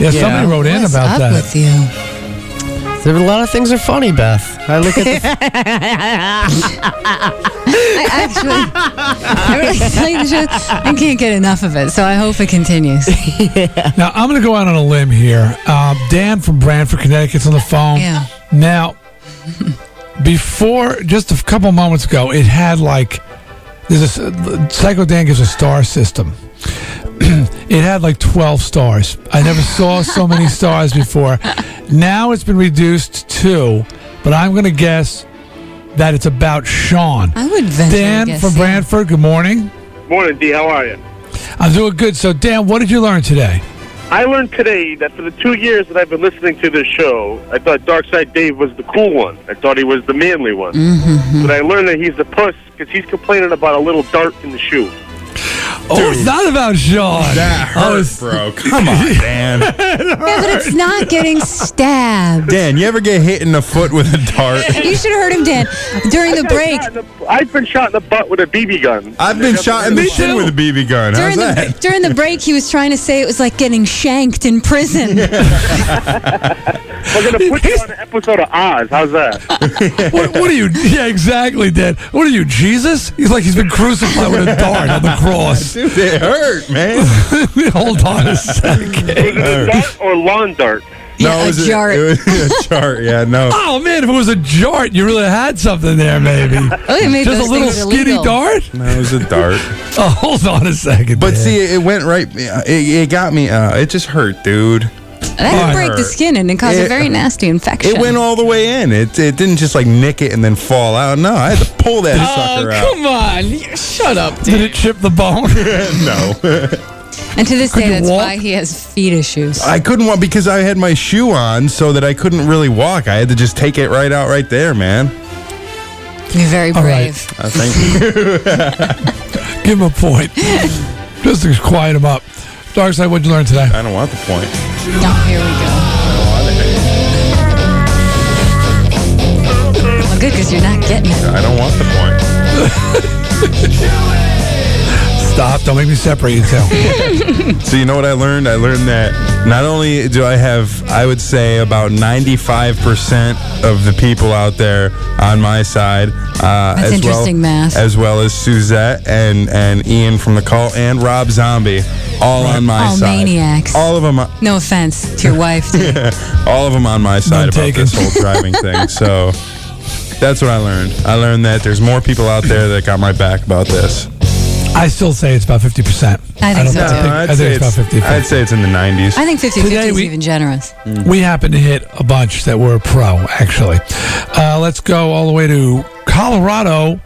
Yeah, somebody wrote in about that. What's up with you? There are a lot of things that are funny, Beth. I look at I really tell you the truth, I can't get enough of it, so I hope it continues. Now, I'm going to go out on a limb here. Dan from Branford, Connecticut's on the phone. Yeah. Now, before, just a couple moments ago, it had like, Psycho Dan gives a star system. It had like 12 stars. I never saw so many stars before. Now it's been reduced to, but I'm going to guess that it's about Sean. I would venture Dan from Branford, good morning. Morning, D. How are you? I'm doing good. So, Dan, what did you learn today? I learned today that for the 2 years that I've been listening to this show, I thought Dark Side Dave was the cool one. I thought he was the manly one. Mm-hmm. But I learned that he's the puss because he's complaining about a little dart in the shoe. Oh, dude, it's not about Sean. That hurts, bro. Come on, Dan. Yeah, but it's not getting stabbed. Dan, you ever get hit in the foot with a dart? You should have heard him, Dan, during the break. I've been shot in the butt with a BB gun. I've been shot in the shin with a BB gun. How's that? During the break, he was trying to say it was like getting shanked in prison. We're going to put you on an episode of Oz. How's that? What are you? Yeah, exactly, Dan. What are you, Jesus? He's like he's been crucified with a dart on the cross. Dude, it hurt, man. Hold on a second. Was it a dart or lawn dart? No, yeah, it was a jart. It was a jart, yeah, no. Oh, man, if it was a jart, you really had something there, maybe. Just a little skinny dart? No, it was a dart. Oh, hold on a second. But, man, see, it went right. It got me. It just hurt, dude. That break the skin and it caused a very nasty infection. It went all the way in. It didn't just like nick it and then fall out. No, I had to pull that sucker out. Oh, come on. Shut up, dude. Did it chip the bone? No. And to this day, that's why he has feet issues. I couldn't walk because I had my shoe on so that I couldn't really walk. I had to just take it right out right there, man. You're very brave. Right. Thank you. Give him a point. Just to quiet him up. Dark Side, what'd you learn today? I don't want the point. No, here we go. Well, good, because you're not getting it. I don't want the point. Stop. Don't make me separate you two. So you know what I learned? I learned that not only do I have, I would say, about 95% of the people out there on my side. That's interesting math. As well as Suzette and Ian from The Cult and Rob Zombie. All on my side. All maniacs. All of them. No offense to your wife, dude. All of them on my side about this whole driving thing. So that's what I learned. I learned that there's more people out there that got my back about this. I still say it's about 50%. I think so, too. I think it's about 50%. I'd say it's in the 90s. I think 50-50 is even generous. We happen to hit a bunch that were pro, actually. Let's go all the way to Colorado.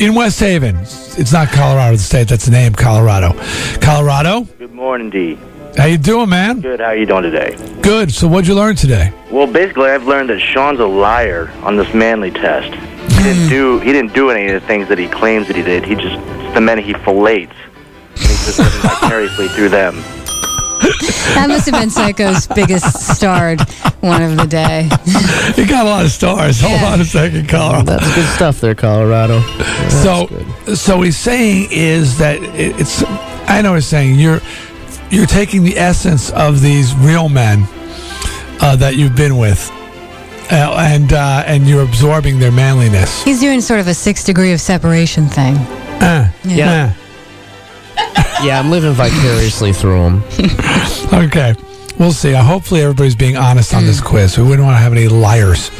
In West Haven. It's not Colorado, the state. That's the name, Colorado. Colorado? Good morning, D. How you doing, man? Good. How you doing today? Good. So what'd you learn today? Well, basically, I've learned that Sean's a liar on this manly test. He didn't do any of the things that he claims that he did. He just, it's the men he fillets. And he's just living vicariously through them. That must have been Psycho's biggest starred one of the day. It got a lot of stars. Yeah. Hold on a second, Colorado. That's good stuff there, Colorado. Yeah, so he's saying is that it's. I know what he's saying. You're taking the essence of these real men that you've been with, and you're absorbing their manliness. He's doing sort of a 6 degree of separation thing. Yeah. Yeah, I'm living vicariously through them. Okay. We'll see. Hopefully everybody's being honest on this quiz. We wouldn't want to have any liars.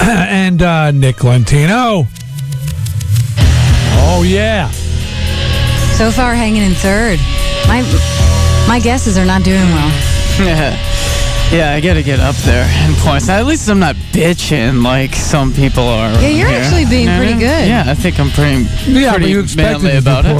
And Nick Lentino. Oh, yeah. So far, hanging in third. My guesses are not doing well. Yeah, I got to get up there in points. At least I'm not bitching like some people are. Yeah, you're actually being pretty good. Yeah, I think I'm pretty manly about it. Yeah.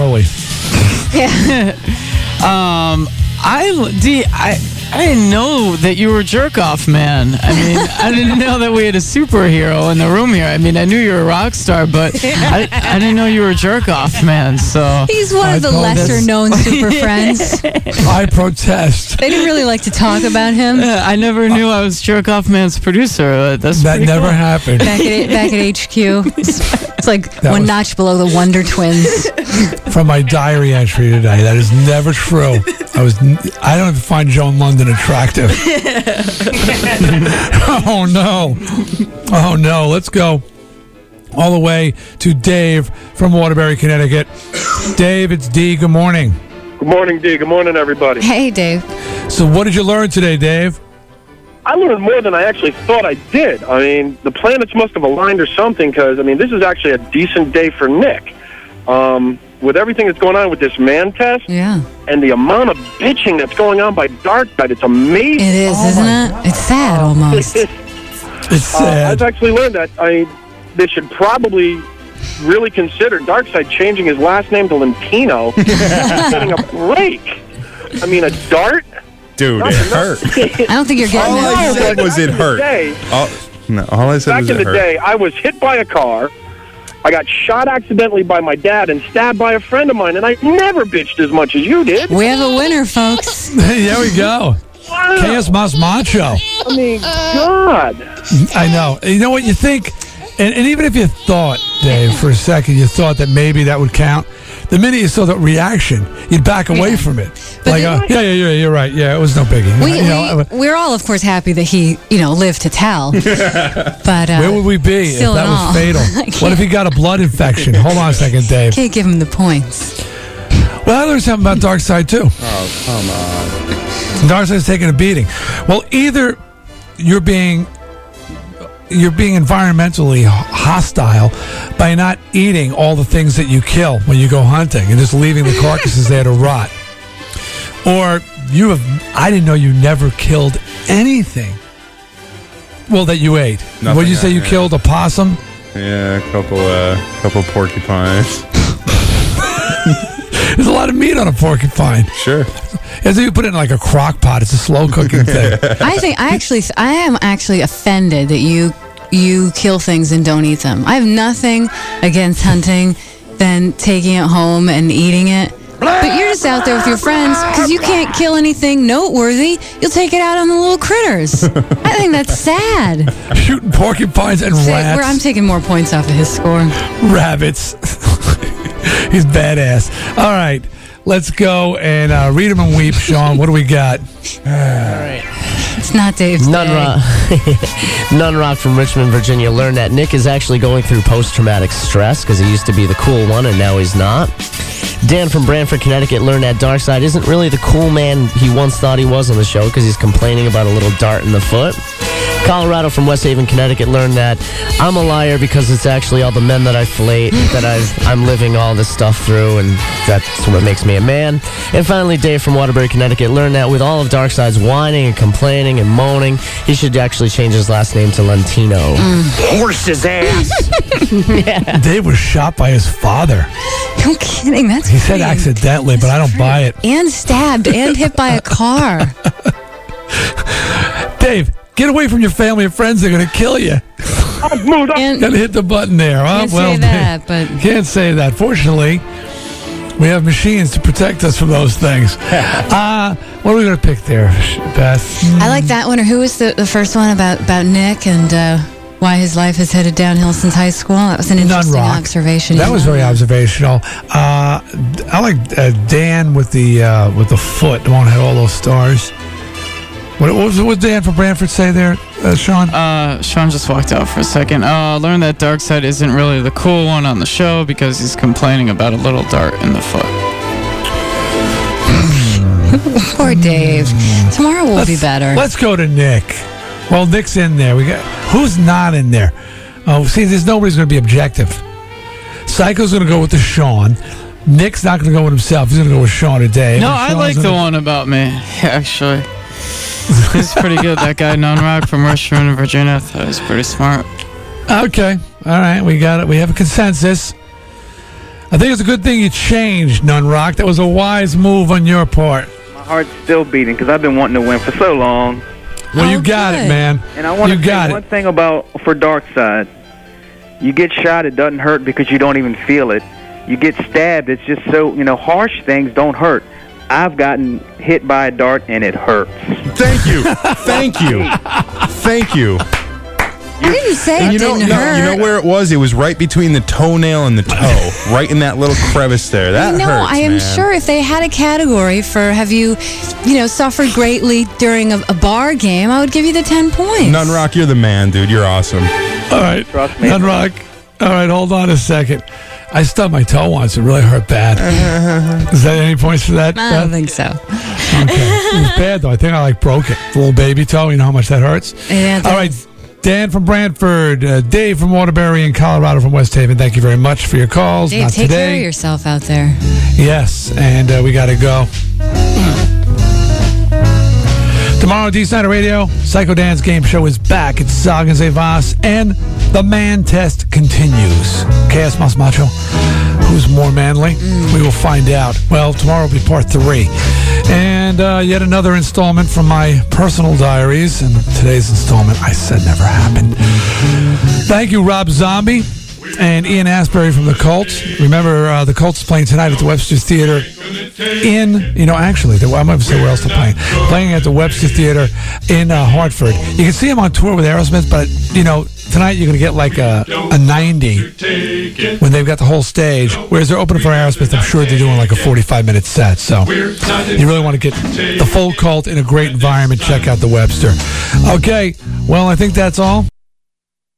I didn't know that you were a jerk-off man. I mean, I didn't know that we had a superhero in the room here. I mean, I knew you were a rock star, but I didn't know you were a jerk-off man, so... He's one of the lesser-known super friends. I protest. They didn't really like to talk about him. I never knew I was jerk-off man's producer. That never happened. Back at HQ. It's like that one notch below the Wonder Twins. From my diary entry today, that is never true. I don't even find Joan Lunden attractive. Oh no, let's go all the way to Dave from Waterbury, Connecticut. Dave, it's D. Good morning. Good morning, D. Good morning, everybody. Hey, Dave. So what did you learn today, Dave? I learned more than I actually thought I did. I mean, the planets must have aligned or something, because I mean, this is actually a decent day for Nick. with everything that's going on with this man test and the amount of bitching that's going on by dark side, it's amazing. It is, isn't it? It's sad almost. It's sad. I've actually learned that they should probably really consider Darkseid changing his last name to Limpino. Getting a break. I mean, a dart? Dude, it hurt. I don't think you're getting all that. All I said was it hurt. All I said was it hurt. Back in the day, I was hit by a car. I got shot accidentally by my dad and stabbed by a friend of mine, and I never bitched as much as you did. We have a winner, folks. There we go. Wow. Chaos Mas Macho. I mean, God. I know. You know what you think? And even if you thought, Dave, for a second, you thought that maybe that would count, the minute you saw that reaction, you'd back away from it. But like, you're right. Yeah, it was no biggie. We're all, of course, happy that he, lived to tell. But where would we be if that was fatal? What if he got a blood infection? Hold on a second, Dave. Can't give him the points. Well, I learned something about Darkseid, too. Oh, come on. Darkseid's taking a beating. Well, either you're being environmentally hostile by not eating all the things that you kill when you go hunting and just leaving the carcasses there to rot, or I didn't know you never killed anything. Well, that you ate. Nothing. What did you say? You killed a possum? Yeah, a couple porcupines. There's a lot of meat on a porcupine. Sure. As if you put it in like a crock pot, it's a slow cooking thing. I am actually offended that you kill things and don't eat them. I have nothing against hunting than taking it home and eating it. But you're just out there with your friends because you can't kill anything noteworthy. You'll take it out on the little critters. I think that's sad. Shooting porcupines and rats. I'm taking more points off of his score. Rabbits. He's badass. All right, let's go and read them and weep, Sean. What do we got? All right. It's not Dave's day. Nunrod from Richmond, Virginia learned that Nick is actually going through post-traumatic stress because he used to be the cool one and now he's not. Dan from Branford, Connecticut learned that Darkseid isn't really the cool man he once thought he was on the show because he's complaining about a little dart in the foot. Colorado from West Haven, Connecticut learned that I'm a liar because it's actually all the men that I flate that I'm living all this stuff through, and that's what makes me a man. And finally, Dave from Waterbury, Connecticut learned that with all of Darkseid's whining and complaining and moaning, he should actually change his last name to Lentino. Horse's ass! Yeah. Dave was shot by his father. No kidding, that's He said accidentally, but I don't buy it. And stabbed and hit by a car. Dave, get away from your family and friends. They're going to kill you. I've moved on. Got to hit the button there. Can't say that. Fortunately, we have machines to protect us from those things. What are we going to pick there, Beth? I like that one. Or who was the first one about Nick and why his life has headed downhill since high school? That was an interesting observation. That was very observational. I like Dan with the foot. The one that had all those stars. What did Dan from Branford say there, Sean? Sean just walked out for a second. Learned that Darkseid isn't really the cool one on the show because he's complaining about a little dart in the foot. Poor Dave. Tomorrow will be better. Let's go to Nick. Well, Nick's in there. Who's not in there? Oh, see, there's nobody's going to be objective. Psycho's going to go with the Sean. Nick's not going to go with himself. He's going to go with Sean today. No, I like the one about me, actually. It's pretty good. That guy, Nunrod from Richmond, Virginia, I thought it was pretty smart. Okay. All right. We got it. We have a consensus. I think it's a good thing you changed, Nunrock. That was a wise move on your part. My heart's still beating because I've been wanting to win for so long. Well, you got it, man. And I want to say one thing for Darkseid. You get shot, it doesn't hurt because you don't even feel it. You get stabbed, it's just so, harsh things don't hurt. I've gotten hit by a dart and it hurts. Thank you. Thank you. Thank you. I didn't say it didn't hurt. You know where it was? It was right between the toenail and the toe, right in that little crevice there. That hurts, I am sure if they had a category for have you, suffered greatly during a bar game, I would give you the 10 points. Nunrock, you're the man, dude. You're awesome. All right. Trust me. Nunrock. All right, hold on a second. I stubbed my toe once. It really hurt bad. Is that any points for that? I don't think so. Okay. It was bad, though. I think I broke it. The little baby toe. You know how much that hurts? Yeah. All right, Dan from Brantford, Dave from Waterbury, and Colorado from West Haven. Thank you very much for your calls. Dave, take care of yourself out there. Yes, and we got to go. Tomorrow, D-Snyder Radio, Psycho Dan's game show is back. It's Sagan's Avas, and the man test continues. Chaos Mas Macho, who's more manly? We will find out. Well, tomorrow will be part 3. And yet another installment from my personal diaries. And today's installment, I said, never happened. Thank you, Rob Zombie and Ian Astbury from The Cult. Remember, The Cult's playing tonight at the Webster Theater in, I'm going to say where else they're playing. Playing at the Webster Theater in Hartford. You can see them on tour with Aerosmith, but, tonight you're going to get like a 90 when they've got the whole stage. Whereas they're opening for Aerosmith, I'm sure they're doing like a 45-minute set. So you really want to get the full Cult in a great environment. Check out the Webster. Okay, well, I think that's all.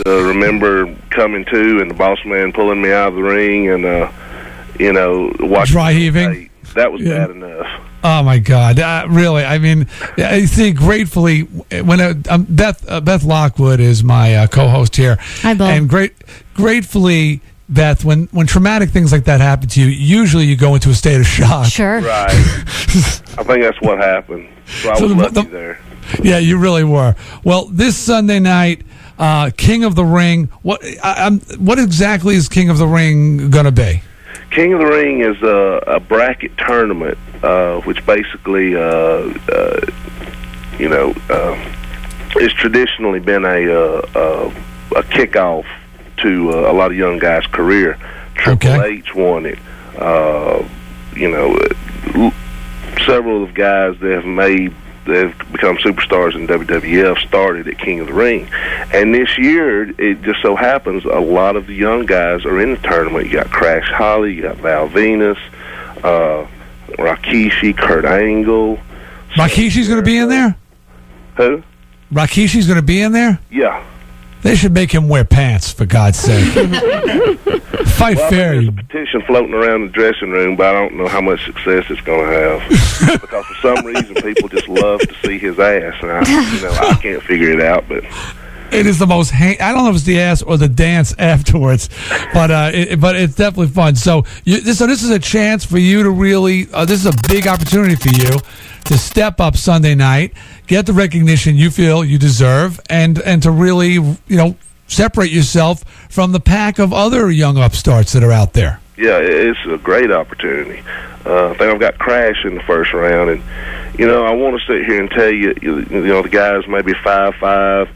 Remember coming to and the boss man pulling me out of the ring and, watching. Dry heaving. That was bad enough. Oh, my God. Really, I mean, you see, gratefully, when Beth Lockwood is my co-host here. Hi, Bill. And gratefully, Beth, when traumatic things like that happen to you, usually you go into a state of shock. Sure. Right. I think that's what happened. So I was lucky there. Yeah, you really were. Well, this Sunday night, King of the Ring. What exactly is King of the Ring going to be? King of the Ring is a bracket tournament, which basically, it's traditionally been a kickoff to a lot of young guys' career. Triple H won it. Several of the guys that have become superstars in WWF started at King of the Ring. And this year, it just so happens a lot of the young guys are in the tournament. You got Crash Holly, you got Val Venus, Rikishi, Kurt Angle. Rikishi's going to be in there? Who? Rikishi's going to be in there? Yeah. They should make him wear pants, for God's sake. Fight fair. There's a petition floating around the dressing room, but I don't know how much success it's going to have. Because for some reason, people just love to see his ass. And I can't figure it out, but... It is the most... I don't know if it's the ass or the dance afterwards, but it's definitely fun. So this is a chance for you to really... this is a big opportunity for you to step up Sunday night, get the recognition you feel you deserve, and to really, separate yourself from the pack of other young upstarts that are out there. Yeah, it's a great opportunity. I think I've got Crash in the first round, and, I want to sit here and tell you, the guy's maybe 5'5",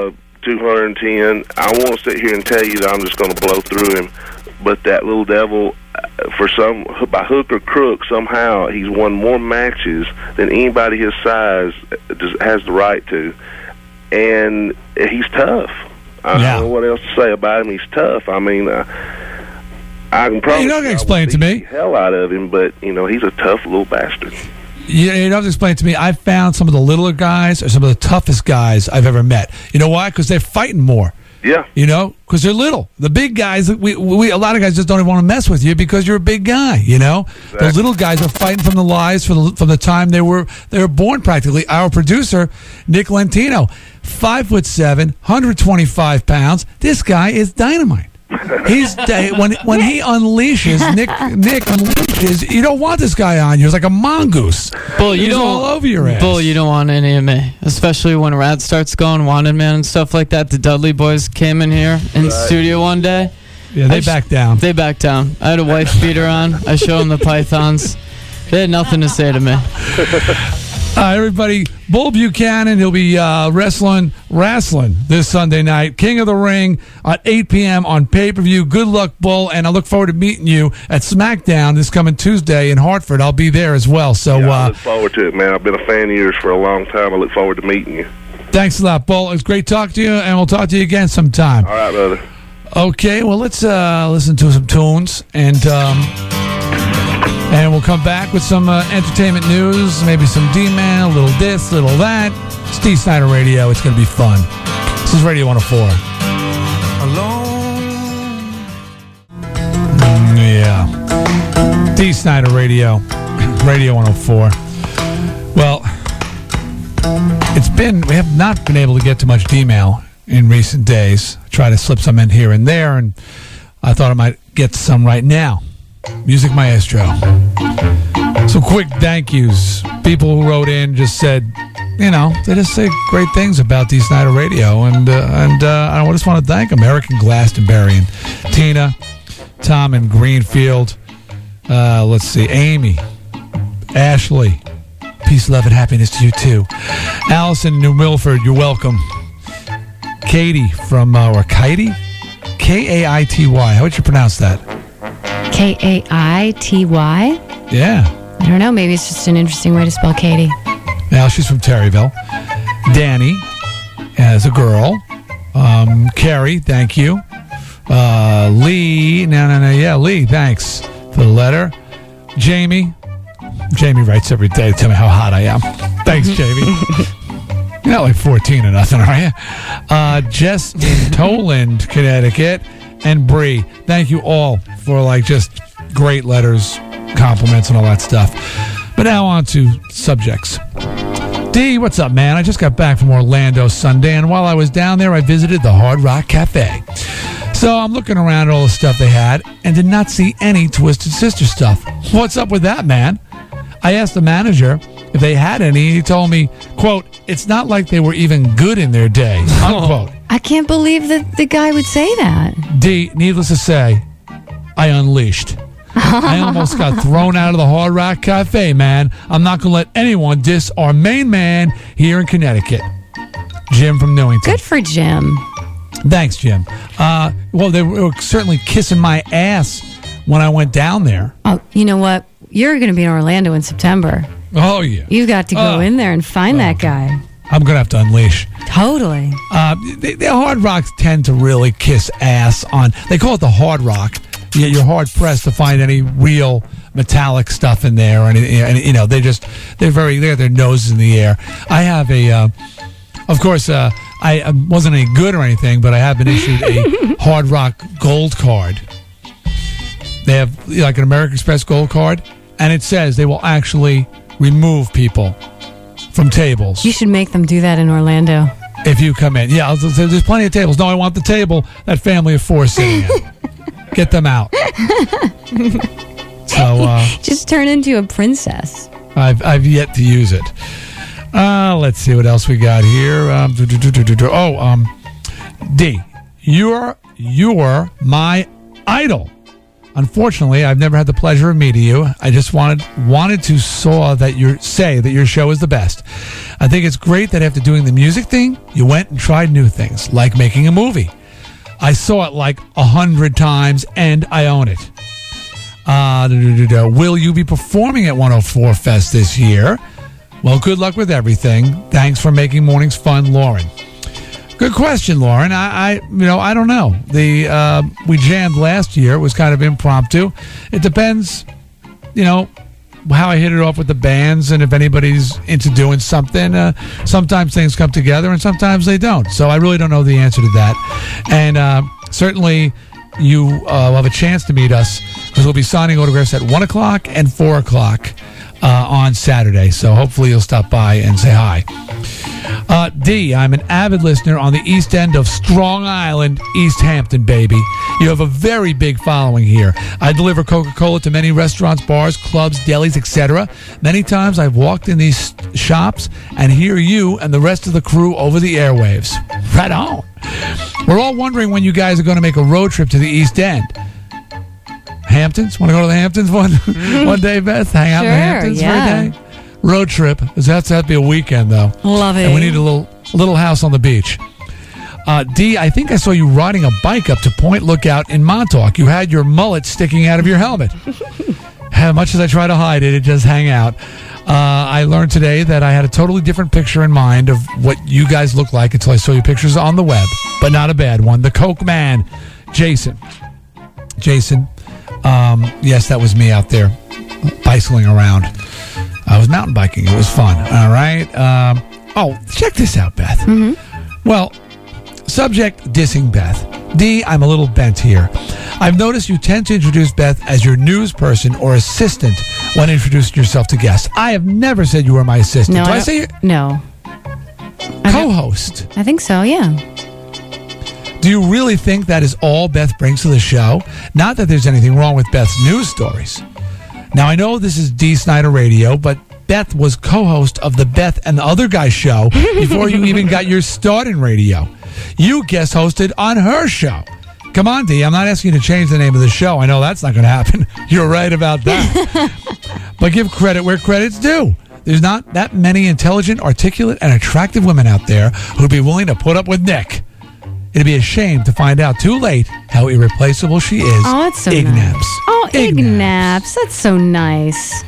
210. I want to sit here and tell you that I'm just going to blow through him, but that little devil, by hook or crook, somehow he's won more matches than anybody his size has the right to, and he's tough. I don't know what else to say about him. He's tough. I mean, I can probably explain to me the hell out of him, but he's a tough little bastard. Yeah, you don't have to explain it to me. I've found some of the littler guys are some of the toughest guys I've ever met. You know why? Because they're fighting more. Yeah. Because they're little. The big guys, a lot of guys just don't even want to mess with you because you're a big guy, Exactly. Those little guys are fighting from the lies from the time they were born practically. Our producer, Nick Lentino, 5'7", 125 pounds. This guy is dynamite. He's when he unleashes Nick unleashes. You don't want this guy on you. It's like a mongoose. Bull, you don't all over your ass. Bull, you don't want any of me, especially when Rad starts going wanted man and stuff like that. The Dudley Boys came in here in the studio one day. Yeah, they backed down. They backed down. I had a wife beater on. I showed them the pythons. They had nothing to say to me. Everybody, Bull Buchanan, he'll be wrestling this Sunday night. King of the Ring at 8 p.m. on pay-per-view. Good luck, Bull, and I look forward to meeting you at SmackDown this coming Tuesday in Hartford. I'll be there as well. So, I look forward to it, man. I've been a fan of yours for a long time. I look forward to meeting you. Thanks a lot, Bull. It's great talking to you, and we'll talk to you again sometime. All right, brother. Okay, well, let's listen to some tunes, and we'll come back with some entertainment news, maybe some D-Man, a little this, a little that. It's D. Snyder Radio. It's going to be fun. This is Radio 104. Alone. Yeah. D. Snyder Radio. Radio 104. Well, it's we have not been able to get too much D-mail in recent days. I try to slip some in here and there, and I thought I might get some right now. Music Maestro. Some quick thank yous. People who wrote in just said, you know, they just say great things about Dee Snider Radio, and I just want to thank American Glastonbury and Tina, Tom in Greenfield. Let's see, Amy, Ashley. Peace, love, and happiness to you, too. Allison in New Milford, you're welcome. Katie from, or Katie? K-A-I-T-Y. How would you pronounce that? K-A-I-T-Y? Yeah. I don't know. Maybe it's just an interesting way to spell Katie. Now, she's from Terryville. Danny, as a girl. Carrie, thank you. Lee, Lee, thanks for the letter. Jamie writes every day to tell me how hot I am. Thanks, Jamie. You're not like 14 or nothing, are you? Jess in Toland, Connecticut, and Bree. Thank you all for, like, just great letters, compliments, and all that stuff. But now on to subjects. Dee, what's up, man? I just got back from Orlando Sunday, and while I was down there, I visited the Hard Rock Cafe. So I'm looking around at all the stuff they had and did not see any Twisted Sister stuff. What's up with that, man? I asked the manager if they had any, and he told me, quote, it's not like they were even good in their day, unquote. I can't believe that the guy would say that. D, needless to say, I unleashed. I almost got thrown out of the Hard Rock Cafe, man. I'm not going to let anyone diss our main man here in Connecticut. Jim from Newington. Good for Jim. Thanks, Jim. Well, they were certainly kissing my ass when I went down there. Oh, you know what? You're going to be in Orlando in September. Oh, yeah. You've got to go in there and find that guy. I'm going to have to unleash. Totally. The Hard Rocks tend to really kiss ass on... They call it the Hard Rock. You're hard-pressed to find any real metallic stuff in there. And you know, they got their noses in the air. I have a... of course, I wasn't any good or anything, but I have been issued a Hard Rock Gold Card. They have, like, an American Express Gold Card. And it says they will actually remove people from tables. You should make them do that in Orlando. If you come in. Yeah, I'll say, there's plenty of tables. No, I want the table that family of four sitting at. Get them out. So just turn into a princess. I've yet to use it. Let's see what else we got here. D, you're my idol. Unfortunately, I've never had the pleasure of meeting you. I just wanted to say that your show is the best. I think it's great that after doing the music thing, you went and tried new things, like making a movie. I saw it like 100 times, and I own it. Will you be performing at 104 Fest this year? Well, good luck with everything. Thanks for making mornings fun, Lauren. Good question, Lauren. I don't know. We jammed last year. It was kind of impromptu. It depends, you know, how I hit it off with the bands and if anybody's into doing something. Sometimes things come together and sometimes they don't. So I really don't know the answer to that. And certainly you will have a chance to meet us because we'll be signing autographs at 1 o'clock and 4 o'clock on Saturday. So hopefully you'll stop by and say hi. D, I'm an avid listener on the east end of Strong Island, East Hampton, baby. You have a very big following here. I deliver Coca-Cola to many restaurants, bars, clubs, delis, etc. Many times I've walked in these shops and hear you and the rest of the crew over the airwaves. Right on. We're all wondering when you guys are going to make a road trip to the East End. Hamptons? Want to go to the Hamptons one day, Beth? Hang out in the Hamptons for a day? Road trip. It has to be a weekend, though. Love it. And we need a little house on the beach. D, I think I saw you riding a bike up to Point Lookout in Montauk. You had your mullet sticking out of your helmet. As much as I try to hide it, it just hang out. I learned today that I had a totally different picture in mind of what you guys look like until I saw your pictures on the web, but not a bad one. The Coke Man, Jason. Jason, yes, that was me out there bicycling around. I was mountain biking. It was fun. All right. Check this out, Beth. Mm-hmm. Well, subject dissing Beth. D, I'm a little bent here. I've noticed you tend to introduce Beth as your news person or assistant when introducing yourself to guests. I have never said you were my assistant. No. Do I say you? No. most. I think so, yeah. Do you really think that is all Beth brings to the show? Not that there's anything wrong with Beth's news stories. Now, I know this is Dee Snider Radio, but Beth was co-host of the Beth and the Other Guy show before you even got your start in radio. You guest hosted on her show. Come on, Dee. I'm not asking you to change the name of the show. I know that's not going to happen. You're right about that. But give credit where credit's due. There's not that many intelligent, articulate, and attractive women out there who'd be willing to put up with Nick. It'd be a shame to find out too late how irreplaceable she is. Oh, that's so Ignaps. Nice. Oh, Ignaps. That's so nice.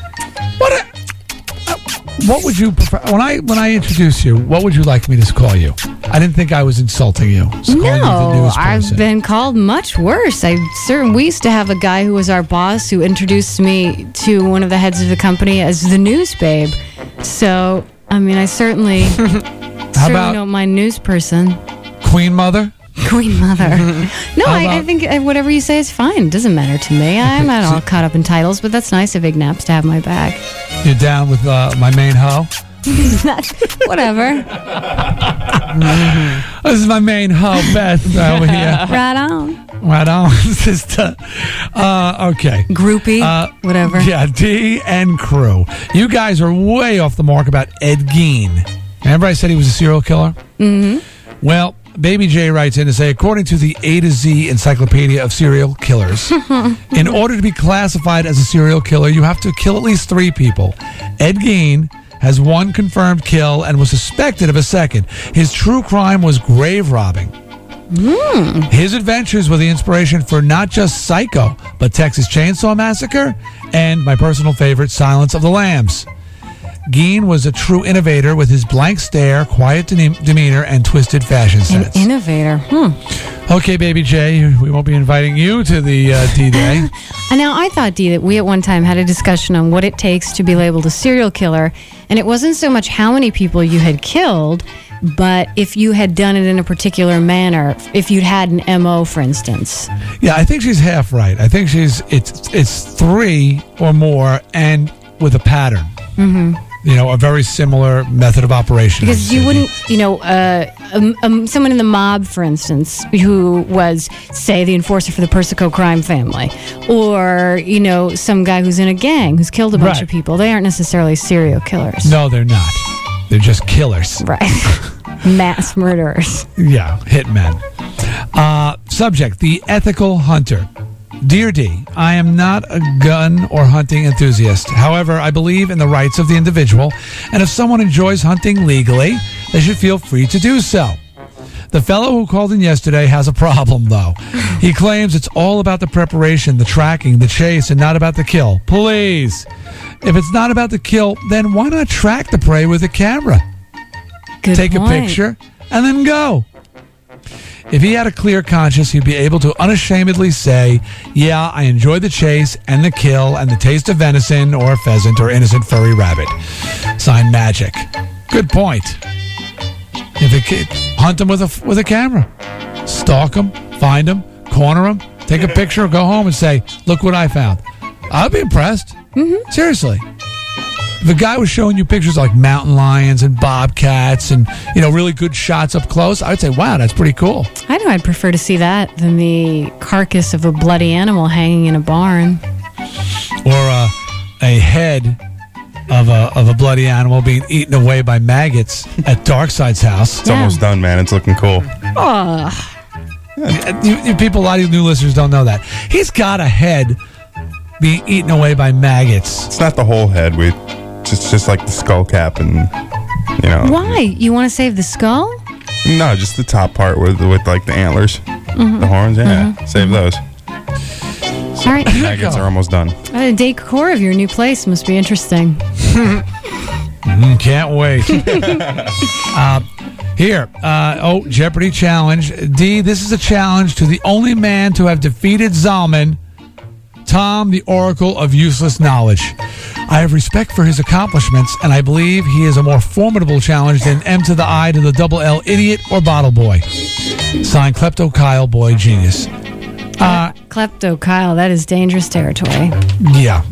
What would you prefer? When I introduce you, what would you like me to call you? I didn't think I was insulting you. So no, I've been called much worse. We used to have a guy who was our boss who introduced me to one of the heads of the company as the news babe. So, I mean, I certainly don't mind news person. Queen Mother? Queen Mother. No, I think whatever you say is fine. Doesn't matter to me. I'm not all caught up in titles, but that's nice of Ignaps to have my back. You're down with my main hoe? Whatever. This is my main hoe, Beth. Over here. Right on. Right on, sister. Okay. Groupie, whatever. Yeah, Dee and crew. You guys are way off the mark about Ed Gein. Remember I said he was a serial killer? Mm-hmm. Well, Baby J writes in to say, according to the A to Z Encyclopedia of Serial Killers, in order to be classified as a serial killer, you have to kill at least 3 people. Ed Gein has 1 confirmed kill and was suspected of a second. His true crime was grave robbing. Mm. His adventures were the inspiration for not just Psycho, but Texas Chainsaw Massacre and my personal favorite, Silence of the Lambs. Gein was a true innovator with his blank stare, quiet demeanor, and twisted fashion sense. An innovator. Hmm. Okay, Baby J, we won't be inviting you to the D-Day. Now, I thought, Dee, that we at one time had a discussion on what it takes to be labeled a serial killer, and it wasn't so much how many people you had killed, but if you had done it in a particular manner, if you'd had an M.O., for instance. Yeah, I think she's half right. I think it's 3 or more and with a pattern. Mm-hmm. You know, a very similar method of operation. Because you wouldn't, you know, someone in the mob, for instance, who was, say, the enforcer for the Persico crime family, or, you know, some guy who's in a gang who's killed a bunch of people. They aren't necessarily serial killers. No, they're not. They're just killers. Right. Mass murderers. Yeah, hitmen. Subject, the ethical hunter. Dear Dee, I am not a gun or hunting enthusiast. However, I believe in the rights of the individual, and if someone enjoys hunting legally, they should feel free to do so. The fellow who called in yesterday has a problem, though. He claims it's all about the preparation, the tracking, the chase, and not about the kill. Please. If it's not about the kill, then why not track the prey with a camera? Good Take point. A picture and then go. If he had a clear conscience, he'd be able to unashamedly say, yeah, I enjoy the chase and the kill and the taste of venison or pheasant or innocent furry rabbit. Sign Magic. Good point. If it could, hunt him with a camera. Stalk him, find him, corner him, take a picture, go home and say, look what I found. I'll be impressed. Mm-hmm. Seriously. If a guy was showing you pictures like mountain lions and bobcats and, you know, really good shots up close, I would say, wow, that's pretty cool. I know I'd prefer to see that than the carcass of a bloody animal hanging in a barn. Or a head of a bloody animal being eaten away by maggots at Darkseid's house. It's almost done, man. It's looking cool. Oh. Yeah. A lot of new listeners don't know that. He's got a head being eaten away by maggots. It's not the whole head. It's just like the skull cap and, you know. Why? You want to save the skull? No, just the top part with like the antlers, mm-hmm. the horns. Yeah, mm-hmm. Save those. So all right, the maggots are almost done. The decor of your new place must be interesting. Can't wait. Jeopardy challenge. Dee, this is a challenge to the only man to have defeated Zalman, Tom, the Oracle of Useless Knowledge. I have respect for his accomplishments, and I believe he is a more formidable challenge than M to the I to the double L idiot or bottle boy. Signed, Klepto Kyle, boy genius. Klepto Kyle, that is dangerous territory. Yeah.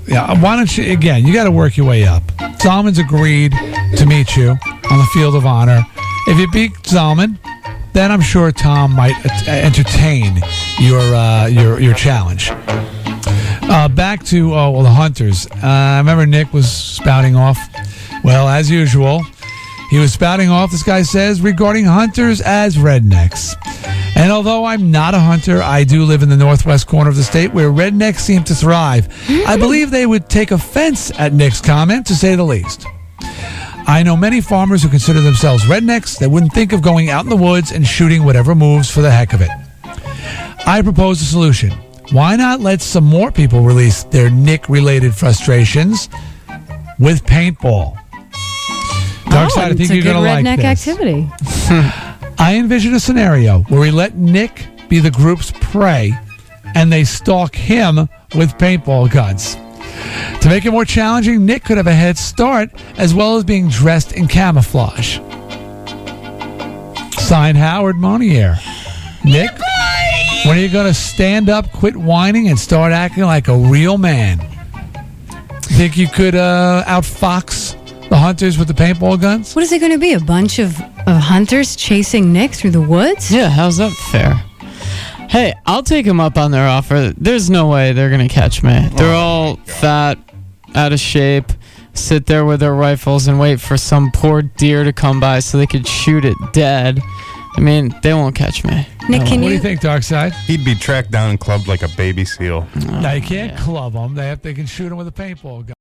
Why don't you, again, you got to work your way up. Salman's agreed to meet you on the field of honor. If you beat Zalman, then I'm sure Tom might entertain your challenge. Back to the Hunters. I remember Nick was spouting off. Well, as usual, he was spouting off, this guy says, regarding hunters as rednecks. And although I'm not a hunter, I do live in the northwest corner of the state where rednecks seem to thrive. I believe they would take offense at Nick's comment, to say the least. I know many farmers who consider themselves rednecks that wouldn't think of going out in the woods and shooting whatever moves for the heck of it. I propose a solution. Why not let some more people release their Nick-related frustrations with paintball? Darkside, I think you're going to like this. It's a good redneck activity. I envision a scenario where we let Nick be the group's prey and they stalk him with paintball guns. To make it more challenging, Nick could have a head start as well as being dressed in camouflage. Signed, Howard Monier. Nick, when are you going to stand up, quit whining, and start acting like a real man? Think you could outfox the hunters with the paintball guns? What is it going to be? A bunch of hunters chasing Nick through the woods? Yeah, how's that fair? Hey, I'll take them up on their offer. There's no way they're going to catch me. They're all fat, out of shape, sit there with their rifles and wait for some poor deer to come by so they could shoot it dead. I mean, they won't catch me. Nick, what do you think, Darkside? He'd be tracked down and clubbed like a baby seal. Now, you can't club them. They can shoot them with a paintball gun.